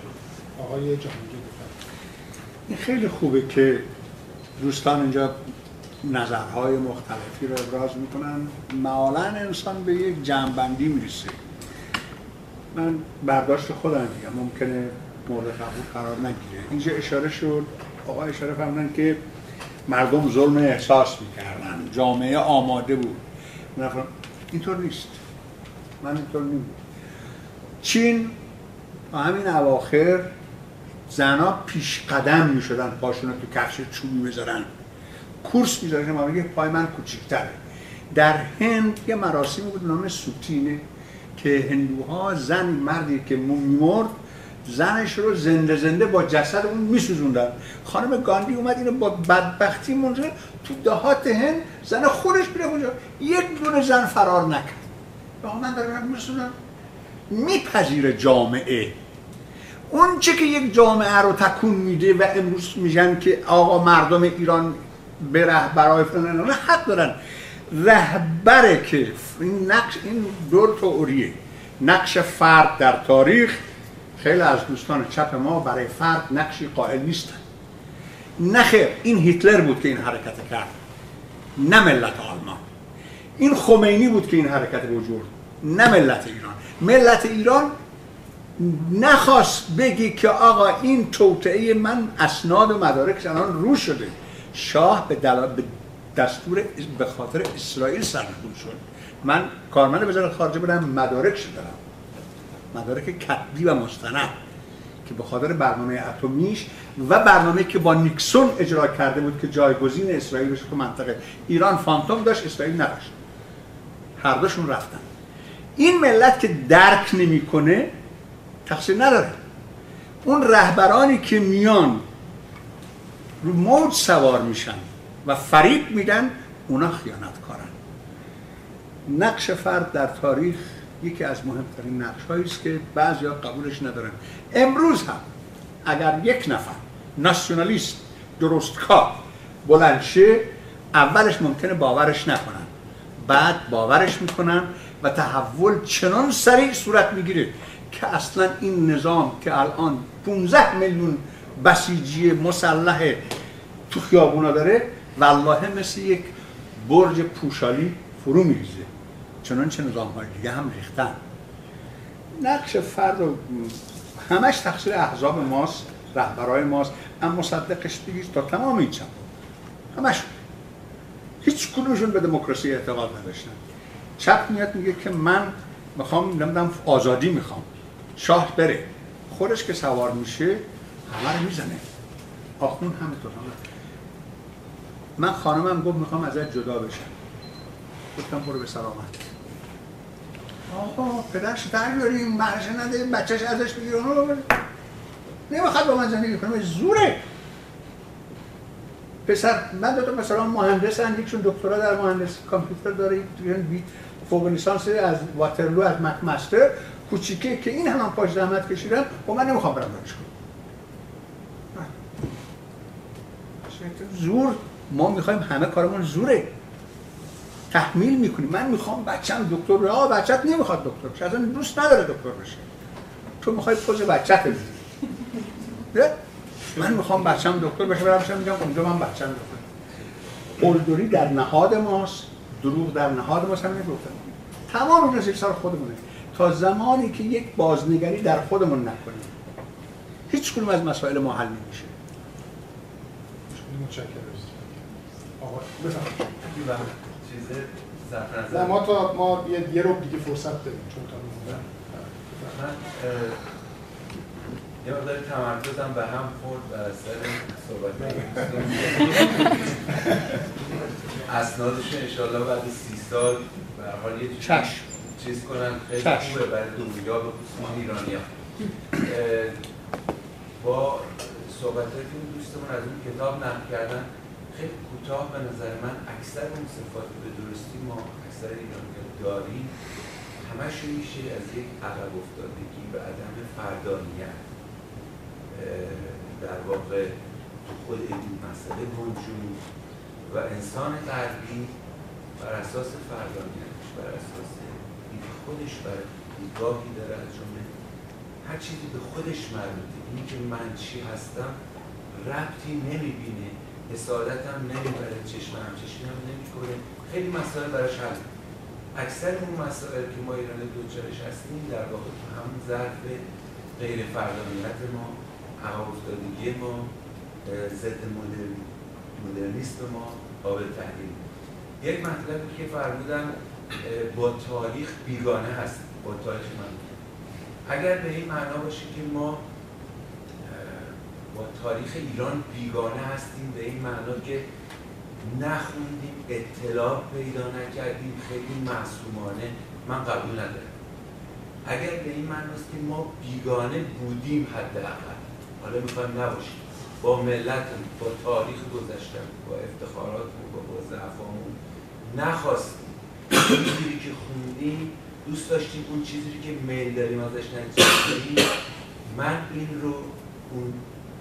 آقای جهانگیر این خیلی خوبه که دوستان اینجا نظرهای مختلفی رو ابراز میکنن، معالاً انسان به یک جنبندی میرسه. من برداشت خودم میگم ممکنه مورد قبول قرار نگیره. اینجا اشاره شد، آقا اشاره فرمودن که مردم ظلم احساس میکردن، جامعه آماده بود. من اینطور نیست، من اینطور نیم. چین همین اواخر زنا پیش قدم میشدن پاشون رو تو کفش چوبی میذارن کورس میذارن ما میگه پای من کوچیک‌تره. در هند یه مراسمی بود نام سوتینه که هندوها زن مردی که میمرد زنش رو زنده زنده با جسد اون میسوزوندن. خانم گاندی اومد اینو با بدبختی مونده تو دهات هند زن خودش میره اونجا یک دونه زن فرار نکرد. با من دارم میسوزونم میپذیره جامعه اون چه که یک جامعه رو تکون میده و امروز میگن که آقا مردم ایران به رهبرای فلان حق دارن. رهبره که این دور تئوریه نقش فرد در تاریخ. خیلی از دوستان چپ ما برای فرد نقشی قائل نیستن. نخیر، این هیتلر بود که این حرکت کرد، نه ملت آلمان. این خمینی بود که این حرکت وجود نه ملت ایران. ملت ایران نخواست بگی که آقا این توطئه من اسناد و مدارک الان رو شده. شاه به دستور به خاطر اسرائیل سرنگون شد. من کارمند وزارت خارجه بودم، مدارک شدم، مدارک کتبی و مستند که به خاطر برنامه اتمیش و برنامه که با نیکسون اجرا کرده بود که جایگزین اسرائیل بشه تو منطقه، ایران فانتوم داشت، اسرائیل نداشت، هر دوشون رفتن. این ملت که درک نمیکنه تقصیر نداره. اون رهبرانی که میان رو موج سوار میشن و فریب میدن، اونا خیانت کارن. نقش فرد در تاریخ یکی از مهمترین نقش‌هایی است که بعضیا قبولش ندارن. امروز هم اگر یک نفر ناسیونالیست درستکار بلند شه، اولش ممکنه باورش نکنن، بعد باورش میکنن و تحول چنان سریع صورت میگیره که اصلا این نظام که الان 15 میلیون بسیجی مسلح تو خیابونا داره، والله مثل یک برج پوشالی فرو میریزه، چنانچه نظام‌های دیگه هم ریختن. نقش فرد و همش تقصیر احزاب ماست، رهبرای ماست، اما مصدقش دیگه تا تمام این چند همش هیچ کدومشون به دموکراسی اعتقاد نداشتن. چپ میاد میگه که من میخوام، نمیدونم، آزادی میخوام، شاه بره، خودش که سوار میشه همه رو میزنه. آخوند همینطور. من خانمم گفت میخوام ازت جدا بشم، گفتم برو به سلامت. آقا پدرش در بیاریم، مرشه نده، بچهش ازش بگیر، نمیخواد با من زندگی کنم، زوره. پسر من، دوتا پسران مهندسن، یکشون دکترا در مهندسی کامپیوتر داره، یک فوق لیسانس از واترلو از مک مستر کوچیکه که این همان پاش زحمت کشیدن و من نمیخوام برم دانشگاه. زور، ما میخوایم همه کارمون زوره. تحمیل میکنی، من میخوام بچه‌م دکتر بشه. آقا بچه‌ت نمیخواد دکتر بشه، اصلا دوست نداره دکتر بشه، تو میخوای پوز بچه‌ت بزنی. من میخوام بچه‌م دکتر بشه، برام میگم اونجا من بچه‌م دکتر. قلدری در نهاد ماست، دروغ در نهاد ماست، هم نگفتم. تمام اون رسیل سر خودمونه. تا زمانی که یک بازنگری در خودمون نکنیم، هیچ کدوم از مسائل ما حل نمیشه. متشکرم. آقا بفرمایید. نه ما تا ما یه رو دیگه فرصت داریم، چون تا میمونم من یه مقدار تمرکزم به هم خورد و سر صحبت اسنادشون انشاءالله بعد 30 سال به هر حال یه چیز کنن، خیلی خوبه برای دنیا، به خصوص ایرانی‌ها. با صحبتایی که دوستمون از اون کتاب نقل کردن، خیلی کوتاه به نظر من اکثر اون صفات به درستی ما اکثر ایرانی‌ها داریم، همش میشه از یک عقب افتادگی و عدم فردانیت در واقع تو خود این مسئله موجود و انسان غربی بر اساس فردانیتش، بر اساس دید خودش، بر دیدگاهی داره از جمله هر چیزی به خودش مربوطه. این که من چی هستم ربطی نمیبینه، حسادت هم نمیبره، چشم همچشمی هم نمیکنه، خیلی مسائل براش حل. اکثر اون مسائل که ما ایران دوچارش هستیم در واقع تو همون ظرف غیر فردانیت ما، عقب افتادگی ما، ضد مدرنیست ما قابل تحلیل. یک مطلبی که فرمودن با تاریخ بیگانه هست، با تاریخ من اگر به این معنا باشه که ما با تاریخ ایران بیگانه هستیم، به این معنا که نخوندیم، اطلاع پیدا نکردیم، خیلی معصومانه، من قبول ندارم. اگر به این معناست که ما بیگانه بودیم حداقل، حالا میخوایم نباشیم، با ملت، با تاریخ گذشتم، با افتخاراتمون، با ضعفامون نخواستیم، اون چیزی که خوندیم دوست داشتیم، اون چیزی که میل داریم ازش نگذشتیم، من این رو اون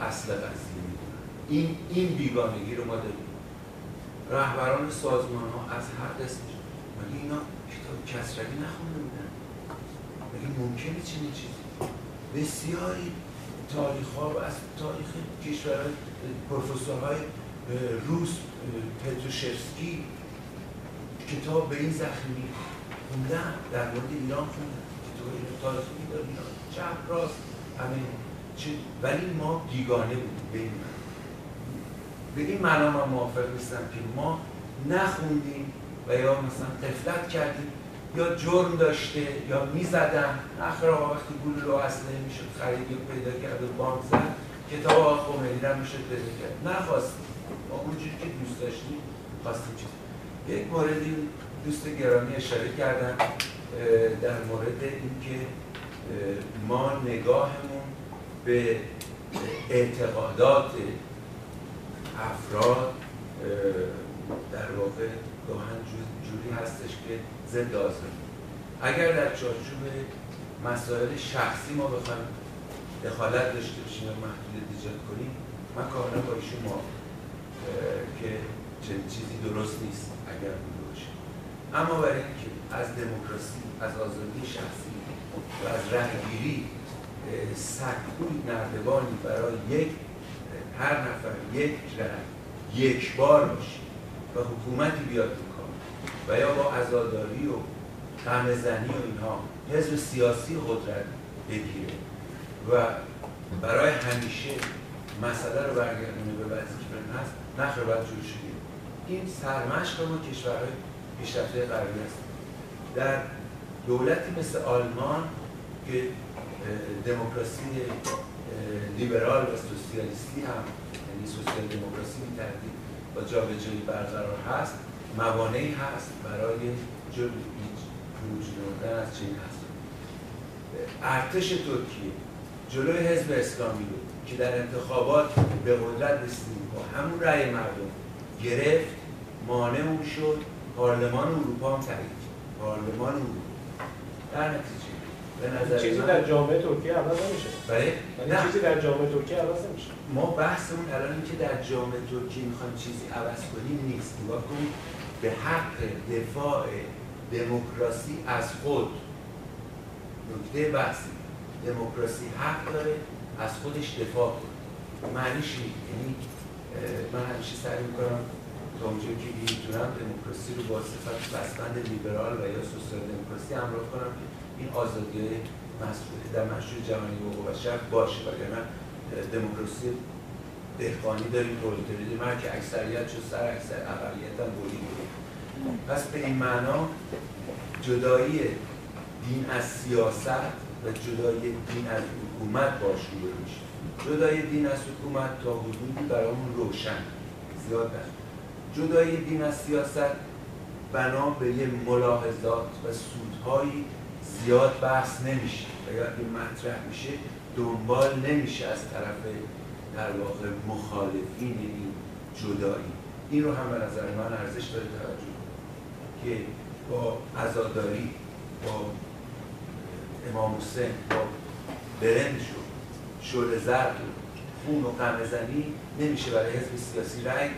اصل قضیه میدونم. این بیگانگی رو ما داریم. رهبران سازمان ها از هر دست، مگه اینا کتاب کسروی نخونده بودن؟ مگه ممکنه چنین چیزی؟ بسیاری تاریخ ها و از تاریخ کشورهای پروفسورهای روس، پتروشفسکی، کتاب به این زخمی خوندم در مورد ایران خوندم که تو تاریخ ایران چپ راست همین چه، ولی ما بیگانه بودیم. به این معنا من موافق نیستم که ما نخوندیم و یا مثلا قفلت کردیم یا جرم داشته یا میزدن اخرها وقتی گول رو اصله میشد خریدی و پیدا کرد و بانک زد کتاب آقا خمینی رو میشد پیدا کرد. نخواستیم ما اونجوری که دوست داشتیم خواستیم چیز. یک موردی دوست گرامی اشاره کردن در مورد اینکه ما نگاهمون به اعتقادات افراد در واقع گاهن جوری هستش که ضد آزادی. اگر در چارچوب مسائل شخصی ما بخوایم دخالت داشته باشیم و محدودیت ایجاد کنیم، من کاملا با ایشون موافقم که چنین چیزی درست نیست اگر بوده باشه. اما برای اینکه از دموکراسی، از آزادی شخصی و از رأی‌گیری سکوی نردبانی برای یک هر نفر یک رأی یک بار باشه و حکومتی بیاد تو کار و یا با عزاداری و طعنه‌زنی و اینها حزب سیاسی قدرت بگیره و برای همیشه مسئله رو برگردونه به وضعی که برن هست، نخ رو باید جور شدیم. این سرمشق ما کشورهای پیشرفته غربی است. در دولتی مثل آلمان که دموکراسی لیبرال و سوسیالیستی هم، یعنی سوسیال دموکراسی می‌تردید با جابجایی برقرار هست، موانعی هست برای جلوگیری از چنین مسائل. ارتش ترکیه جلوی حزب اسلامی رو که در انتخابات به قدرت رسید با همون رأی مردم گرفت، مانع اون شد، پارلمان اروپا هم تایید پارلمان اروپا. در نتیجه چیزی در جامعه ترکیه عوض نمیشه. بله؟ چیزی در جامعه ترکیه عوض نمیشه. ما بحثمون الان این که در جامعه ترکیه میخوایم چیزی عوض کنیم نیست. نگاه کنید به حق دفاع دموکراسی از خود. نکته بحثی. دموکراسی حق داره از خودش دفاع کنه. معنیش اینه، یعنی من همیشه سعی میکنم تا اونجایی که میتونم دموکراسی رو با صفت بستند لیبرال و یا سوسیال دموکراسی همراه کنم که این آزادی مسئولیت در مشروع جهانی حقوق بشر باشه، وگرنه دموکراسی دهقانی داریم، پرولتاری داریم، هر که اکثریت شد سر اقلیت هم برید. پس به این معنا جدایی دین از سیاست و جدایی دین از حکومت باش روبرو میشه. جدایی دین از حکومت تا حدودی برامون روشن زیاد نشد. جدایی دین از سیاست بنا به یه ملاحظات و سودهایی زیاد بحث نمیشه و یا این مطرح میشه دنبال نمیشه از طرف در واقع مخالفین این جدایی. این رو هم به نظر من ارزش داره توجه که با عزاداری با امام حسین با برنج و شعله زرد و خون و قمه‌زنی نمیشه برای حزب سیاسی رأی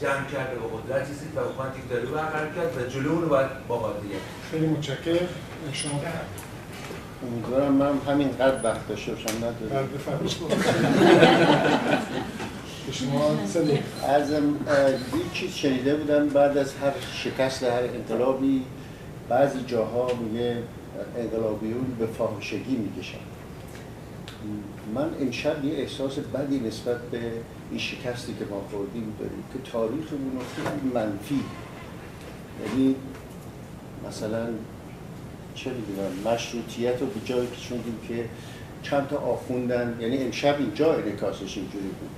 جمع کرده و قدرت چیزی و حکومت یک داروی برقرار کرد و جلو رو باید با قاضیه. خیلی متشکرم. شما امیدوارم من همینقدر وقت داشته باشم ندارم. بفرمایید. شما صدیق ازم یک چیز شنیده بودم بعد از هر شکست هر انقلابی بعضی جاها میگه انقلابیون به فاحشگی میکشن. من امشب یه احساس بدی نسبت به این شکستی که ما خوردیم داریم که تاریخمون خیلی منفی، یعنی مثلا چه می‌دونم مشروطیت رو به جایی کشوندیم که چند تا آخوندن، یعنی امشب اینجا انعکاسش اینجوری بود.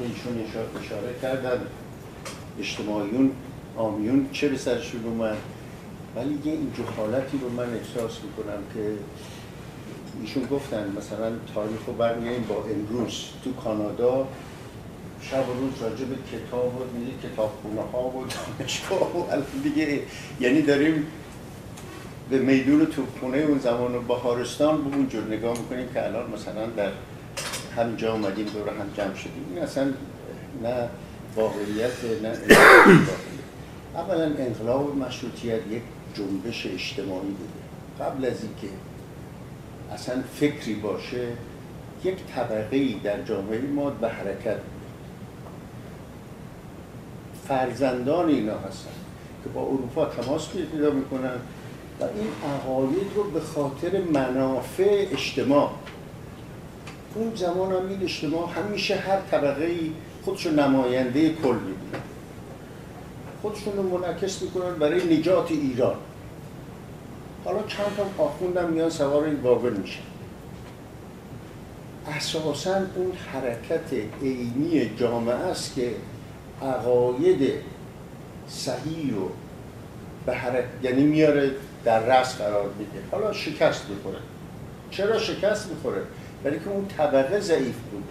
ایشون اشاره کردن اجتماعیون عامیون چه به سرشون اومد، ولی یه اینجور حالتی رو من احساس میکنم که ایشون گفتن مثلا تاریخ رو برمیاریم با امروز. تو کانادا شب و روز راجع به کتاب و میدید کتابخونه ها و دانشگاه و دیگه، یعنی داریم به میدون توپخونه اون زمان و بهارستان به اونجور نگاه میکنیم که الان مثلا در همینجا اومدیم دور هم جمع شدیم. این اصلا نه واقعیت نه انقلاب. اولا انقلاب مشروطیت یک جنبش اجتماعی بوده. قبل از اینکه اصلا فکری باشه یک طبقه‌ای در جامعه ما به حرکت فرزندان اینا هستن که با اروپا تماس پیدا میکنن و این عقاید رو به خاطر منافع اجتماع. اون زمان هم این اجتماع همیشه هر طبقه‌ای خودشو نماینده کل می‌دونه، خودشون رو منعکس میکنن برای نجات ایران. حالا چند تا آخوندم میان سوار این واگن میشن. اساساً اون حرکت عینی جامعه است که عقاید صحیح رو به یعنی میاره در رأس قرار میده. حالا شکست میخوره. چرا شکست میخوره؟ برای که اون طبقه ضعیف بوده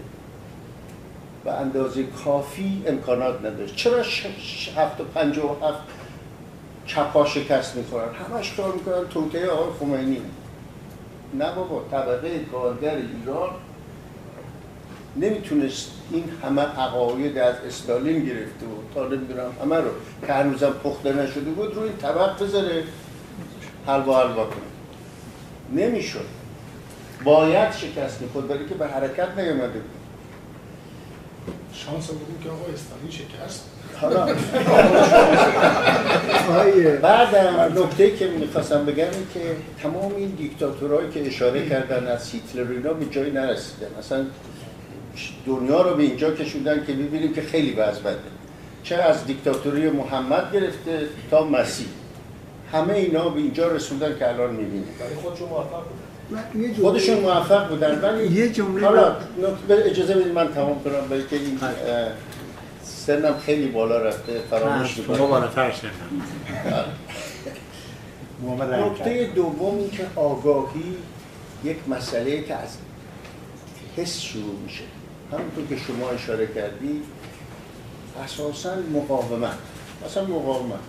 و اندازه کافی امکانات نداشت. چرا 757 چپا شکست میخورن؟ همش کار میکنن توطئه آقای خمینی. نه بابا، طبقه کارگر ایران نمیتونست این همه عقاید از استالین گرفته و تا نمیدونم همه رو که هنوزم پخته نشده بود رو این طبق بذاره حلوا کنه. نمیشد، باید شکست میخورد برای که به حرکت نیامده بود. شانس بودیم که آقا استالین شکست. حالا بعدم نکته‌ای که می‌خواستم بگم این که تمام این دیکتاتورهایی که اشاره کردن از هیتلر و اینا به جایی نرسیدن، اصلا دنیا رو به اینجا کشوندن که ببینیم که خیلی وضع بده، چه از دیکتاتوری محمد گرفته تا مسیح، همه اینا به اینجا رسوندن که الان می‌بینیم. برای خودشون موفق بودن، خودشون موفق بودن. ولی یه جمله حالا اجازه بدید من تمام کنم برای که این سنم خیلی بالا رفته، فراموش می‌کنم. شما بالاتر شدن. نکته دوم این که آگاهی یک مسئله که از حس شروع میشه. همونطور که شما اشاره کردی، اساساً مقاومت. مثلا مقاومت.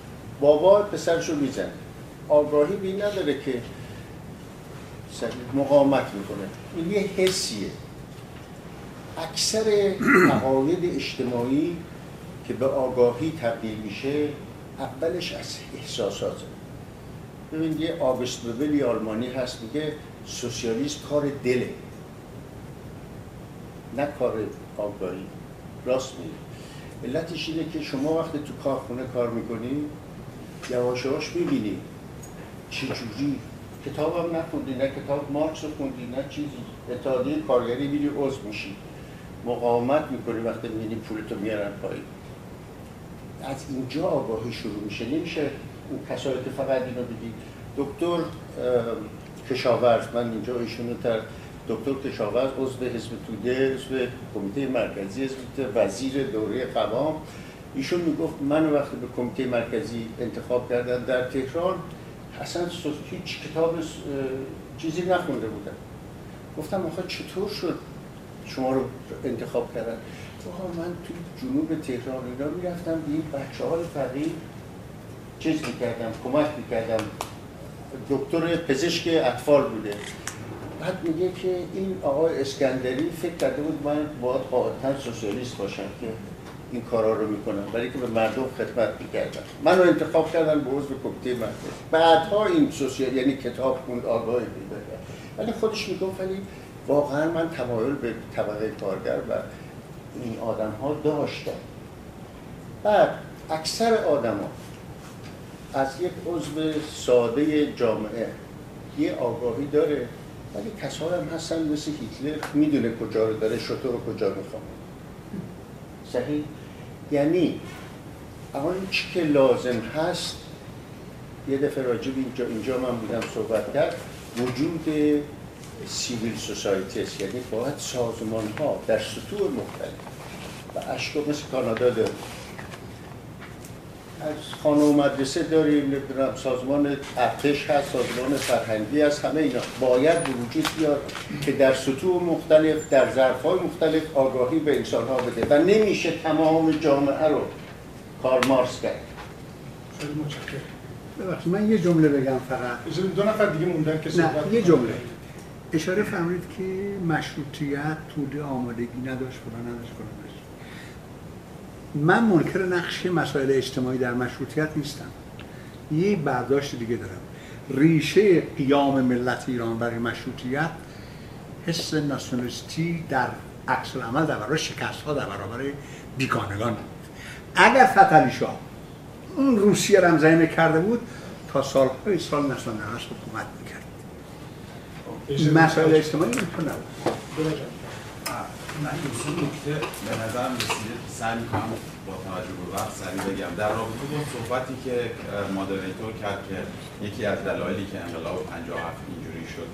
بابا پسرشو میزنه. آگاهی بین نداره که مقاومت میکنه. این یه حسیه. اکثر عقاید اجتماعی که به آگاهی تبدیل میشه اولش از احساساته. ببین یه آگوست ببلی آلمانی هست میگه سوسیالیسم کار دله، نه کار آگاهی. راست میگه. علتش اینه که شما وقتی تو کارخونه کار میکنی یواش یواش میبینی چجوری، کتاب هم نخوندی، نه کتاب مارکس رو خوندی، نه چیزی، اتحادیه کارگری میری عضو میشی، مقاومت میکنی وقتی میبینی پولتو میارن پایین. از اینجا آگاهی شروع میشه. نمیشه اون کسایی که فقط اینو بگی. دکتر کشاورز، من اینجا ایشونو تر دکتر کشاورز عضو حزب توده، عضو کمیته مرکزی حزب توده، وزیر دوره قوام، ایشون میگفت من وقتی به کمیته مرکزی انتخاب کردن در تهران اصلا هیچ کتاب چیزی نخونده بودم. گفتم آخه چطور شد شما رو انتخاب کردن؟ آخه من تو جنوب تهران اینا میرفتم به این بچه‌های فقیر چیز میکردم، کمک میکردم. دکتر پزشک اطفال بوده. بعد میگه که این آقای اسکندری فکر کرده بود من باید قاطعاً سوسیالیست باشم که این کارا رو میکنم، برای که به مردم خدمت میکردم. منو انتخاب کردن به عضو کمیته مرکزی. بعدها این سوسیال یعنی کتاب خوند، آگاهی پیدا کرد. ولی خودش میگفت ولی واقعا من تمایل به طبقه کارگر و این آدم ها داشتم. بعد اکثر آدم ها از یک عضو ساده جامعه یه آگاهی داره، ولی کسایی هم هستن مثل هیتلر میدونه کجا رو داره، شطور رو کجا میخوام. صحیح؟ یعنی اون چی که لازم هست، یه دفعه راجب اینجا من بودم صحبت کرد، وجود سیویل سوسایتی است. یعنی باید سازمان ها در سطوح مختلف و اشکال مثل کانادا داریم، از خانه و مدرسه داریم، سازمان ارتش هست، سازمان فرهنگی هست، همه اینا باید به وجود بیاد که در سطوح مختلف در ظرفهای مختلف آگاهی به انسان ها بده و نمیشه تمام جامعه رو کار مارس کرد. خیلی متشکرم. ببخشید من یه جمله بگم فقط. دو نفر دیگه موندن که صحبت. یه جمله. اشاره فرمودید که مشروطیت توده آمادگی نداشت نداشت. من منکر نقش مسائل اجتماعی در مشروطیت نیستم. یه برداشت دیگه دارم. ریشه قیام ملت ایران برای مشروطیت حس ناسیونالیستی در عکس‌العمل در برابر شکست‌ها در برابر بیگانگان بود. اگر فتحعلی شاه اون روسیه رمزنه کرده بود، تا سالهای سال نسلانه هست حکومت میکرد. مسائل اجتماعی تو نبود. من این نکته به نظرم رسیده که سعی میکنم با توجه به وقت سریع بگم در رابطه با صحبتی که مادریتور کرد که یکی از دلایلی که انقلاب 57 اینجوری شد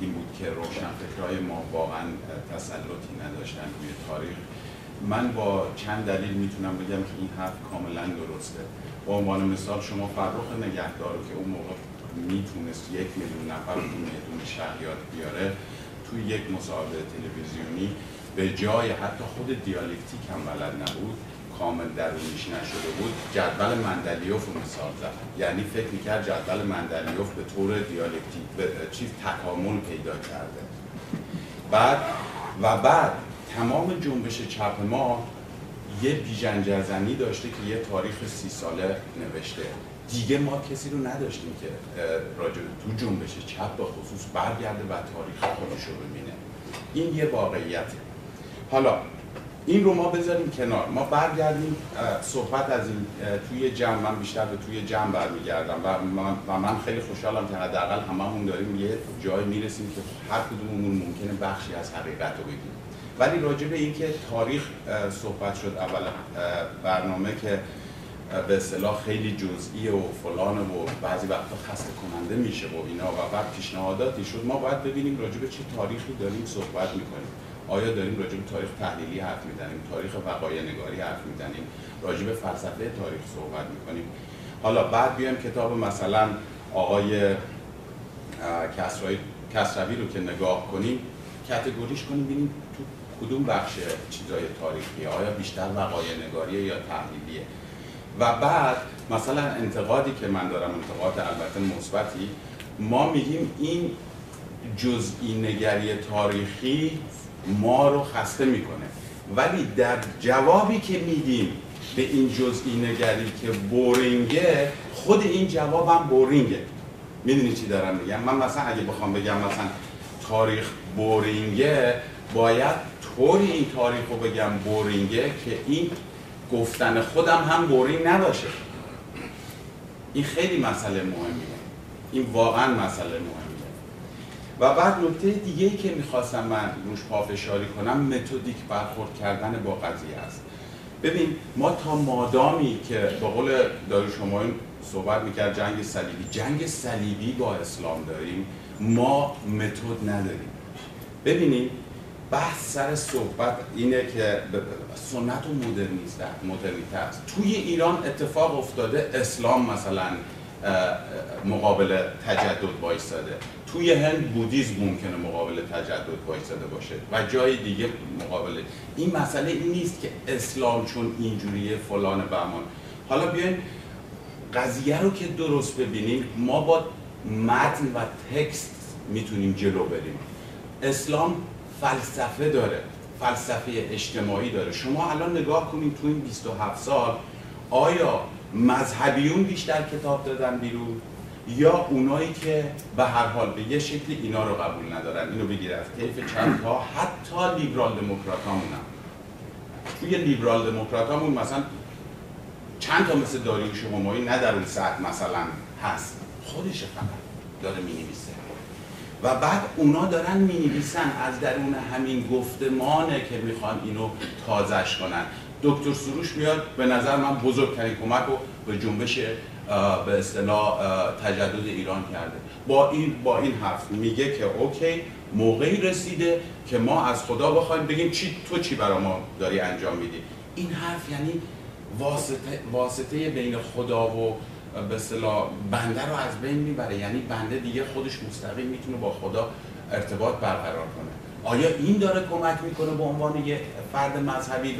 این بود که روشنفکرهای ما واقعا تسلطی نداشتن روی تاریخ. من با چند دلیل میتونم بگم که این حرف کاملا درسته. با عنوان مثال شما فرخ نگهدار که اون موقع میتونست 1 میلیون نفر رو میدون شهریات بیاره توی یک مصاحبه تلویزیونی به جای حتی خود دیالکتیک هم بلد نبود، کامل درونیش نشده بود، جدول مندلیوف رو مثال زد. یعنی فکر میکرد جدول مندلیوف به طور دیالکتیک به چیز تکامل پیدا کرده. بعد تمام جنبش چپ ما یه بیژنجزنی داشته که یه تاریخ 30 ساله نوشته. دیگه ما کسی رو نداشتیم که راجع تو جنبش چپ به خصوص برگرده و تاریخ خودش رو ببینه. این یه واقعیته. حالا این رو ما بذاریم کنار، ما برگردیم صحبت از این توی جمع. من بیشتر به توی جمع برمیگردم و من خیلی خوشحالم که حداقل هممون داریم یه جای میرسیم که هر کدوممون ممکنه بخشی از حقیقت رو بگیم. ولی راجع به این که تاریخ صحبت شد اول برنامه که به اصطلاح خیلی جزئیه و فلانه و بعضی وقتا خسته کننده میشه و اینا و بعد پیشنهاداتی شد، ما باید ببینیم راجع به چه تاریخی داریم صحبت میکنیم. آیا داریم راجع به تاریخ تحلیلی حرف میزنیم، تاریخ وقایع نگاری حرف میزنیم، راجع به فلسفه تاریخ صحبت میکنیم. حالا بعد بیایم کتاب مثلا آقای کسروی رو که نگاه کنیم، کاتگوریش کنیم ببینیم تو کدوم بخش چیزای تاریخیه، آیا بیشتر وقایع نگاریه یا تحلیلیه. و بعد مثلا انتقادی که من دارم، انتقاد البته مثبتی، ما میگیم این جزئی نگری تاریخی ما رو خسته میکنه، ولی در جوابی که میدیم به این جزئی نگری که بورینگه، خود این جوابم بورینگه. میدونی چی دارم میگم؟ من مثلا اگه بخوام بگم مثلا تاریخ بورینگه، باید طوری این تاریخ رو بگم بورینگه که این گفتن خودم هم بورینگ نباشه. این خیلی مسئله مهمیه، این واقعا مسئله مهمیه. و بعد نکته دیگه‌ای که میخواستم من روش پافشاری کنم، متدیک برخورد کردن با قضیه است. ببین ما تا مادامی که به قول داروشمایون صحبت میکرد جنگ صلیبی با اسلام داریم، ما متد نداریم. ببینید بحث سر صحبت اینه که سنت و مدرنیته است. توی ایران اتفاق افتاده، اسلام مثلا مقابل تجدد وایساده. توی هند بودیسم ممکنه مقابل تجدد وایساده باشه و جای دیگه مقابل. این مسئله این نیست که اسلام چون اینجوریه فلان بهمان. حالا بیاین قضیه رو که درست ببینیم، ما با متن و تکست میتونیم جلو بریم. اسلام فلسفه داره، فلسفه اجتماعی داره. شما الان نگاه کنید تو این 27 سال آیا مذهبیون بیشتر کتاب دادن بیرون یا اونایی که به هر حال به یه شکلی اینا رو قبول ندارن؟ اینو بگیر از طیف چند تا، حتی لیبرال دموکراتامون هم. توی لیبرال دموکراتامون مثلا چند تا مثل داریوش همایی نه در اون سطح مثلا هست، خودش خبر داره مینویسه. و بعد اونا دارن مینویسن از درون همین گفتمانه که میخوان اینو تازهش کنن. دکتر سروش میاد به نظر من بزرگترین کمک رو به جنبش به اصطلاح تجدد ایران کرده. با این حرف میگه که اوکی موقعی رسیده که ما از خدا بخوایم بگیم تو چی برای ما داری انجام میدی. این حرف یعنی واسطه بین خدا و به اصطلاح بنده رو از بین میبره. یعنی بنده دیگه خودش مستقیم میتونه با خدا ارتباط برقرار کنه. آیا این داره کمک میکنه به عنوان یه فرد مذهبی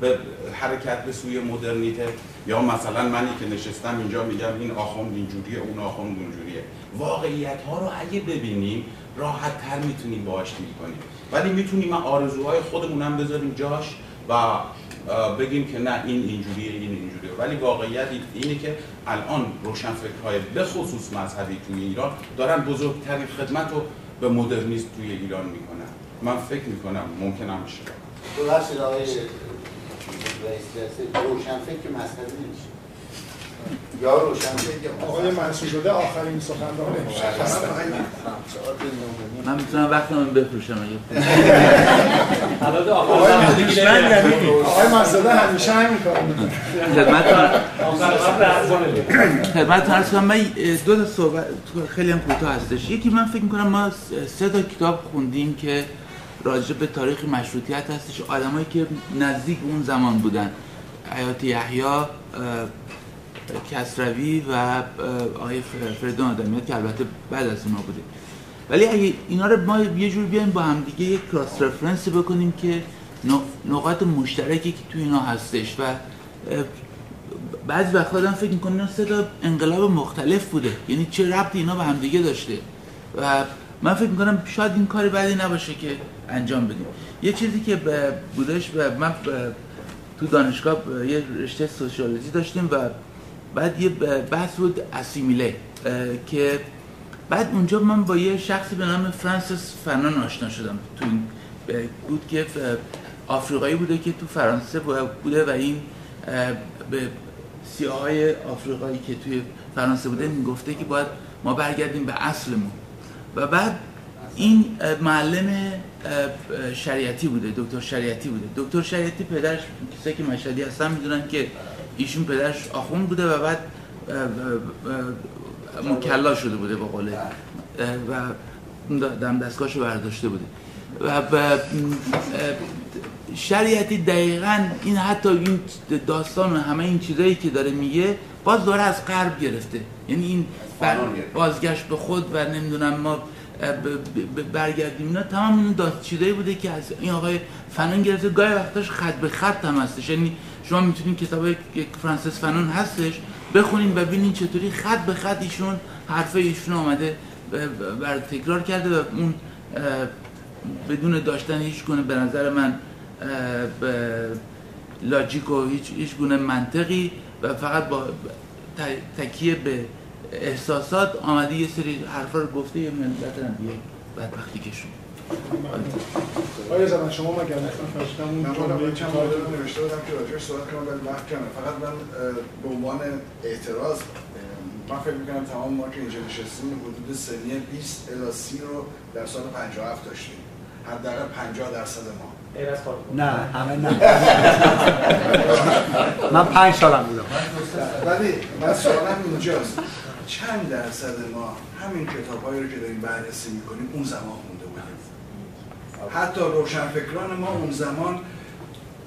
به حرکت به سوی مدرنیته؟ یا مثلا منی که نشستم اینجا میگم این آخوند اینجوریه اون آخوند اونجوریه. واقعیت ها رو اگه ببینیم راحت تر میتونیم باهاش دیل کنیم، ولی میتونیم آرزوهای خودمونم بذاریم جاش و بگیم که نه این اینجوریه این اینجوریه. ولی واقعیت اینه که الان روشنفکرهای به خصوص مذهبی توی ایران دارن بزرگترین خدمت رو به مدرنیسم توی ایران میکنن. من فکر میکنم ممکنه میشه. درست آقای رئیس جلسه روشنفکر مذهبی نمیشه. یا روشن بگم آقای منصور زاده آخرین سخنرانه من میتونم وقتم بفروشم حالا آخر دیگه آقای منصور زاده همیشه همین کارو میکنه خدمت عرض کنم. من دو تا صحبت خیلی هم کوتاه هستش. یکی من فکر میکنم ما سه تا کتاب خوندیم که راجع به تاریخ مشروطیت هستش، آدمایی که نزدیک اون زمان بودن، حیات یحیی، کسروی و آقای فردون آدمیات که البته بعد از اونا بوده. ولی اگه اینا رو ما یه جور بیایم با هم دیگه یک کراس رفرنس بکنیم که نقاط مشترکی که تو اینا هستش و بعضی وقتا آدم فکر می‌کنه اینا سه تا انقلاب مختلف بوده، یعنی چه ربطی اینا به هم دیگه داشته. و من فکر می‌کنم شاید این کار بعدی نباشه که انجام بدیم. یه چیزی که بودش و من تو دانشگاه یه رشته سوشیولوژی داشتیم و بعد یه بحث بود اسیمیله که بعد اونجا من با یه شخصی به نام فرانتس فانون آشنا شدم. تو این بود که آفریقایی بوده که تو فرانسه بوده و این به سیاهای آفریقایی که توی فرانسه بوده میگفته که باید ما برگردیم به اصلمون. و بعد این معلم شریعتی بوده، دکتر شریعتی بوده. دکتر شریعتی پدرش، کسایی که مشهدی هستن میدونن که ایشون پدرش آخوند بوده و بعد مکلا شده بوده با قوله و دم دستگاهشو برداشته بوده و شریعتی دقیقاً این حتی این داستان و همه این چیزایی که داره میگه باز داره از غرب گرفته، یعنی این بازگشت به خود و نمیدونم ما برگردیم اینا تمام این چیزایی بوده که از این آقای فنون گرفته. گاهی وقتاش خط به خط هم هستش، یعنی شما میتونید کتاب فرانسس فانون هستش بخونید و ببینید چطوری خط به خط ایشون حرفه ایشون آمده بر تکرار کرده و اون بدون داشتن هیچ گونه به نظر من لاجیک و هیچ گونه منطقی و فقط با تکیه به احساسات آمده یه سری حرفا رو گفته یه ملت هم بیه بدبختی کشون. آیا زمان شما مگر نفرشتم اون جمعه چند مورد نوشته بودم که راجعش صحبت کنم ولی وقت کمه. فقط من به عنوان اعتراض من فکر میکنم تمام ما که اینجا نشستیم حدود سنی 20 الی 30 رو در سال 57 داشتیم، حداقل 50% ما. نه همه نه، من 5 سالم بودم. ولی من سوالم اینجاست چند درصد ما همین کتاب‌هایی رو که داریم بررسی می‌کنیم اون زمان خونده بودیم؟ حتی روشنفکران ما اون زمان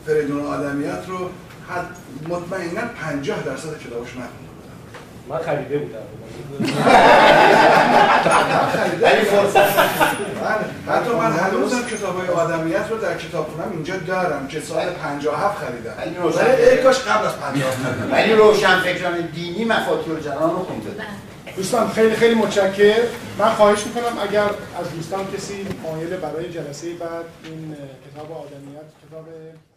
فریدون آدمیات رو مطمئناً 50% کتابش نخونده بودن. من خریده بودم ولی فرصت حتی من هنوزم کتاب‌های آدمیت رو در کتابخونه‌ام اینجا دارم که سال 57 خریدم. ولی ای کاش قبل از 57 خریدم. ولی روشنفکران دینی مفاتیح الجنان رو خونده. دوستان خیلی خیلی متشکرم. من خواهش می‌کنم اگر از دوستان کسی مایل برای جلسه بعد این کتاب آدمیت، کتاب